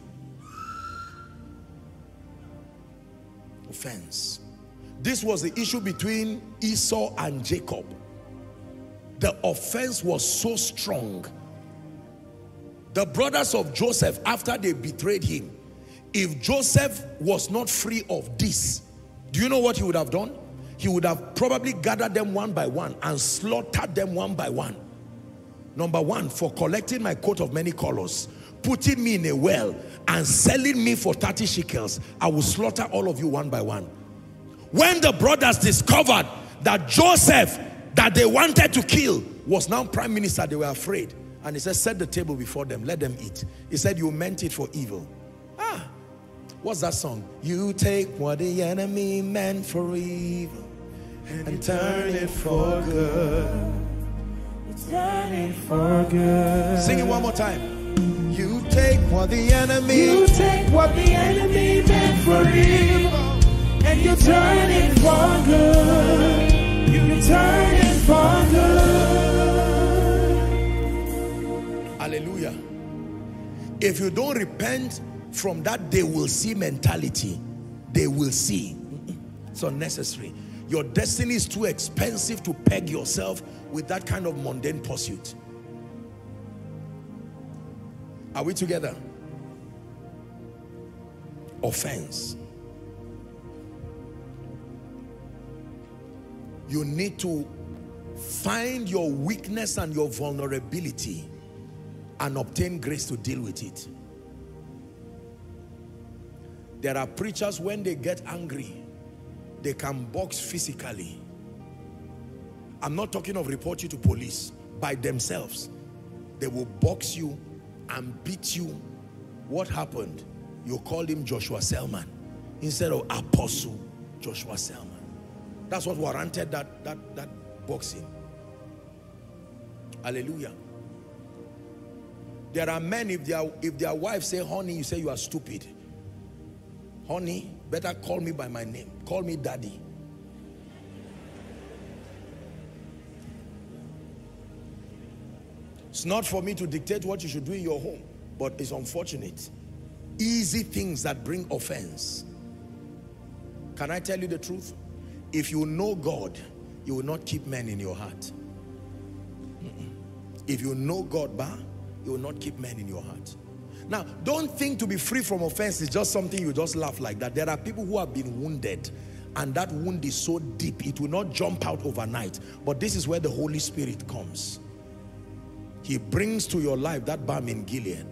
Offense. This was the issue between Esau and Jacob. The offense was so strong. The brothers of Joseph, after they betrayed him, if Joseph was not free of this, do you know what he would have done? He would have probably gathered them one by one and slaughtered them one by one. Number one, for collecting my coat of many colors, putting me in a well, and selling me for 30 shekels, I will slaughter all of you one by one. When the brothers discovered that Joseph, that they wanted to kill, was now prime minister, they were afraid. And he said, set the table before them, let them eat. He said, you meant it for evil. Ah! What's that song? You take what the enemy meant for evil and turn it for good. Turn it for good. Sing it one more time. You take what the enemy. You take what the enemy meant for evil and you turn it for good. You turn it for good. Hallelujah. If you don't repent from that they will see mentality, they will see. It's unnecessary. Your destiny is too expensive to peg yourself with that kind of mundane pursuit. Are we together? Offense. You need to find your weakness and your vulnerability and obtain grace to deal with it. There are preachers, when they get angry, they can box physically. I'm not talking of report you to police. By themselves, they will box you and beat you. What happened? You called him Joshua Selman instead of Apostle Joshua Selman. That's what warranted that boxing. Hallelujah. There are men, if their wife say, honey, you say you are stupid. honey, better call me by my name. Call me daddy. It's not for me to dictate what you should do in your home, but it's unfortunate. Easy things that bring offense. Can I tell you the truth? If you know God, you will not keep men in your heart. If you know God, you will not keep men in your heart. Now, don't think to be free from offense is just something you just laugh like that. There are people who have been wounded, and that wound is so deep, it will not jump out overnight. But this is where the Holy Spirit comes. He brings to your life that balm in Gilead.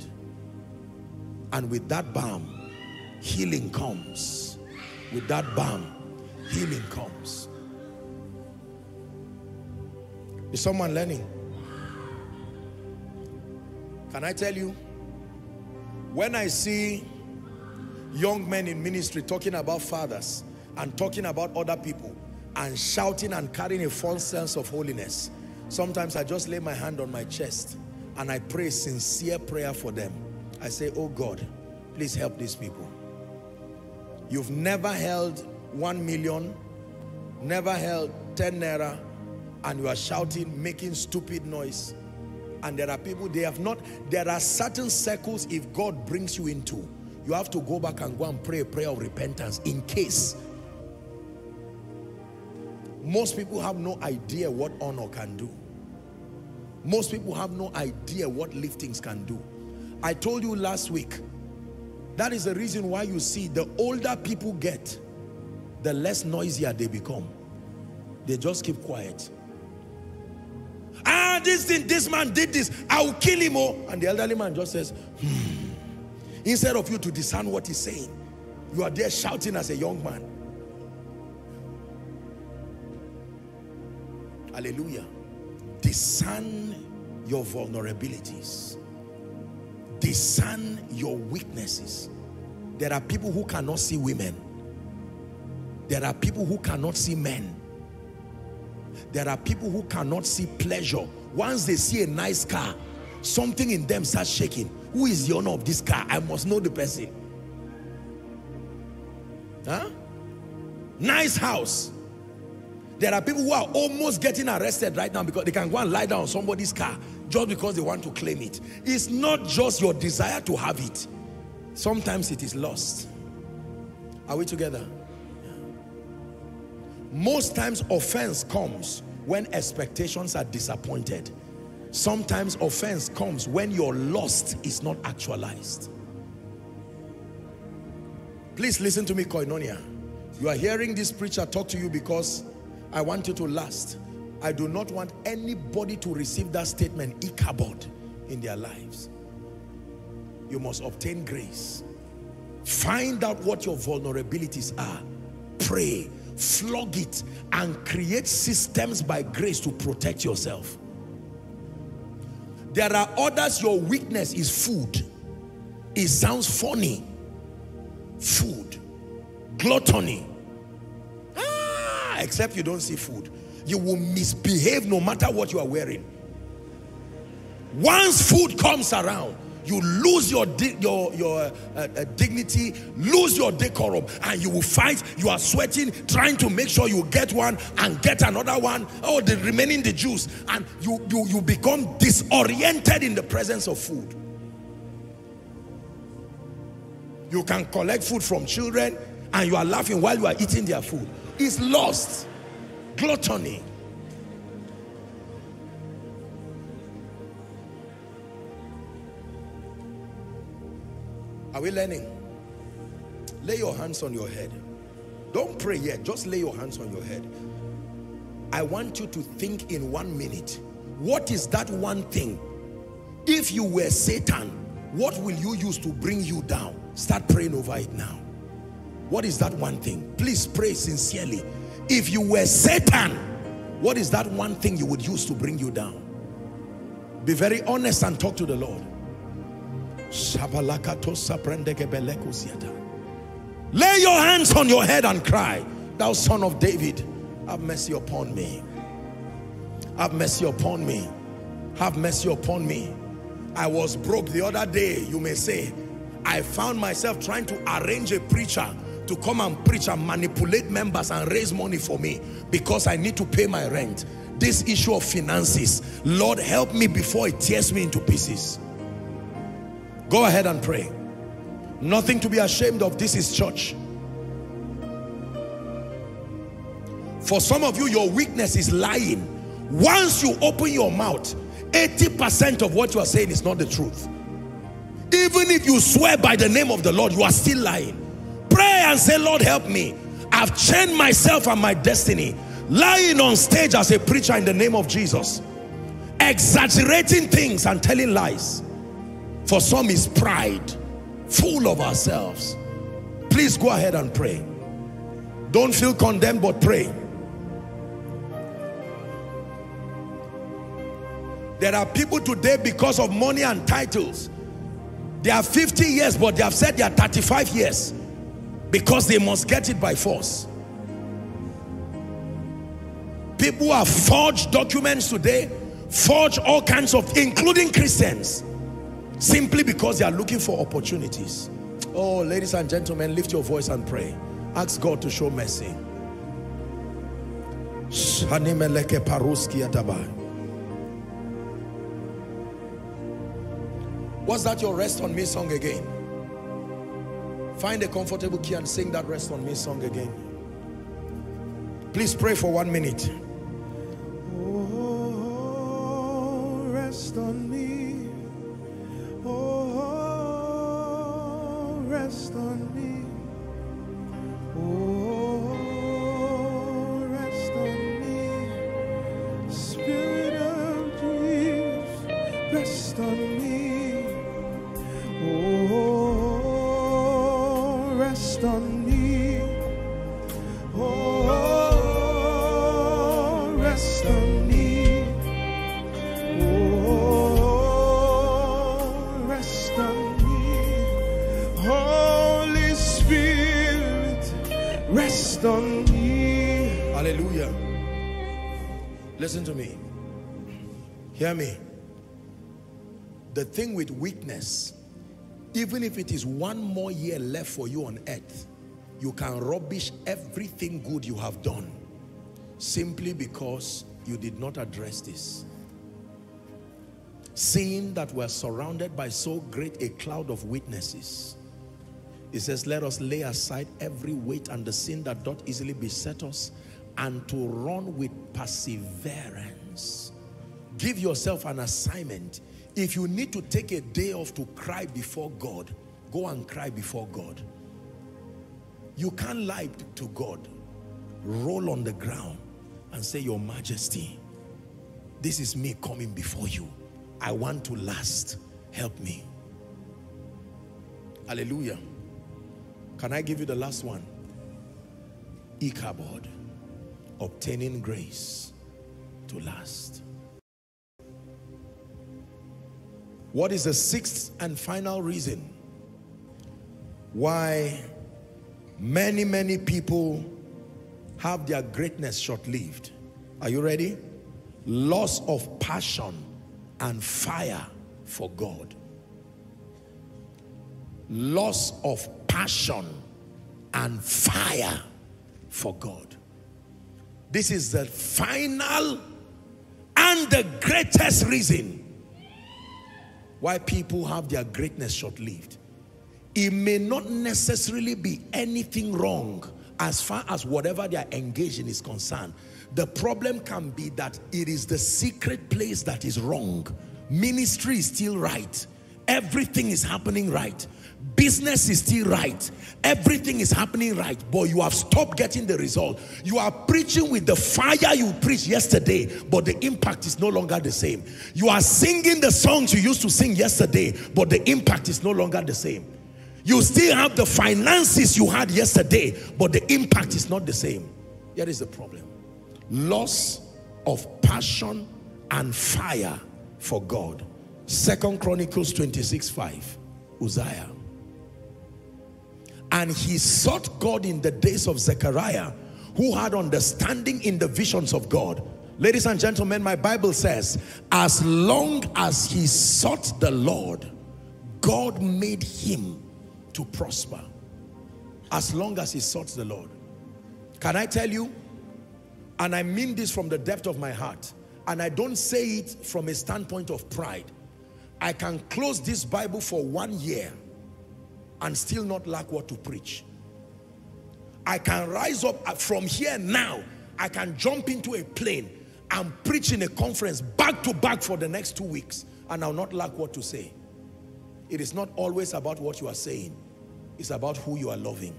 And with that balm, healing comes. With that balm, healing comes. Is someone learning? Can I tell you? When I see young men in ministry talking about fathers and talking about other people and shouting and carrying a false sense of holiness, sometimes I just lay my hand on my chest and I pray sincere prayer for them. I say, oh God, please help these people. You've never held 1 million, never held 10 naira, and you are shouting, making stupid noise. And there are people, they have not, there are certain circles if God brings you into, you have to go back and go and pray a prayer of repentance in case. Most people have no idea what honor can do. Most people have no idea what liftings can do. I told you last week, that is the reason why you see the older people get, the less noisier they become. They just keep quiet. Ah, this thing, this man did this, I will kill him. Oh. And the elderly man just says, Instead of you to discern what he's saying, you are there shouting as a young man. Hallelujah. Discern your vulnerabilities. Discern your weaknesses. There are people who cannot see women. There are people who cannot see men. There are people who cannot see pleasure. Once they see a nice car, something in them starts shaking. Who is the owner of this car? I must know the person. Huh? Nice house. There are people who are almost getting arrested right now because they can go and lie down on somebody's car just because they want to claim it. It's not just your desire to have it. Sometimes it is lost. Are we together? Most times offense comes when expectations are disappointed. Sometimes offense comes when your lust is not actualized. Please listen to me, Koinonia. You are hearing this preacher talk to you because I want you to last. I do not want anybody to receive that statement, Ichabod, in their lives. You must obtain grace. Find out what your vulnerabilities are. Pray. Flog it and create systems by grace to protect yourself. There are others, your weakness is food. It sounds funny. Food. Gluttony. Ah, except you don't see food. You will misbehave no matter what you are wearing. Once food comes around, you lose your dignity, lose your decorum, and you will fight. You are sweating, trying to make sure you get one and get another one. Oh, the remaining, the juice. And you become disoriented in the presence of food. You can collect food from children, and you are laughing while you are eating their food. It's lost. Gluttony. Are we learning? Lay your hands on your head. Don't pray yet. Just lay your hands on your head. I want you to think in 1 minute. What is that one thing? If you were Satan, what will you use to bring you down? Start praying over it now. What is that one thing? Please pray sincerely. If you were Satan, what is that one thing you would use to bring you down? Be very honest and talk to the Lord. Lay your hands on your head and cry, thou son of David, have mercy upon me. Have mercy upon me. Have mercy upon me. I was broke the other day, you may say. I found myself trying to arrange a preacher to come and preach and manipulate members and raise money for me because I need to pay my rent. This issue of finances, Lord, help me before it tears me into pieces. Go ahead and pray. Nothing to be ashamed of. This is church. For some of you, your weakness is lying. Once you open your mouth, 80% of what you are saying is not the truth. Even if you swear by the name of the Lord, you are still lying. Pray and say, Lord, help me. I've chained myself and my destiny. Lying on stage as a preacher in the name of Jesus. Exaggerating things and telling lies. For some is pride, full of ourselves. Please go ahead and pray. Don't feel condemned, but pray. There are people today, because of money and titles, they are 50 years, but they have said they are 35 years because they must get it by force. People have forged documents today, forged all kinds of, including Christians, simply because they are looking for opportunities. Oh, ladies and gentlemen, lift your voice and pray. Ask God to show mercy. What's that your Rest On Me song again? Find a comfortable key and sing that Rest On Me song again. Please pray for 1 minute. Oh, rest on me. Oh, rest on me. Oh, rest on me. Spirit of Jesus, rest on me. Oh, rest on me. Oh, rest on me. Oh, rest on me. Holy Spirit, rest on me. Hallelujah. Listen to me. Hear me. The thing with weakness, even if it is one more year left for you on earth, you can rubbish everything good you have done simply because you did not address this. Seeing that we are surrounded by so great a cloud of witnesses, it says, let us lay aside every weight and the sin that doth easily beset us, and to run with perseverance. Give yourself an assignment. If you need to take a day off to cry before God, go and cry before God. You can't lie to God. Roll on the ground and say, Your Majesty, this is me coming before you. I want to last. Help me. Hallelujah. Can I give you the last one? Ichabod, obtaining grace to last. What is the sixth and final reason why many people have their greatness short-lived? Are you ready? Loss of passion and fire for God. Loss of passion and fire for God. This is the final and the greatest reason why people have their greatness short-lived. It may not necessarily be anything wrong as far as whatever they are engaged in is concerned. The problem can be that it is the secret place that is wrong. Ministry is still right. Everything is happening right. Business is still right. Everything is happening right, but you have stopped getting the result. You are preaching with the fire you preached yesterday, but the impact is no longer the same. You are singing the songs you used to sing yesterday, but the impact is no longer the same. You still have the finances you had yesterday, but the impact is not the same. Here is the problem. Loss of passion and fire for God. 2 Chronicles 26:5, Uzziah. And he sought God in the days of Zechariah, who had understanding in the visions of God. Ladies and gentlemen, my Bible says, as long as he sought the Lord, God made him to prosper. as long as he sought the Lord. Can I tell you, and I mean this from the depth of my heart, and I don't say it from a standpoint of pride, I can close this Bible for 1 year and still not lack what to preach. I can rise up from here now, I can jump into a plane and preach in a conference back to back for the next 2 weeks, and I'll not lack what to say. It is not always about what you are saying, it's about who you are loving.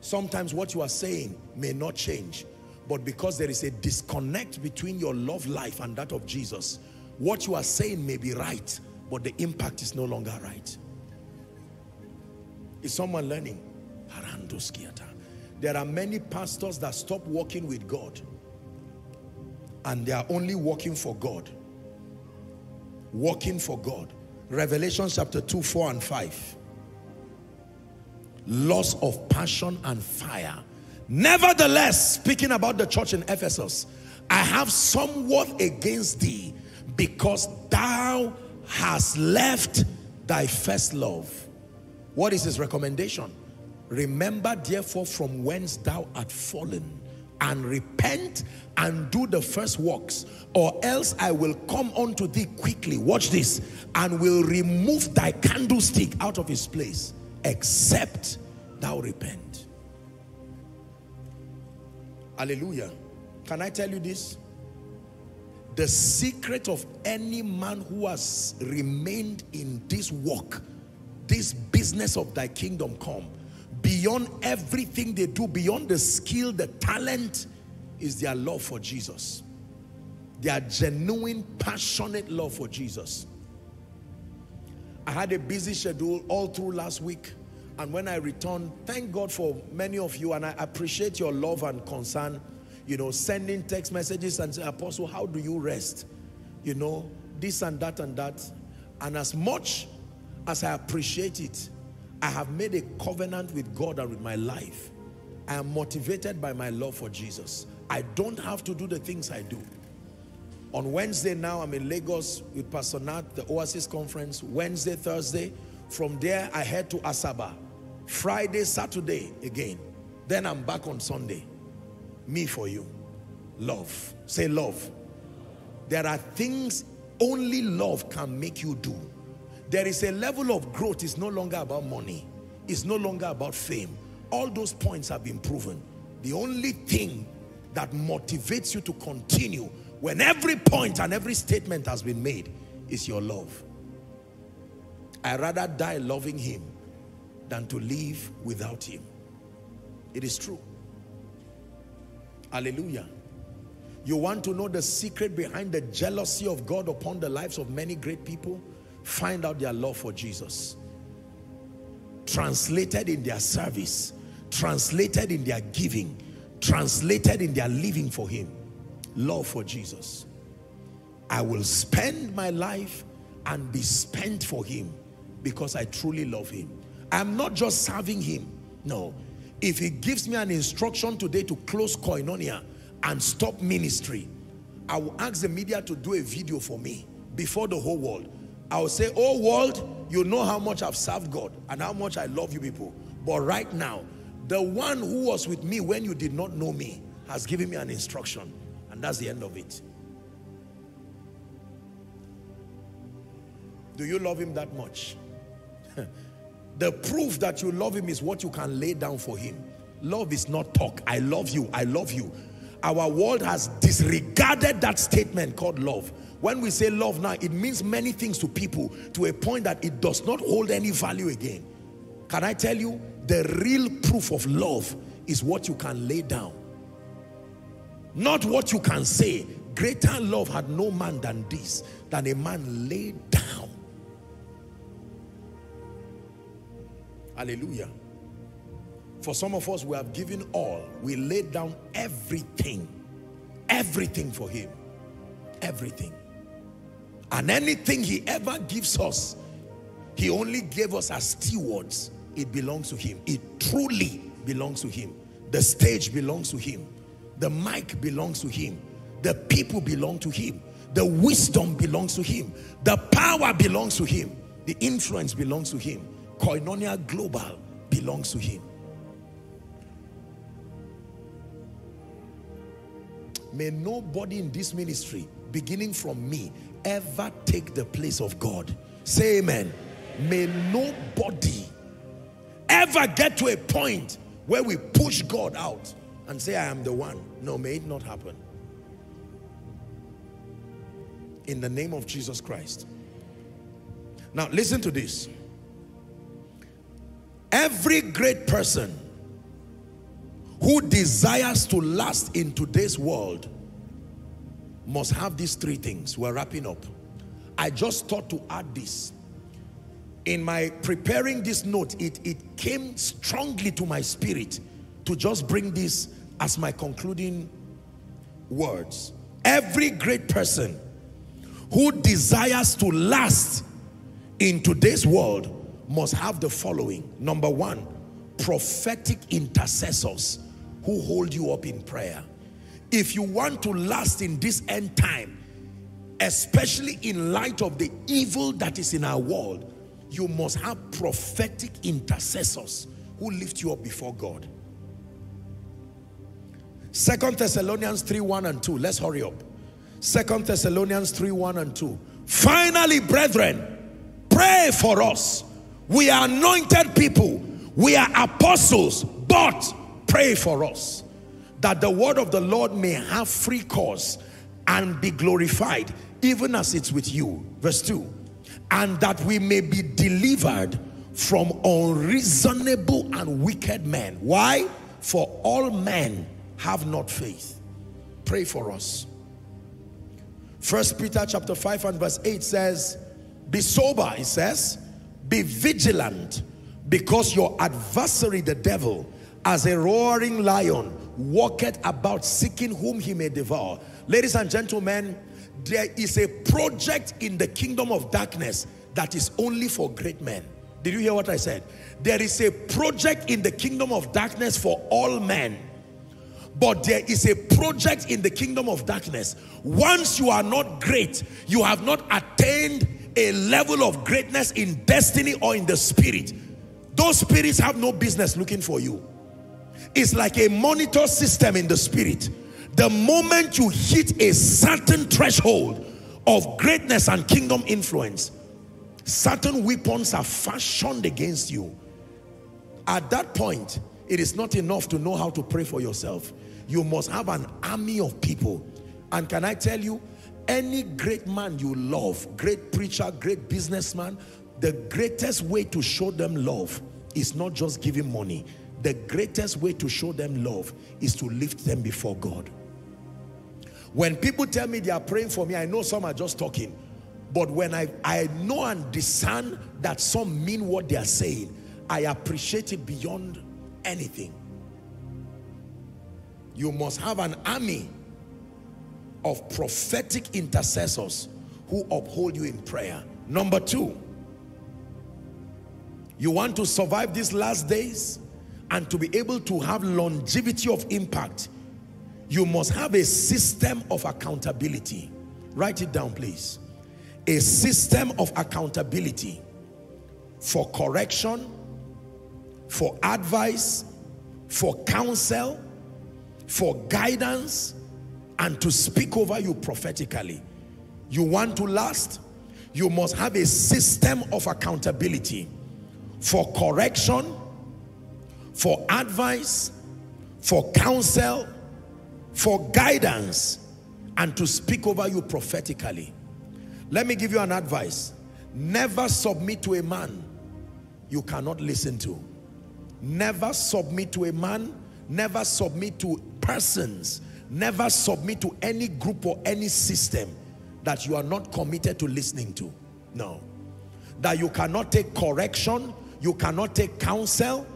Sometimes what you are saying may not change, but because there is a disconnect between your love life and that of Jesus, what you are saying may be right, but the impact is no longer right. Is someone learning? There are many pastors that stop working with God and they are only working for God. Working for God. Revelation chapter 2, 4 and 5. Loss of passion and fire. Nevertheless, speaking about the church in Ephesus, I have somewhat against thee, because thou hast left thy first love. What is his recommendation? Remember therefore from whence thou art fallen, and repent and do the first works, or else I will come unto thee quickly, watch this, and will remove thy candlestick out of his place, except thou repent. Hallelujah. Can I tell you this? The secret of any man who has remained in this work, this business of thy kingdom come, beyond everything they do, beyond the skill, the talent, is their love for Jesus. Their genuine, passionate love for Jesus. I had a busy schedule all through last week, and when I returned, thank God for many of you, and I appreciate your love and concern, you know, sending text messages and say, Apostle, how do you rest? You know, this and that and that. And as much as I appreciate it, I have made a covenant with God and with my life. I am motivated by my love for Jesus. I don't have to do the things I do. On Wednesday now, I'm in Lagos with Pastor Nat, the Oasis Conference, Wednesday, Thursday. From there, I head to Asaba. Friday, Saturday again. Then I'm back on Sunday. Me for you. Love. Say love. There are things only love can make you do. There is a level of growth. It's no longer about money. It's no longer about fame. All those points have been proven. The only thing that motivates you to continue when every point and every statement has been made is your love. I'd rather die loving him than to live without him. It is true. Hallelujah. You want to know the secret behind the jealousy of God upon the lives of many great people? Find out their love for Jesus. Translated in their service, translated in their giving, translated in their living for him. Love for Jesus. I will spend my life and be spent for him because I truly love him. I'm not just serving him. No. If he gives me an instruction today to close Koinonia and stop ministry, I will ask the media to do a video for me before the whole world. I will say, oh world, you know how much I've served God and how much I love you people. But right now, the one who was with me when you did not know me has given me an instruction. And that's the end of it. Do you love him that much? The proof that you love him is what you can lay down for him. Love is not talk. I love you. I love you. Our world has disregarded that statement called love. When we say love now, it means many things to people to a point that it does not hold any value again. Can I tell you, the real proof of love is what you can lay down. Not what you can say. Greater love had no man than this, than a man laid down. Hallelujah. For some of us, we have given all. We laid down everything. Everything for him. Everything. And anything he ever gives us, he only gave us as stewards. It belongs to him. It truly belongs to him. The stage belongs to him. The mic belongs to him. The people belong to him. The wisdom belongs to him. The power belongs to him. The influence belongs to him. Koinonia Global belongs to him. May nobody in this ministry, beginning from me, ever take the place of God. Say amen. May nobody ever get to a point where we push God out and say, I am the one. No, may it not happen. In the name of Jesus Christ. Now listen to this. Every great person who desires to last in today's world must have these three things. We're wrapping up. I just thought to add this. In my preparing this note, it came strongly to my spirit to just bring this as my concluding words. Every great person who desires to last in today's world must have the following. Number one, prophetic intercessors who hold you up in prayer. If you want to last in this end time, especially in light of the evil that is in our world, you must have prophetic intercessors who lift you up before God. Second Thessalonians 3:1 and 2. Let's hurry up. Second Thessalonians 3:1 and 2. Finally, brethren, pray for us. We are anointed people. We are apostles, but pray for us, that the word of the Lord may have free course and be glorified, even as it's with you. Verse 2. And that we may be delivered from unreasonable and wicked men. Why? For all men have not faith. Pray for us. First Peter chapter 5 and verse 8 says, be sober, it says, be vigilant, because your adversary, the devil, as a roaring lion, walketh about seeking whom he may devour. Ladies and gentlemen, there is a project in the kingdom of darkness that is only for great men. Did you hear what I said? There is a project in the kingdom of darkness for all men. But there is a project in the kingdom of darkness. Once you are not great, you have not attained a level of greatness in destiny or in the spirit. Those spirits have no business looking for you. It's like a monitor system in the spirit. The moment you hit a certain threshold of greatness and kingdom influence, certain weapons are fashioned against you. At that point, it is not enough to know how to pray for yourself. You must have an army of people. And can I tell you, any great man you love, great preacher, great businessman, the greatest way to show them love is not just giving money. The greatest way to show them love is to lift them before God. When people tell me they are praying for me, I know some are just talking. But when I know and discern that some mean what they are saying, I appreciate it beyond anything. You must have an army of prophetic intercessors who uphold you in prayer. Number two, you want to survive these last days and to be able to have longevity of impact, you must have a system of accountability. Write it down, please. A system of accountability for correction, for advice, for counsel, for guidance, and to speak over you prophetically. You want to last? You must have a system of accountability for correction, for advice, for counsel, for guidance, and to speak over you prophetically. Let me give you an advice. Never submit to a man you cannot listen to. Never submit to a man. Never submit to persons. Never submit to any group or any system that you are not committed to listening to. No. That you cannot take correction. You cannot take counsel.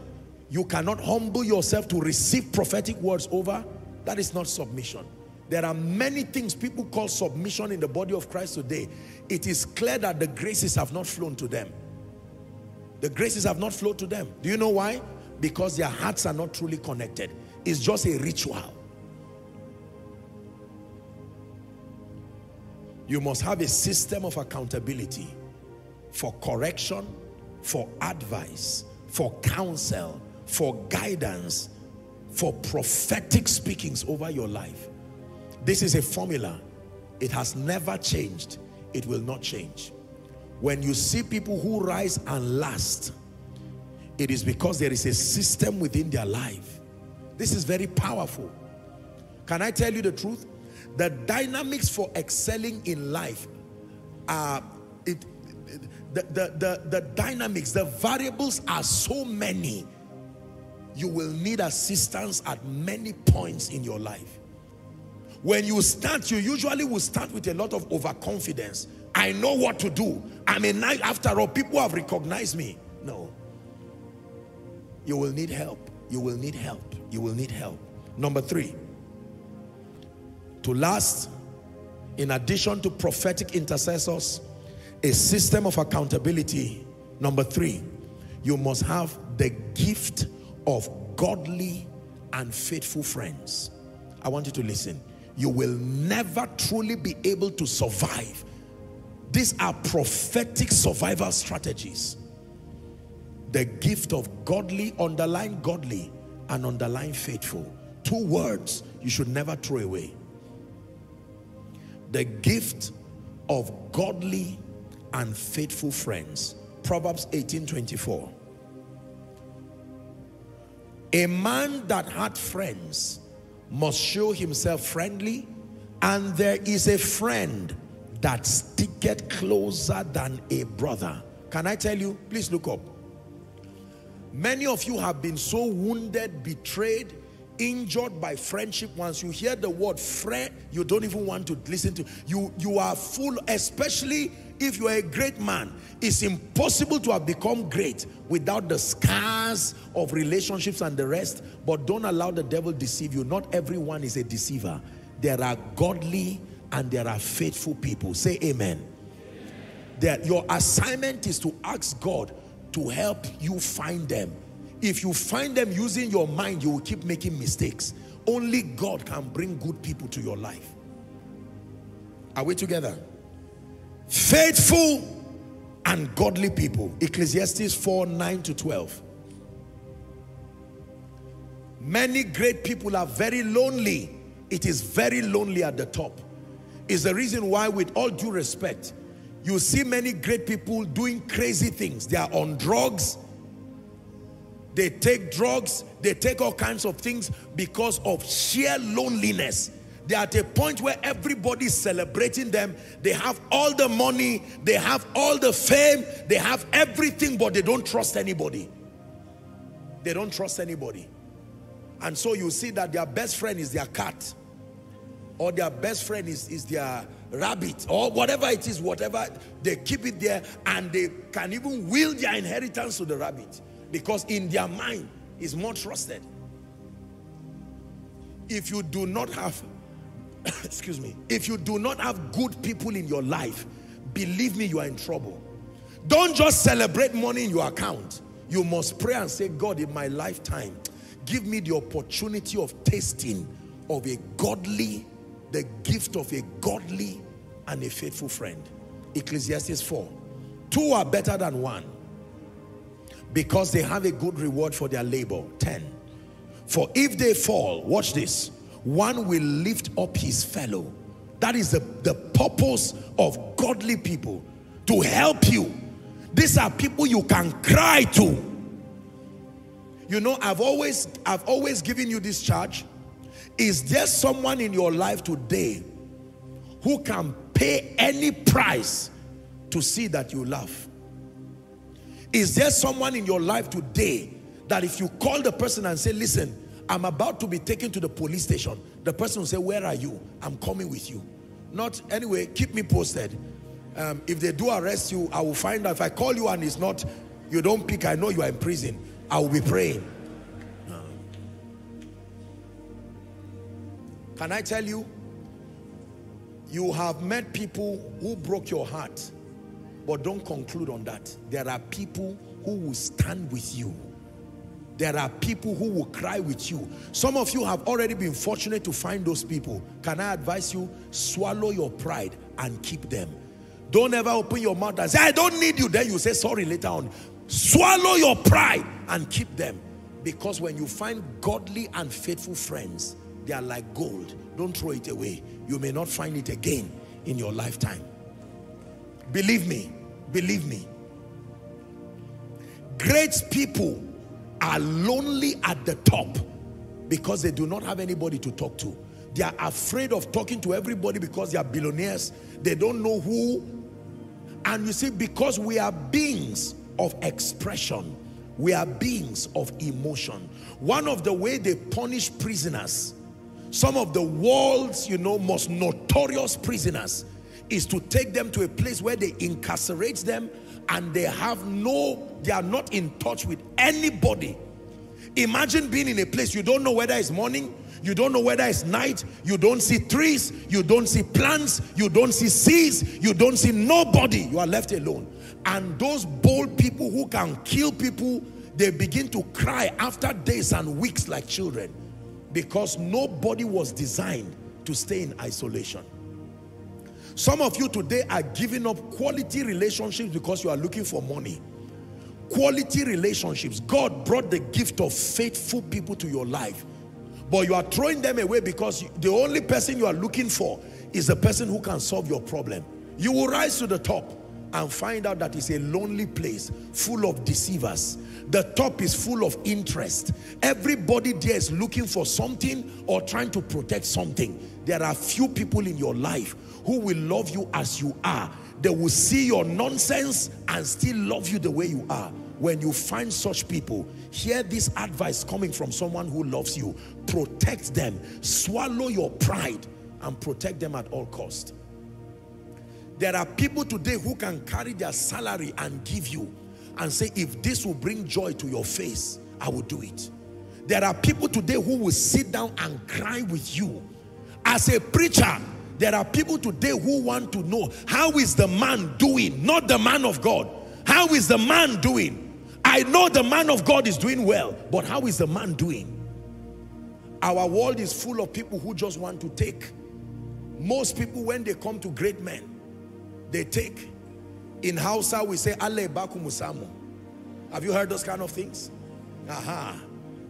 You cannot humble yourself to receive prophetic words over. That is not submission. There are many things people call submission in the body of Christ today. It is clear that the graces have not flown to them. The graces have not flowed to them. Do you know why? Because their hearts are not truly connected. It's just a ritual. You must have a system of accountability for correction, for advice, for counsel, for guidance, for prophetic speakings over your life. This is a formula. It has never changed. It will not change. When you see people who rise and last, it is because there is a system within their life. This is very powerful. Can I tell you the truth? The dynamics for excelling in life are the dynamics, the variables are so many. You will need assistance at many points in your life. When you start, you usually will start with a lot of overconfidence. I know what to do. I mean, after all, people have recognized me. No. You will need help. You will need help. You will need help. Number three, to last, in addition to prophetic intercessors, a system of accountability. Number three, you must have the gift of godly and faithful friends. I want you to listen. You will never truly be able to survive. These are prophetic survival strategies. The gift of godly, underline godly, and underline faithful. Two words you should never throw away. The gift of godly and faithful friends. Proverbs 18:24. A man that had friends must show himself friendly, and there is a friend that sticketh closer than a brother. Can I tell you? Please look up. Many of you have been so wounded, betrayed, injured by friendship. Once you hear the word friend, you don't even want to listen to. You are full, especially if you are a great man. It's impossible to have become great without the scars of relationships and the rest. But don't allow the devil deceive you. Not everyone is a deceiver. There are godly and there are faithful people. Say amen. Amen. That your assignment is to ask God to help you find them. If you find them using your mind, you will keep making mistakes. Only God can bring good people to your life. Are we together? Faithful and godly people. Ecclesiastes 4:9-12. Many great people are very lonely. It is very lonely at the top. It's the reason why, with all due respect, you see many great people doing crazy things. They are on drugs. They take drugs, they take all kinds of things because of sheer loneliness. They're at a point where everybody's celebrating them. They have all the money, they have all the fame, they have everything, but they don't trust anybody. They don't trust anybody. And so you see that their best friend is their cat, or their best friend is their rabbit, or whatever it is, whatever. They keep it there, and they can even will their inheritance to the rabbit. Because in their mind is more trusted. If you do not have, excuse me, if you do not have good people in your life, believe me, you are in trouble. Don't just celebrate money in your account. You must pray and say, God, in my lifetime, give me the opportunity of tasting of a godly, the gift of a godly and a faithful friend. Ecclesiastes 4. Two are better than one, because they have a good reward for their labor. 10. For if they fall, watch this, one will lift up his fellow. That is the purpose of godly people, to help you. These are people you can cry to. You know, I've always given you this charge. Is there someone in your life today who can pay any price to see that you laugh? Is there someone in your life today that if you call the person and say, listen, I'm about to be taken to the police station, the person will say, where are you? I'm coming with you. Not, anyway, keep me posted. If they do arrest you, I will find out. If I call you and it's not, you don't pick, I know you are in prison. I will be praying. No. Can I tell you? You have met people who broke your heart. But don't conclude on that. There are people who will stand with you. There are people who will cry with you. Some of you have already been fortunate to find those people. Can I advise you? Swallow your pride and keep them. Don't ever open your mouth and say, I don't need you. Then you say sorry later on. Swallow your pride and keep them. Because when you find godly and faithful friends, they are like gold. Don't throw it away. You may not find it again in your lifetime. Believe me, believe me. Great people are lonely at the top because they do not have anybody to talk to. They are afraid of talking to everybody because they are billionaires. They don't know who. And you see, because we are beings of expression, we are beings of emotion. One of the way they punish prisoners, some of the world's, you know, most notorious prisoners, is to take them to a place where they incarcerate them and they have they are not in touch with anybody. Imagine being in a place you don't know whether it's morning, you don't know whether it's night, you don't see trees, you don't see plants, you don't see seas, you don't see nobody. You are left alone. And those bold people who can kill people, they begin to cry after days and weeks like children, because nobody was designed to stay in isolation. Some of you today are giving up quality relationships because you are looking for money. Quality relationships. God brought the gift of faithful people to your life, but you are throwing them away because the only person you are looking for is the person who can solve your problem. You will rise to the top and find out that it's a lonely place full of deceivers. The top is full of interest. Everybody there is looking for something or trying to protect something. There are few people in your life who will love you as you are. They will see your nonsense and still love you the way you are. When you find such people, hear this advice coming from someone who loves you. Protect them. Swallow your pride and protect them at all costs. There are people today who can carry their salary and give you and say, if this will bring joy to your face, I will do it. There are people today who will sit down and cry with you. As a preacher, there are people today who want to know, how is the man doing? Not the man of God. How is the man doing? I know the man of God is doing well, but how is the man doing? Our world is full of people who just want to take. Most people, when they come to great men, they take. In Hausa, we say, Ale Baku Musamu. Have you heard those kind of things? Aha.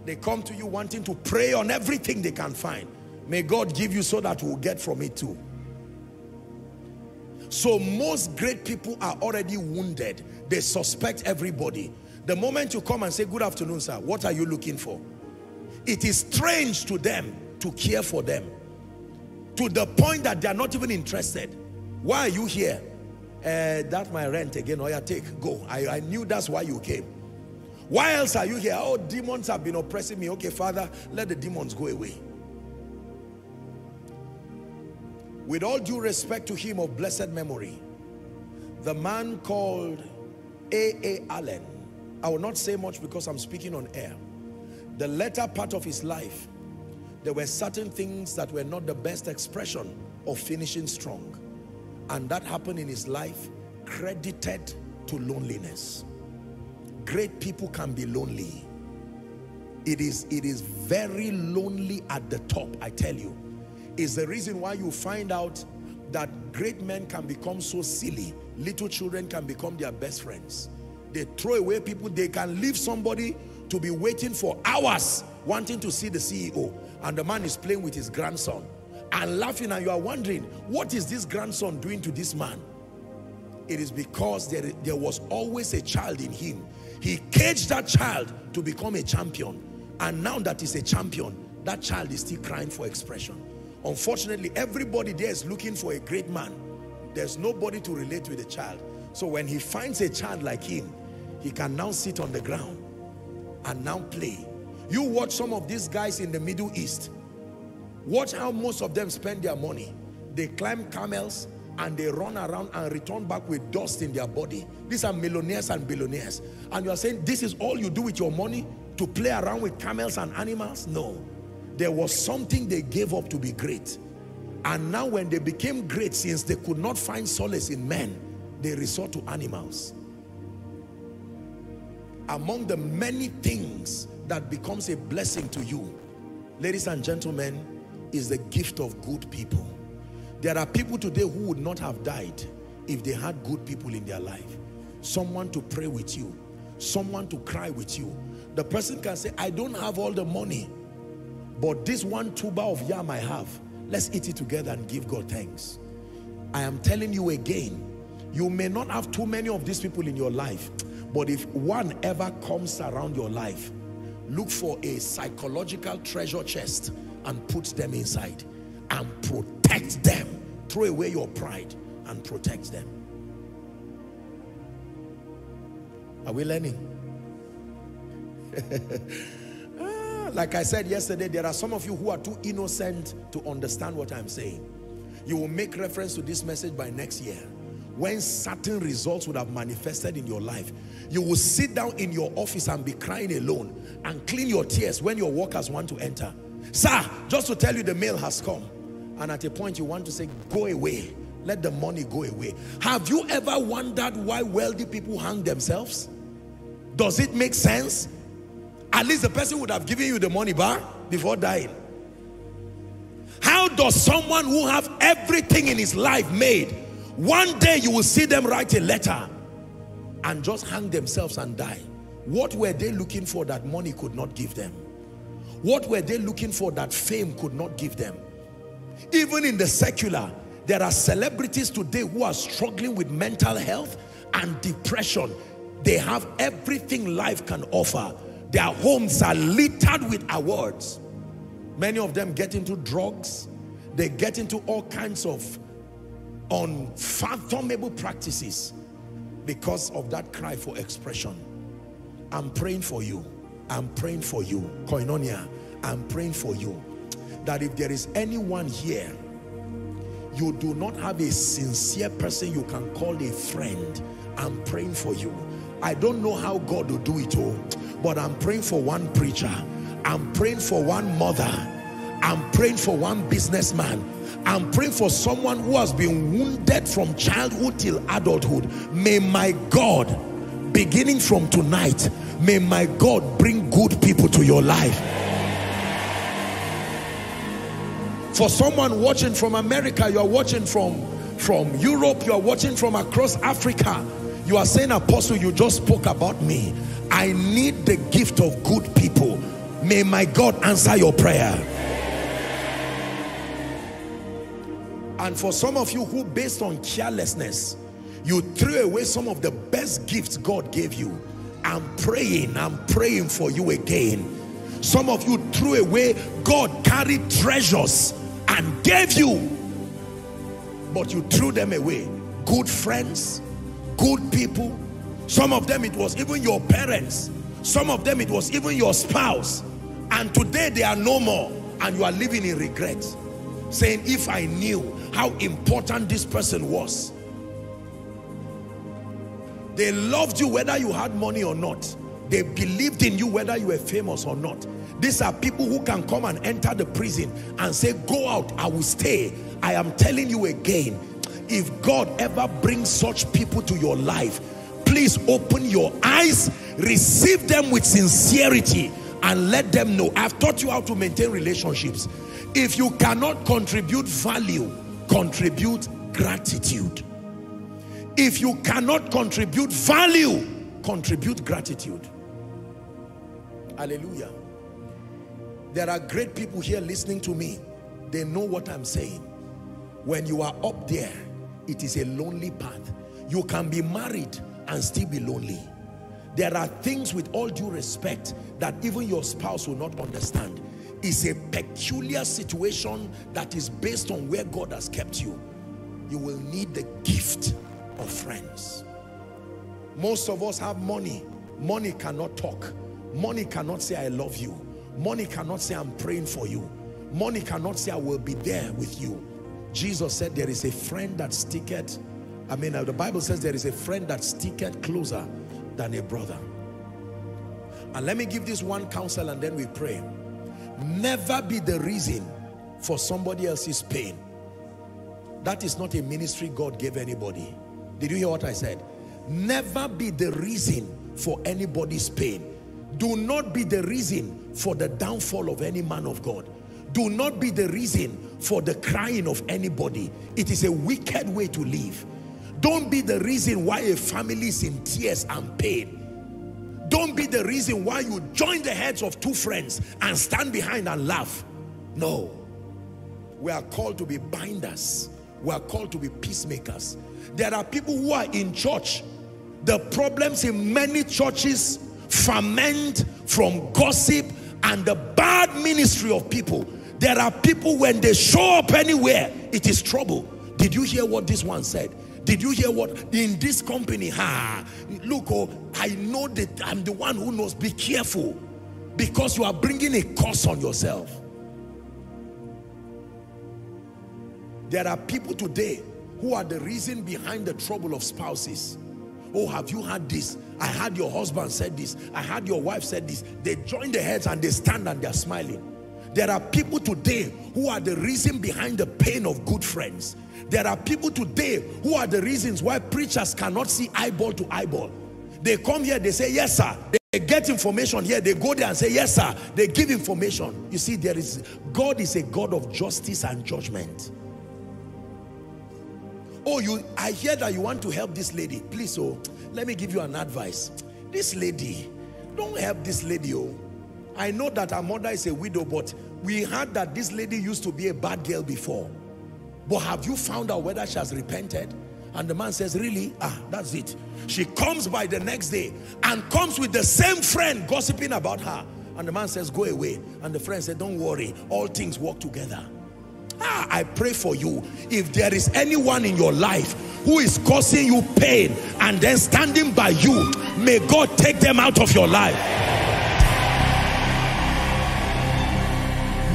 They come to you wanting to pray on everything they can find. May God give you so that we'll get from it too. So most great people are already wounded. They suspect everybody. The moment you come and say, good afternoon, sir, what are you looking for? It is strange to them to care for them, to the point that they are not even interested. Why are you here? That's my rent again. Oh yeah, take, go. I knew that's why you came. Why else are you here? Oh, demons have been oppressing me. Okay, Father, let the demons go away. With all due respect to him of blessed memory, the man called A. Allen, I will not say much because I'm speaking on air. The latter part of his life, there were certain things that were not the best expression of finishing strong. And that happened in his life, credited to loneliness. Great people can be lonely. It is very lonely at the top, I tell you. Is the reason why you find out that great men can become so silly. Little children can become their best friends. They throw away people. They can leave somebody to be waiting for hours, wanting to see the CEO, and the man is playing with his grandson and laughing, and you are wondering, what is this grandson doing to this man? It is because there was always a child in him. He caged that child to become a champion, and now that he's a champion, that child is still crying for expression. Unfortunately, everybody there is looking for a great man. There's nobody to relate with the child. So when he finds a child like him, he can now sit on the ground and now play. You watch some of these guys in the Middle East. Watch how most of them spend their money. They climb camels and they run around and return back with dust in their body. These are millionaires and billionaires. And you are saying, this is all you do with your money? To play around with camels and animals? No. There was something they gave up to be great. And now when they became great, since they could not find solace in men, they resort to animals. Among the many things that becomes a blessing to you, ladies and gentlemen, is the gift of good people. There are people today who would not have died if they had good people in their life. Someone to pray with you, someone to cry with you. The person can say, I don't have all the money, but this one tuba of yam I have, Let's eat it together and give God thanks. I am telling you again, you may not have too many of these people in your life, but if one ever comes around your life, look for a psychological treasure chest and put them inside and protect them. Throw away your pride and protect them. Are we learning? Like I said yesterday, there are some of you who are too innocent to understand what I'm saying. You will make reference to this message by next year, when certain results would have manifested in your life. You will sit down in your office and be crying alone and clean your tears when your workers want to enter. Sir, just to tell you, the mail has come. And at a point you want to say, go away. Let the money go away. Have you ever wondered why wealthy people hang themselves? Does it make sense? At least the person would have given you the money back before dying. How does someone who have everything in his life made, one day you will see them write a letter and just hang themselves and die? What were they looking for that money could not give them? What were they looking for that fame could not give them? Even in the secular, there are celebrities today who are struggling with mental health and depression. They have everything life can offer. Their homes are littered with awards. Many of them get into drugs. They get into all kinds of unfathomable practices because of that cry for expression. I'm praying for you. I'm praying for you. Koinonia, I'm praying for you. That if there is anyone here, you do not have a sincere person you can call a friend, I'm praying for you. I don't know how God will do it all, but I'm praying for one preacher. I'm praying for one mother. I'm praying for one businessman. I'm praying for someone who has been wounded from childhood till adulthood. May my God, beginning from tonight, may my God bring good people to your life. For someone watching from America, you are watching from Europe, you are watching from across Africa, you are saying, Apostle, you just spoke about me. I need the gift of good people. May my God answer your prayer. And for some of you who, based on carelessness, you threw away some of the best gifts God gave you, I'm praying for you again. Some of you threw away, God carried treasures and gave you, but you threw them away. Good friends, good people. Some of them it was even your parents. Some of them it was even your spouse. And today they are no more, and you are living in regret, saying, if I knew how important this person was. They loved you whether you had money or not. They believed in you whether you were famous or not. These are people who can come and enter the prison and say, go out, I will stay. I am telling you again, if God ever brings such people to your life, please open your eyes, receive them with sincerity, and let them know. I've taught you how to maintain relationships. If you cannot contribute value, contribute gratitude. If you cannot contribute value, contribute gratitude. Hallelujah. There are great people here listening to me. They know what I'm saying. When you are up there, it is a lonely path. You can be married and still be lonely. There are things, with all due respect, that even your spouse will not understand. It's a peculiar situation that is based on where God has kept you. You will need the gift of friends. Most of us have money. Money cannot talk. Money cannot say, I love you. Money cannot say, I'm praying for you. Money cannot say, I will be there with you. Jesus said, there is a friend that sticketh. I mean, the Bible says there is a friend that sticketh closer than a brother. And let me give this one counsel and then we pray. Never be the reason for somebody else's pain. That is not a ministry God gave anybody. Did you hear what I said? Never be the reason for anybody's pain. Do not be the reason for the downfall of any man of God. Do not be the reason for the crying of anybody. It is a wicked way to live. Don't be the reason why a family is in tears and pain. Don't be the reason why you join the heads of two friends and stand behind and laugh. No. We are called to be binders. We are called to be peacemakers. There are people who are in church. The problems in many churches ferment from gossip and the bad ministry of people. There are people when they show up anywhere, it is trouble. Did you hear what this one said? Did you hear what? In this company, look, oh, I know that I'm the one who knows. Be careful, because you are bringing a curse on yourself. There are people today who are the reason behind the trouble of spouses. Oh, have you heard this? I heard your husband said this. I heard your wife said this. They join their heads and they stand and they're smiling. There are people today who are the reason behind the pain of good friends. There are people today who are the reasons why preachers cannot see eyeball to eyeball. They come here, they say, yes, sir. They get information here. They go there and say, yes, sir. They give information. You see, there is God is a God of justice and judgment. Oh, I hear that you want to help this lady. Please, oh, let me give you an advice. This lady, don't help this lady, oh. I know that her mother is a widow, but we heard that this lady used to be a bad girl before. But have you found out whether she has repented? And the man says, really? Ah, that's it. She comes by the next day and comes with the same friend gossiping about her. And the man says, go away. And the friend said, don't worry, all things work together. Ah, I pray for you. If there is anyone in your life who is causing you pain and then standing by you, may God take them out of your life.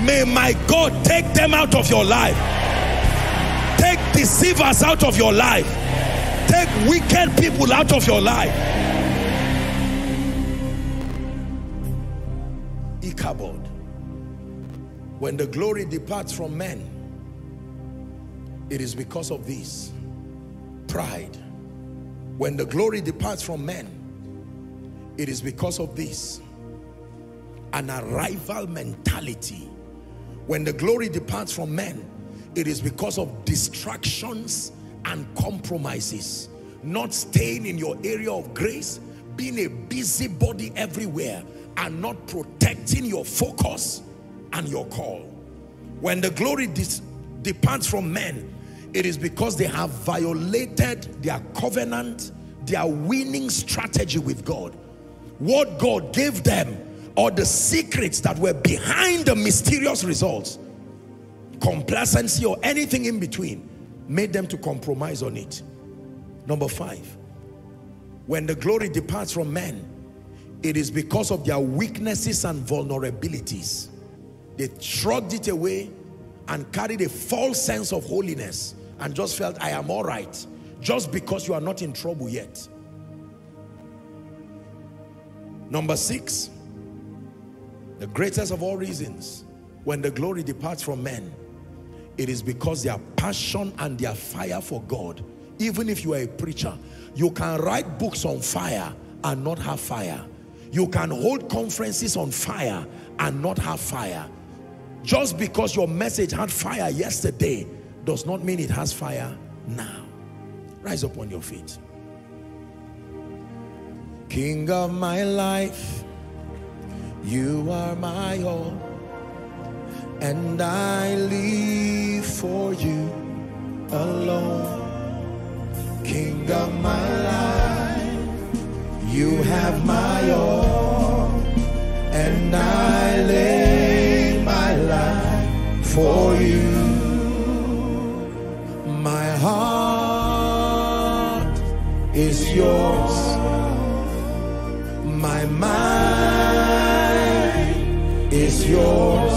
May my God take them out of your life. Take deceivers out of your life. Take wicked people out of your life. Ichabod. When the glory departs from men, it is because of this pride. When the glory departs from men, it is because of this an arrival mentality. When the glory departs from men, it is because of distractions and compromises, not staying in your area of grace, being a busybody everywhere, and not protecting your focus and your call. When the glory departs from men, it is because they have violated their covenant, their winning strategy with God. What God gave them, or the secrets that were behind the mysterious results, complacency or anything in between, made them to compromise on it. Number 5, when the glory departs from men, it is because of their weaknesses and vulnerabilities. They shrugged it away and carried a false sense of holiness and just felt, I am all right, just because you are not in trouble yet. Number 6, the greatest of all reasons, when the glory departs from men, it is because their passion and their fire for God. Even if you are a preacher, you can write books on fire and not have fire. You can hold conferences on fire and not have fire. Just because your message had fire yesterday does not mean it has fire now. Rise up on your feet. King of my life, you are my all, and I live for you alone. King of my life, you have my all, and I lay my life for you. My heart is yours, my mind is yours,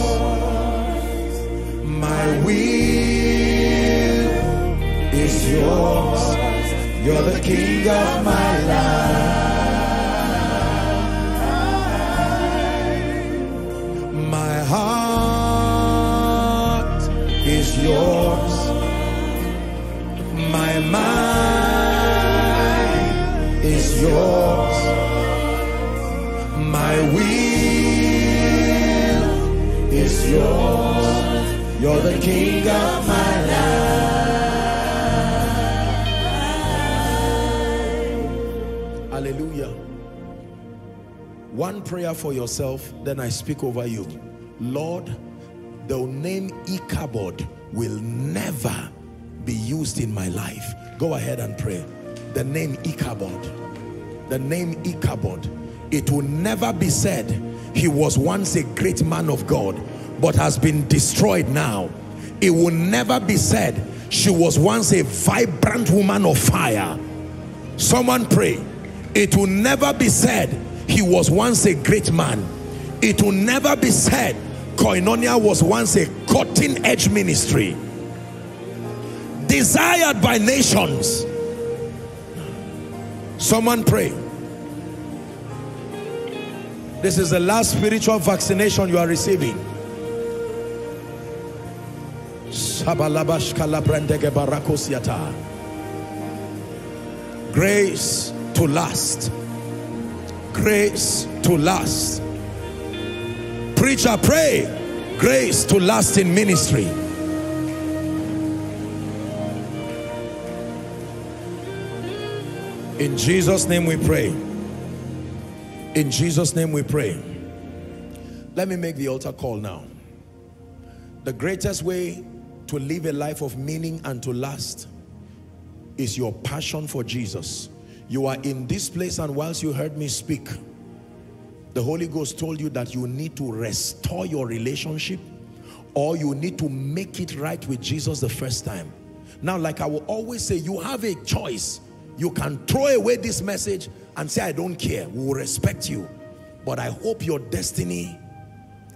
my will is yours. You're the king of my life. My heart is yours, my mind is yours, my will is yours. You're the king of my life. Hallelujah. One prayer for yourself, then I speak over you. Lord, the name Ichabod will never be used in my life. Go ahead and pray. The name Ichabod. The name Ichabod. It will never be said he was once a great man of God but has been destroyed now. It will never be said she was once a vibrant woman of fire. Someone pray. It will never be said he was once a great man. It will never be said Koinonia was once a cutting-edge ministry desired by nations. Someone pray. This is the last spiritual vaccination you are receiving. Grace to last. Grace to last. Preacher, pray. Grace to last in ministry. In Jesus' name we pray. In Jesus' name we pray. Let me make the altar call now. The greatest way to live a life of meaning and to last is your passion for Jesus. You are in this place, and whilst you heard me speak, the Holy Ghost told you that you need to restore your relationship, or you need to make it right with Jesus the first time. Now, like I will always say, you have a choice. You can throw away this message and say, I don't care, we will respect you. But I hope your destiny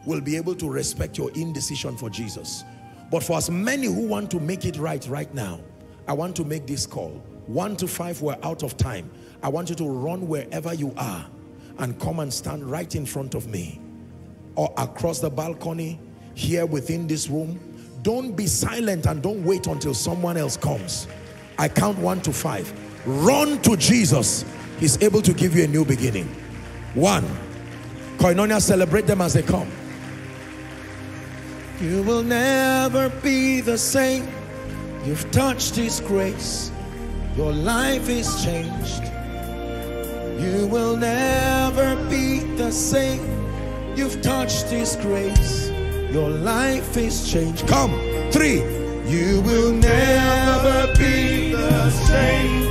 will be able to respect your indecision for Jesus. But for as many who want to make it right now, I want to make this call. 1 to 5, we're out of time. I want you to run wherever you are and come and stand right in front of me, or across the balcony, here within this room. Don't be silent and don't wait until someone else comes. I count 1 to 5. Run to Jesus. He's able to give you a new beginning. 1. Koinonia, celebrate them as they come. You will never be the same. You've touched His grace. Your life is changed. You will never be the same. You've touched His grace. Your life is changed. Come. 3. You will never be the same.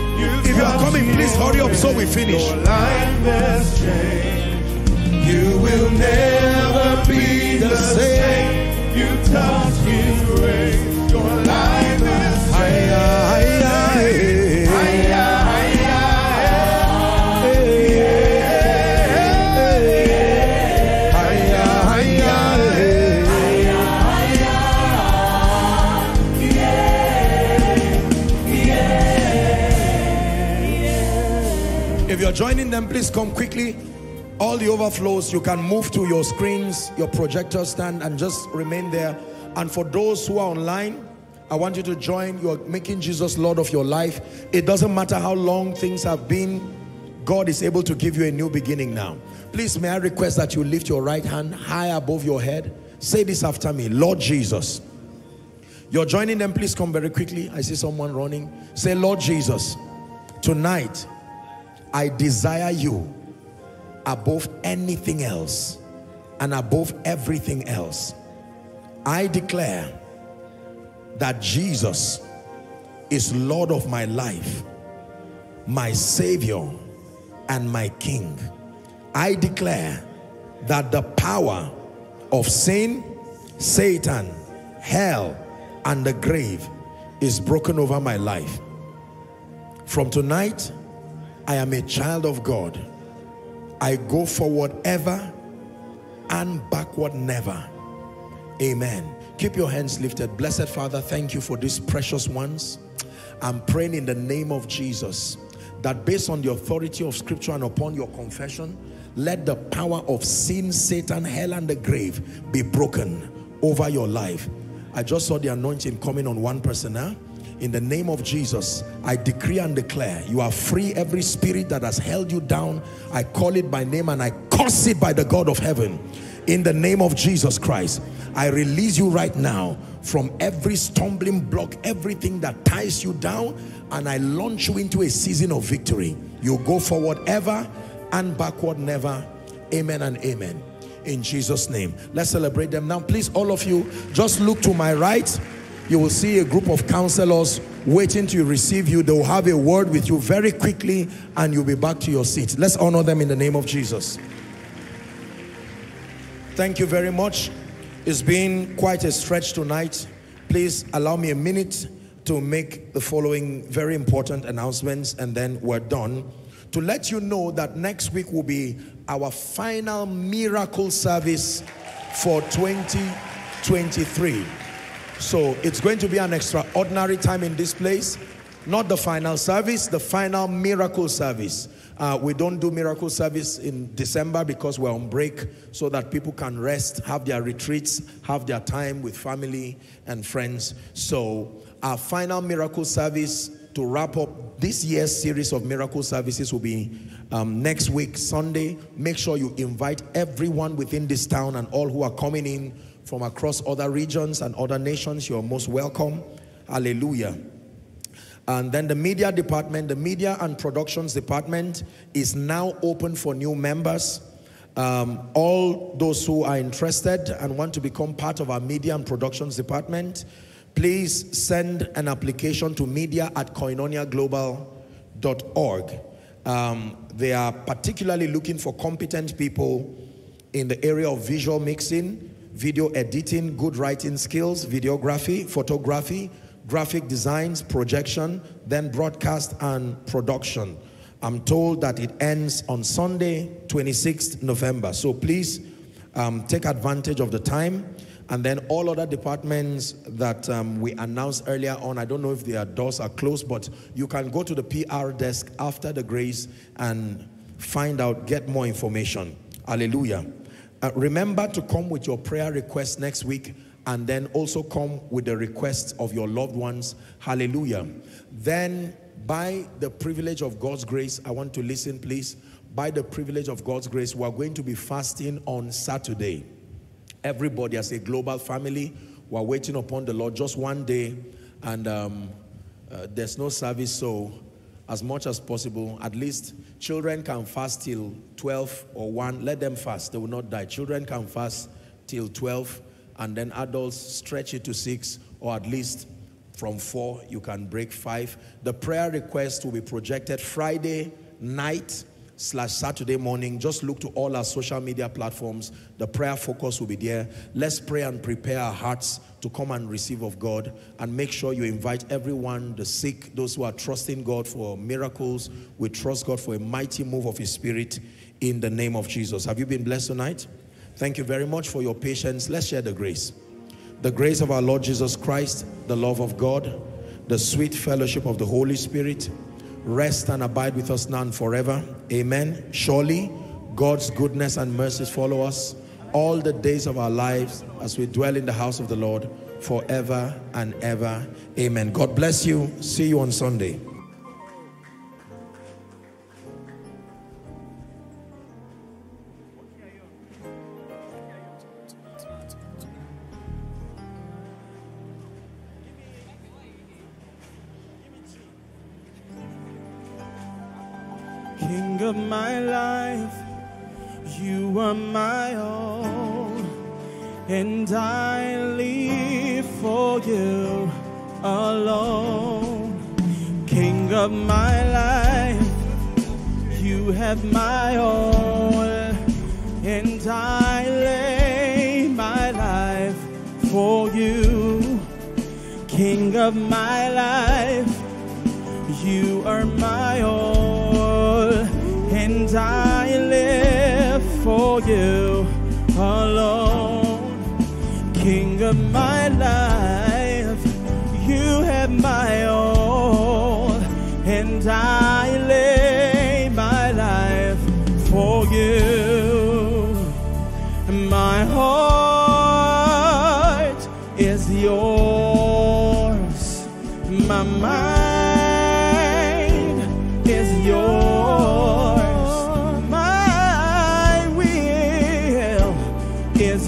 If you are coming, please hurry up so we finish. Your life has changed. You will never be the same. You touched His grace. Your life has changed. If you're joining them, please come quickly. All the overflows, you can move to your screens, your projector stand, and just remain there. And for those who are online, I want you to join. You're making Jesus Lord of your life. It doesn't matter how long things have been. God is able to give you a new beginning now. Please, may I request that you lift your right hand high above your head. Say this after me. Lord Jesus. You're joining them. Please come very quickly. I see someone running. Say, Lord Jesus, tonight, I desire you above anything else and above everything else. I declare that Jesus is Lord of my life, my Savior, and my King. I declare that the power of sin, Satan, hell, and the grave is broken over my life. From tonight, I am a child of God. I go forward ever and backward never. Amen. Keep your hands lifted. Blessed Father, thank you for these precious ones. I'm praying in the name of Jesus that based on the authority of Scripture and upon your confession, let the power of sin, Satan, hell, and the grave be broken over your life. I just saw the anointing coming on one person now. In the name of Jesus, I decree and declare you are free. Every spirit that has held you down, I call it by name and I curse it by the God of heaven. In the name of Jesus Christ, I release you right now from every stumbling block, everything that ties you down, and I launch you into a season of victory. You go forward ever and backward never. Amen and amen. In Jesus' name. Let's celebrate them now. Please, all of you, just look to my right. you will see a group of counselors waiting to receive you. They will have a word with you very quickly and you'll be back to your seat. Let's honor them in the name of Jesus. Thank you very much. It's been quite a stretch tonight. Please allow me a minute to make the following very important announcements and then we're done. To let you know that next week will be our final miracle service for 2023. So it's going to be an extraordinary time in this place. Not the final service, the final miracle service. We don't do miracle service in December because we're on break, so that people can rest, have their retreats, have their time with family and friends. So our final miracle service to wrap up this year's series of miracle services will be next week, Sunday. Make sure you invite everyone within this town and all who are coming in from across other regions and other nations. You're most welcome. Hallelujah. And then the media department, the media and productions department is now open for new members. All those who are interested and want to become part of our media and productions department, please send an application to media@koinoniaglobal.org. They are particularly looking for competent people in the area of visual mixing, video editing, good writing skills, videography, photography, graphic designs, projection, then broadcast and production. I'm told that it ends on Sunday, 26th November. So please take advantage of the time. And then all other departments that we announced earlier on, I don't know if their doors are closed, but you can go to the PR desk after the grace and find out, get more information. Hallelujah. Remember to come with your prayer request next week, and then also come with the requests of your loved ones. Hallelujah. Then, by the privilege of God's grace, I want to listen, please. By the privilege of God's grace, we are going to be fasting on Saturday. Everybody, as a global family, we're waiting upon the Lord, just one day, and there's no service, so as much as possible, at least children can fast till 12 or 1. Let them fast, they will not die. Children can fast till 12, and then adults stretch it to 6, or at least from 4, you can break 5. The prayer request will be projected Friday night / Saturday morning. Just look to all our social media platforms. The prayer focus will be there. Let's pray and prepare our hearts to come and receive of God, and make sure you invite everyone, the sick, those who are trusting God for miracles. We trust God for a mighty move of His Spirit in the name of Jesus. Have you been blessed tonight? Thank you very much for your patience. Let's share the grace. The grace of our Lord Jesus Christ, the love of God, the sweet fellowship of the Holy Spirit, rest and abide with us now and forever. Amen. Surely God's goodness and mercies follow us all the days of our lives as we dwell in the house of the Lord forever and ever. Amen. God bless you. See you on Sunday. King of my life, you are my all, and I live for you alone. King of my life, you have my all, and I lay my life for you. King of my life, you are my all, and I live for you alone. King of my life, you have my all, and I lay my life for you. My heart is yours, my mind is yours,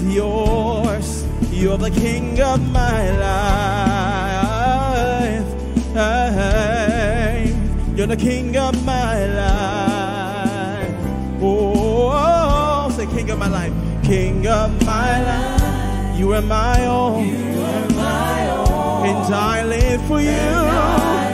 yours. You're the king of my life. You're the king of my life. Oh, say king of my life. King of my life. You are my own. You are my own. And I live for you.